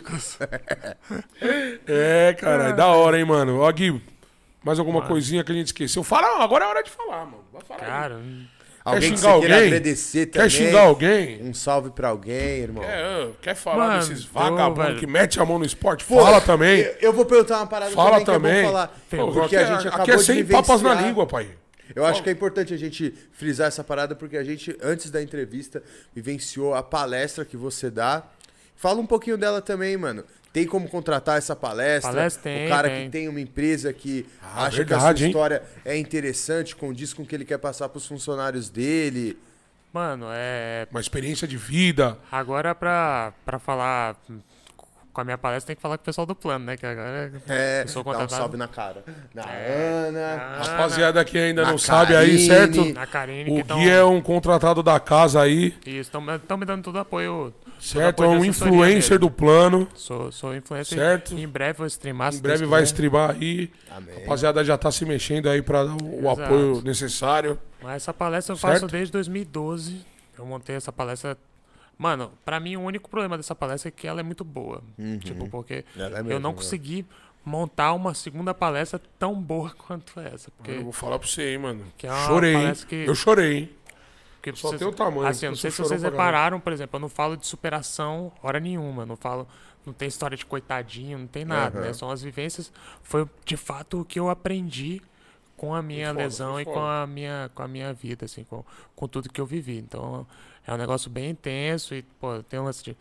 É, cara, é da hora, hein, mano. Ó, Gui, mais alguma mano. Coisinha que a gente esqueceu? Fala, agora é hora de falar, mano. Vai falar. Cara... Alguém quer xingar que você alguém? Agradecer também. Quer xingar alguém? Um salve pra alguém, irmão. Quer, quer falar mano, desses vagabundos que mete a mão no esporte? Pô, fala também. Eu, eu vou perguntar uma parada fala também. Fala também. Porque, porque a gente acabou aqui é sem de papas na língua, pai. Eu acho que é importante a gente frisar essa parada porque a gente, antes da entrevista, vivenciou a palestra que você dá. Fala um pouquinho dela também, mano. Tem como contratar essa palestra? palestra tem, o cara tem. Que tem uma empresa que ah, acha verdade, que a sua história hein? É interessante, condiz com o que ele quer passar para os funcionários dele. Mano, é... Uma experiência de vida. Agora, pra, pra falar com a minha palestra, tem que falar com o pessoal do plano, né? Que agora é, eu sou contratado. Dá um salve na cara. Na é, Ana. Rapaziada que ainda não Karine. Sabe aí, certo? Na Karine. O que Gui é um contratado da casa aí. Isso, estão me dando todo apoio... Certo, é um influencer do plano. Sou, sou influencer. Certo. Em breve vou streamar. Em breve vai streamar aí. Amém. Rapaziada já tá se mexendo aí para dar o Exato. Apoio necessário. Mas essa palestra eu certo? Faço desde dois mil e doze. Eu montei essa palestra. Mano, para mim o único problema dessa palestra é que ela é muito boa. Uhum. Tipo, porque é mesmo, eu não consegui montar uma segunda palestra tão boa quanto essa. Porque mano, eu vou falar para você, hein, mano. Que é uma chorei. Que... Eu chorei, hein. Só vocês, tem o tamanho. Assim, eu não sei se vocês repararam, por exemplo, eu não falo de superação hora nenhuma, não falo, não tem história de coitadinho, não tem nada, uhum. né? São as vivências, foi de fato o que eu aprendi com a minha foda, lesão e com a minha, com a minha vida, assim, com, com tudo que eu vivi. Então, é um negócio bem intenso e, pô, tem um lance de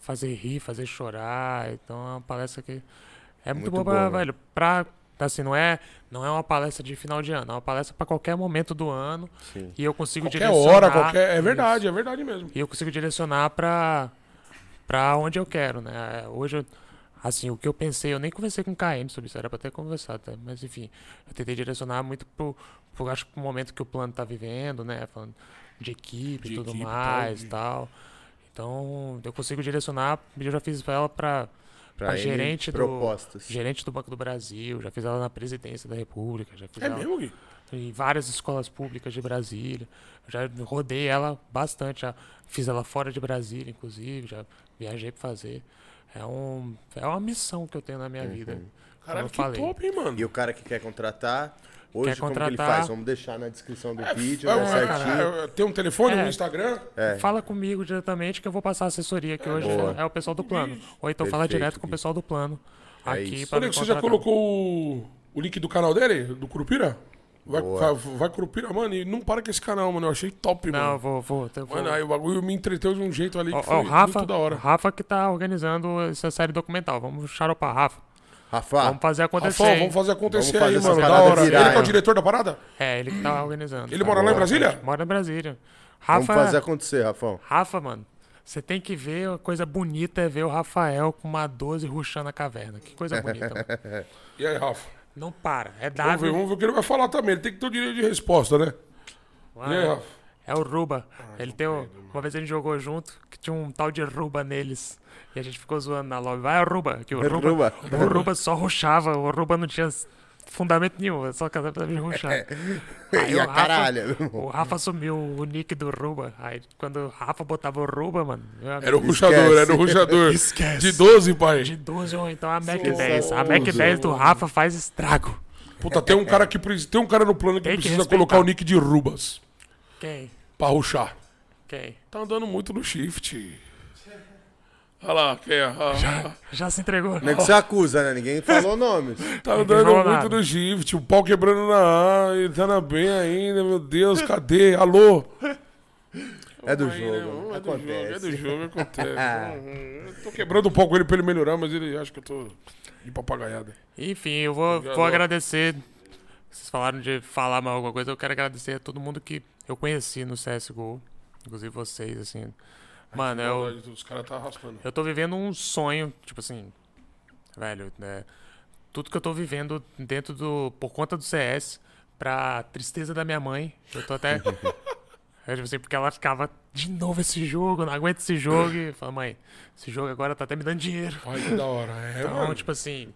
fazer rir, fazer chorar, então é uma palestra que é muito, muito boa, pra, né? velho, pra... Assim, não, é, não é uma palestra de final de ano, é uma palestra para qualquer momento do ano. Sim. E eu consigo qualquer direcionar... Qualquer hora, qualquer... É verdade, isso. é verdade mesmo. E eu consigo direcionar para para onde eu quero, né? Hoje, eu, assim, o que eu pensei, eu nem conversei com o K M sobre isso, era para ter conversado, tá? Mas enfim, eu tentei direcionar muito pro, pro, acho, pro momento que o plano tá vivendo, né? Falando de equipe e tudo equipe, mais e tal. Então, eu consigo direcionar, eu já fiz ela para... Pra a gerente do, gerente do Banco do Brasil, já fiz ela na presidência da República, já fiz é ela mesmo? Em várias escolas públicas de Brasília, já rodei ela bastante, já fiz ela fora de Brasília, inclusive, já viajei pra fazer. É, um, é uma missão que eu tenho na minha uhum. vida. Caralho, que falei. Top, hein, mano? E o cara que quer contratar, hoje quer contratar... como que ele faz? Vamos deixar na descrição do é, vídeo, é, né, certinho. É, tem um telefone, é, um Instagram? É. Fala comigo diretamente que eu vou passar a assessoria, que é, hoje boa. É o pessoal do plano. Ou então Perfeito, fala direto com o pessoal do plano. É aqui pra Olha, você já colocou o link do canal dele, do Curupira? Vai, vai, vai Curupira, mano, e não para com esse canal, mano. Eu achei top, não, mano. Não, vou, vou, vou. Mano, aí o bagulho me entreteu de um jeito ali ó, que foi ó, Rafa, muito da hora. O Rafa que tá organizando essa série documental. Vamos xaropar, Rafa. Rafa, vamos fazer acontecer. Rafa, vamos fazer acontecer vamos fazer aí, mano. Da hora. Virar, ele que é o diretor da parada? É, ele que tá organizando. Ele tá mora lá em Brasília? Mora em Brasília. Rafa, vamos fazer acontecer, Rafão. Rafa, mano, você tem que ver, a coisa bonita é ver o Rafael com uma doze ruxando a caverna. Que coisa bonita, mano. E aí, Rafa? Não para, é W. Vamos ver, vamos ver o que ele vai falar também. Ele tem que ter o direito de resposta, né? Uau, e aí, Rafa? É o Ruba. Ai, ele tem um... Uma vez a gente jogou junto, que tinha um tal de Ruba neles. E a gente ficou zoando na lobby. Vai, é o Ruba. Que o, é Ruba, Ruba. o Ruba só ruxava. O Ruba não tinha fundamento nenhum. Só casava pra me ruxar. Aí e o, a Rafa, caralho, o Rafa assumiu o nick do Ruba. Aí quando o Rafa botava o Ruba, mano... Era o ruxador, era o ruxador. Esquece. De doze, pai. De doze, ou então a Mac Sim, dez. A Mac dez do Rafa faz estrago. Puta, tem um cara, que, tem um cara no plano que, que precisa respeitar. Colocar o nick de Rubas. Quem? Pra ruxar. Quem? Tá andando muito no shift. Olha lá, quem é? Ah, já, já se entregou. Não é que você acusa, né? Ninguém falou nomes. Tá andando muito nada. No shift, o pau quebrando na A, ele tá na B ainda, meu Deus, cadê? Alô? É do Aí, jogo, né? é, do jogo é do jogo, acontece. Eu tô quebrando um pouco ele pra ele melhorar, mas ele acha que eu tô de papagaiada. Enfim, eu vou, vou agradecer. Vocês falaram de falar mal alguma coisa, eu quero agradecer a todo mundo que eu conheci no C S G O, inclusive vocês, assim... Mano, eu, os cara tá arrastando. Eu tô vivendo um sonho, tipo assim, velho, né? Tudo que eu tô vivendo dentro do... Por conta do C S, pra tristeza da minha mãe, eu tô até... eu, tipo assim, porque ela ficava, de novo esse jogo, não aguento esse jogo. E fala, mãe, esse jogo agora tá até me dando dinheiro. Olha que da hora, é, Então, mano. tipo assim,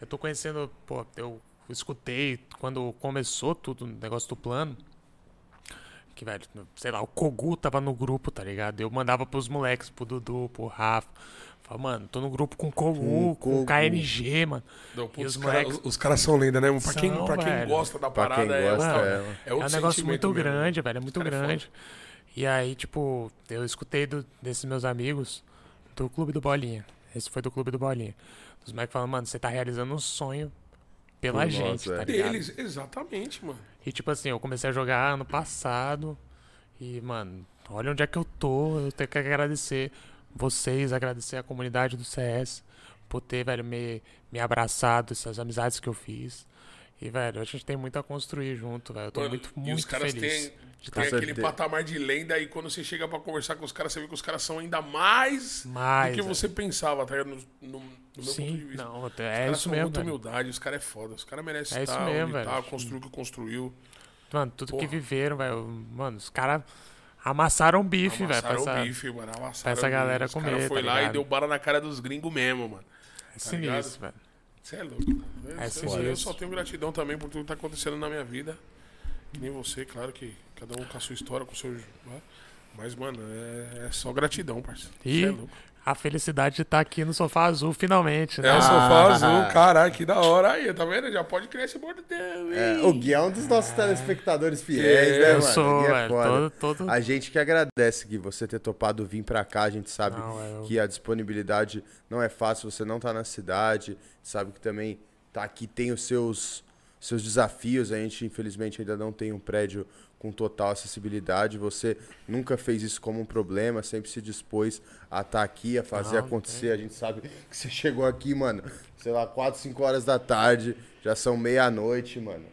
eu tô conhecendo, pô, eu escutei quando começou tudo, o negócio do plano. Que, velho, sei lá, o Kogu tava no grupo, tá ligado? Eu mandava pros moleques, pro Dudu, pro Rafa. Falava, mano, tô no grupo com o Kogu, hum, com o K N G, mano. Não, pô, os moleques... cara, os caras são lenda, né? Pra, são, quem, pra quem gosta da parada, gosta, é, mano, é, mano. é outro É um negócio muito mesmo. grande, velho, é muito grande. É e aí, tipo, eu escutei do, desses meus amigos do Clube do Bolinha. Esse foi do Clube do Bolinha. Os moleques falam, mano, você tá realizando um sonho pela Por gente, nossa, tá ligado? Deles, exatamente, mano. E tipo assim, eu comecei a jogar ano passado e, mano, olha onde é que eu tô. Eu tenho que agradecer vocês, agradecer a comunidade do C S por ter, velho, me, me abraçado, essas amizades que eu fiz. E, velho, a gente tem muito a construir junto, velho. Eu tô Mano, muito, muito feliz. E os caras têm aquele patamar de lenda, e quando você chega pra conversar com os caras, você vê que os caras são ainda mais, mais do que você é. pensava, tá ligado? No, no, no meu Sim, ponto de vista. Não, é, é isso mesmo, muita humildade, os caras é foda. Os caras merecem é estar onde mesmo, tá, construiu o que construiu. Mano, tudo Porra. que viveram, velho. Mano, os caras... Amassaram o bife, velho. Amassaram o bife, mano. Amassaram pra essa galera comer, tá ligado? Os caras foi lá e deu bala na cara dos gringos mesmo, mano. É sinistro, velho. Você é louco, mano. É sinistro. Eu só tenho gratidão também por tudo que tá acontecendo na minha vida. Que nem você, claro que cada um com a sua história, com o seu... Mas, mano, é, é só gratidão, parceiro. E é louco. A felicidade de estar tá aqui no sofá azul, finalmente, né? É, o sofá ah, azul, caralho, que da hora. Aí, tá vendo? Já pode criar esse bordo dele. É, o Gui é um dos nossos é. telespectadores fiéis, é, né, eu mano? Sou, Gui é velho, todo, todo... A gente que agradece, Gui, você ter topado vir pra cá. A gente sabe não, eu... que a disponibilidade não é fácil, você não tá na cidade. Sabe que também tá aqui, tem os seus, seus desafios. A gente, infelizmente, ainda não tem um prédio com total acessibilidade, você nunca fez isso como um problema, sempre se dispôs a estar aqui, a fazer não, acontecer, não. A gente sabe que você chegou aqui, mano, sei lá, quatro, cinco horas da tarde, já são meia-noite, mano.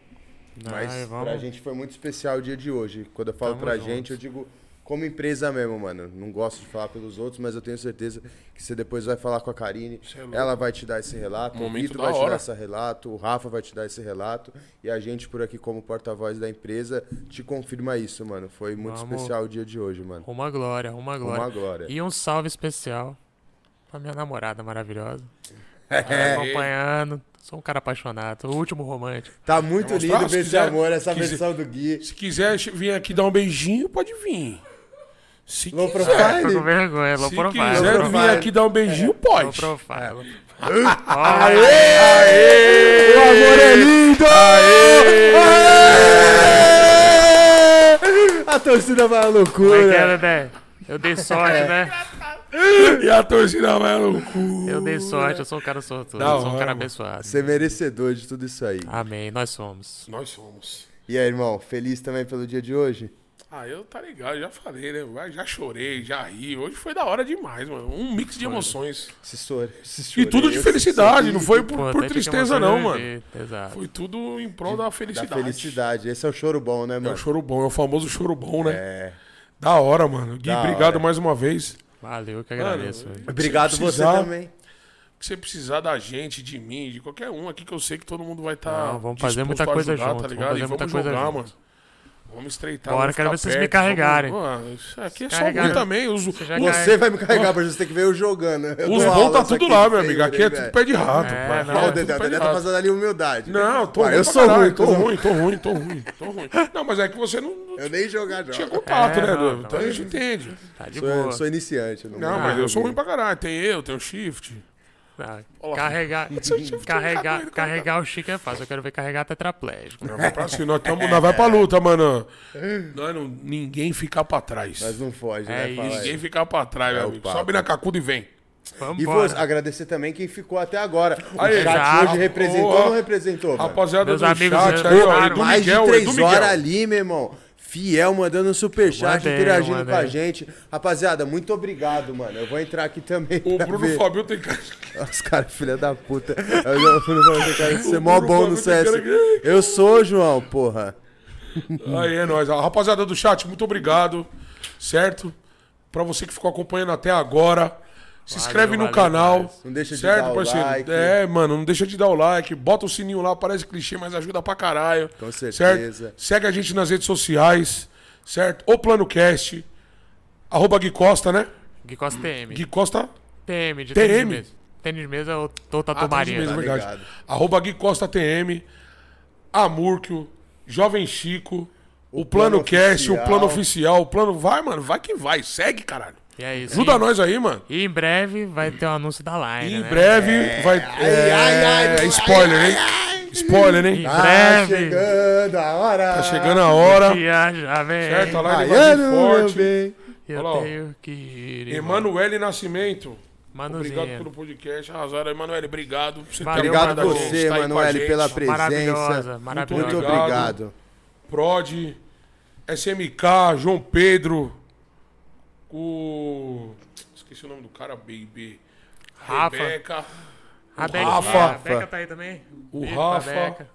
Não, mas vamos... pra gente foi muito especial o dia de hoje. Quando eu falo Tamo pra junto. gente, eu digo como empresa mesmo, mano, não gosto de falar pelos outros, mas eu tenho certeza que você depois vai falar com a Karine, é ela vai te dar esse relato, o Mito vai hora. te dar esse relato, o Rafa vai te dar esse relato, e a gente por aqui como porta-voz da empresa te confirma isso, mano. Foi muito Vamos. especial o dia de hoje, mano. Uma glória, uma glória. Uma glória. E um salve especial pra minha namorada maravilhosa. É. Acompanhando. Sou um cara apaixonado, o último romântico. Tá muito lindo ver esse amor, essa versão do Gui. Se quiser vir aqui dar um beijinho, pode vir. Se low quiser, profile? Vergonha, low Se profile, quiser low vir aqui dar um beijinho, é. pode. Low profile. Aê! Aê! O amor é lindo! Aê! Aê! A torcida vai à loucura. Como é que era, né? Eu dei sorte, é. né? E a torcida vai à loucura. Eu dei sorte, eu sou um cara sortudo, eu sou um cara abençoado. Você é merecedor de tudo isso aí. Amém, nós somos. Nós somos. E aí, irmão, feliz também pelo dia de hoje? Ah, eu tá ligado, já falei, né? Já chorei, já ri. Hoje foi da hora demais, mano. Um mix de emoções. Se chorei, se chorei, e tudo de felicidade, não foi por, por tristeza não, mano. Exato. Foi tudo em prol da felicidade. Da felicidade. Esse é o choro bom, né, mano? É o choro bom, é o famoso choro bom, né? É. Da hora, mano. Gui, da obrigado hora. mais uma vez. Valeu, que agradeço. Mano, obrigado você também. Se você precisar da gente, de mim, de qualquer um aqui, que eu sei que todo mundo vai estar tá Vamos fazer muita coisa ajudar, junto, tá ligado? Vamos fazer e muita vamos coisa jogar, junto. mano. Vamos estreitar. Bora, quero ver vocês perto, me carregarem. Vamos... Aqui é só bom também. Os... Você, você vai me carregar, oh. mas você tem que ver eu jogando. Eu Os bons tá tudo lá, meu amigo. Aqui é tudo pé de rato. É, não, é, o Dedé tá fazendo ali humildade. Não, tô ruim. Eu sou ruim, tô ruim, tô ruim, tô ruim, tô ruim. Não, mas é que você não... Eu nem jogar joga. Tinha contato, é, né, não, então não, a gente não. entende. Tá de sou, boa. Sou iniciante. Não, não mas eu sou ruim pra caralho. Tem eu, tem o Shift. Olá, carregar, carregar, carregar o Chico é fácil. Eu quero ver carregar tetraplégico. Não, pra cima, nós, tamo, nós vai pra luta, mano. Nós não, ninguém ficar pra trás. Mas não foge, é né? Isso. Ninguém ficar pra trás, é meu amigo. Sobe na cacuda e vem. Vambora. E vou agradecer também quem ficou até agora. O aí, chat já, hoje representou ou não representou? Rapaziada meus do amigos chat, aí, ó, do mais Miguel, de três horas ali, meu irmão. Fiel, mandando um superchat, interagindo mandei. com a gente. Rapaziada, muito obrigado, mano. Eu vou entrar aqui também. O Bruno Fabio tem cara... Os caras, filha da puta. Eu, o Bruno Fabio tem cara de ser mó bom no C S. Cara... Eu sou, João, porra. Aí é nóis. Rapaziada do chat, muito obrigado. Certo? Pra você que ficou acompanhando até agora, se valeu, inscreve no valeu, canal. Parceiro. Não deixa de certo, dar o parceiro? like. É, mano, não deixa de dar o like. Bota o sininho lá, parece clichê, mas ajuda pra caralho. Com certeza. Certo? Segue a gente nas redes sociais, certo? O PlanoCast, arroba Gui Costa, né? Gui Costa T M. Gui Costa T M, de T M. Tênis de mesa. Tênis de mesa ou Tota Tomarinha. Ah, verdade. Arroba Gui Costa T M, Amúrquio, Jovem Chico, o, o PlanoCast, o Plano Oficial, o Plano... Vai, mano, vai que vai. Segue, caralho. E é isso. Ajuda e, nós aí, mano. E em breve vai ter o um anúncio da live. Em né? breve é, vai. É, ai, ai, ai, spoiler, ai, hein? Ai, spoiler, hein? Em tá breve. Chegando a hora. Tá chegando a hora. Já, já vem. Certo, a live vai vir forte. Eu Olha tenho lá, que ir. Emanuele Nascimento. Manuzinha. Obrigado pelo podcast. Arrasaram, Emanuele. Obrigado. Você Valeu, obrigado a você, Emanuele, pela presença. Maravilhosa, maravilhosa. Muito obrigado. Prod, S M K, João Pedro. O... Esqueci o nome do cara, baby. Rafa. Rebeca. A Beca, Rafa. A Beca tá aí também. O Beijo Rafa.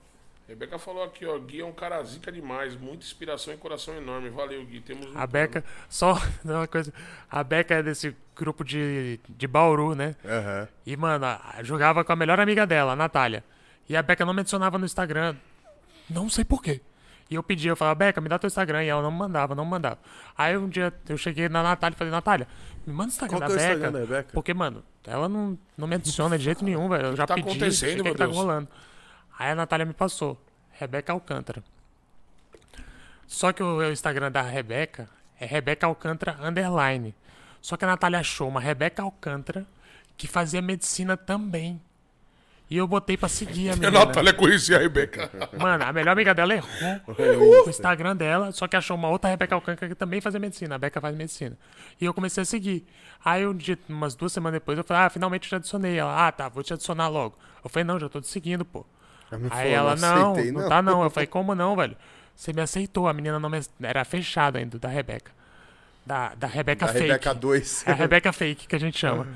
Rebeca falou aqui, ó, Gui é um cara zica demais, muita inspiração e coração enorme. Valeu, Gui. Temos um a Beca, plano. Só uma coisa, a Beca é desse grupo de, de Bauru, né? Uhum. E, mano, jogava com a melhor amiga dela, a Natália. E a Beca não me adicionava no Instagram, não sei porquê. E eu pedi, eu falava, Beca, me dá teu Instagram. E ela não me mandava, não me mandava. Aí um dia eu cheguei na Natália e falei, Natália, me manda o Instagram da Beca, da Beca. Porque, mano, ela não, não me adiciona de jeito nenhum, velho. Eu já tá pedi, acontecendo, meu que Deus. Tá rolando. Aí a Natália me passou, Rebeca Alcântara. Só que o Instagram da Rebeca é Rebeca Alcântara underline. Só que a Natália achou uma Rebeca Alcântara que fazia medicina também. E eu botei pra seguir a minha. A Natália conhecia a Rebeca. Mano, a melhor amiga dela errou o Instagram dela, só que achou uma outra Rebeca Alcântara que também fazia medicina. A Beca faz medicina. E eu comecei a seguir. Aí um dia, umas duas semanas depois, eu falei, ah, finalmente eu te adicionei. Ela, ah, tá, vou te adicionar logo. Eu falei, não, já tô te seguindo, pô. Aí falou, ela, não, aceitei, não, não tá não. Eu falei, como não, velho? Você me aceitou, a menina não me... Era fechada ainda, da Rebeca. Da, da Rebeca da fake. Rebeca dois. É a Rebeca fake, que a gente chama.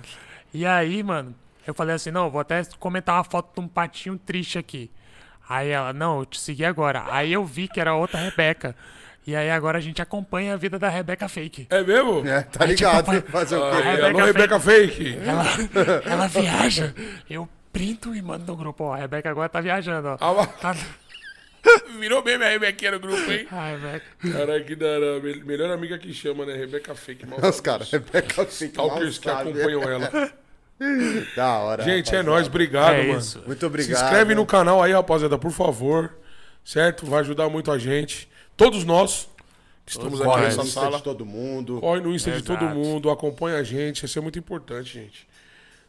E aí, mano, eu falei assim, não, vou até comentar uma foto de um patinho triste aqui. Aí ela, não, eu te segui agora. Aí eu vi que era outra Rebeca. E aí agora a gente acompanha a vida da Rebeca fake. É mesmo? É, tá ligado. Acompanha... Fazer o quê? Alô, Rebeca fake. Ela, ela viaja. Eu... printo e manda no grupo, ó. A Rebeca agora tá viajando, ó. Ah, tá... Virou bem minha Rebequinha no grupo, hein? Ah, Rebeca. Caralho, que darão. Melhor amiga que chama, né? Rebeca fake, mal. Os caras, Rebeca fake, mal. Os que acompanham ela. Da hora. Gente, rapaziada. É nóis. Obrigado, é mano. Isso. Muito obrigado. Se inscreve no canal aí, rapaziada, por favor. Certo? Vai ajudar muito a gente. Todos nós. Estamos Todos aqui nessa sala. Corre no Insta de todo mundo. Corre no Insta é de exato. Todo mundo. Acompanha a gente. Isso é muito importante, gente.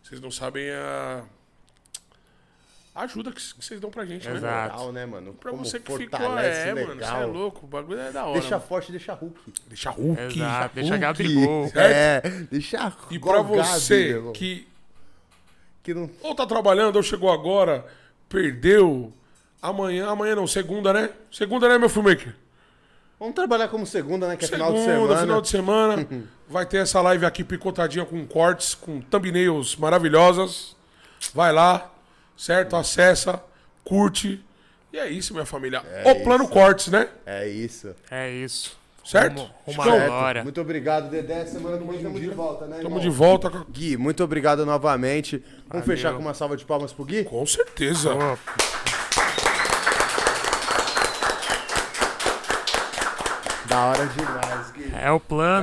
Vocês não sabem a... ajuda que vocês dão pra gente, exato. Né? Legal, né, mano? Pra como você que ficou, é, legal. Mano, você é louco, o bagulho é da hora. Deixa mano. Forte, deixa Hulk. Deixa Hulk. Exato, deixa Gabigol. É, deixa Hulk. E pra você Gabi, que... que não... ou tá trabalhando, ou chegou agora, perdeu, amanhã, amanhã não, segunda, né? Segunda, né, meu filmmaker? Vamos trabalhar como segunda, né, que é segunda, final de semana. Segunda, final de semana, vai ter essa live aqui picotadinha com cortes, com thumbnails maravilhosas. Vai lá. Certo? Acessa, curte. E é isso, minha família. É o Plano isso. Cortes, né? É isso. É isso. Certo? Uma hora. Muito obrigado, Dedé. Semana do mês estamos de volta, né? Estamos de volta. Gui, muito obrigado novamente. Vamos Valeu. Fechar com uma salva de palmas pro Gui? Com certeza. Ah. Da hora demais, Gui. É o plano.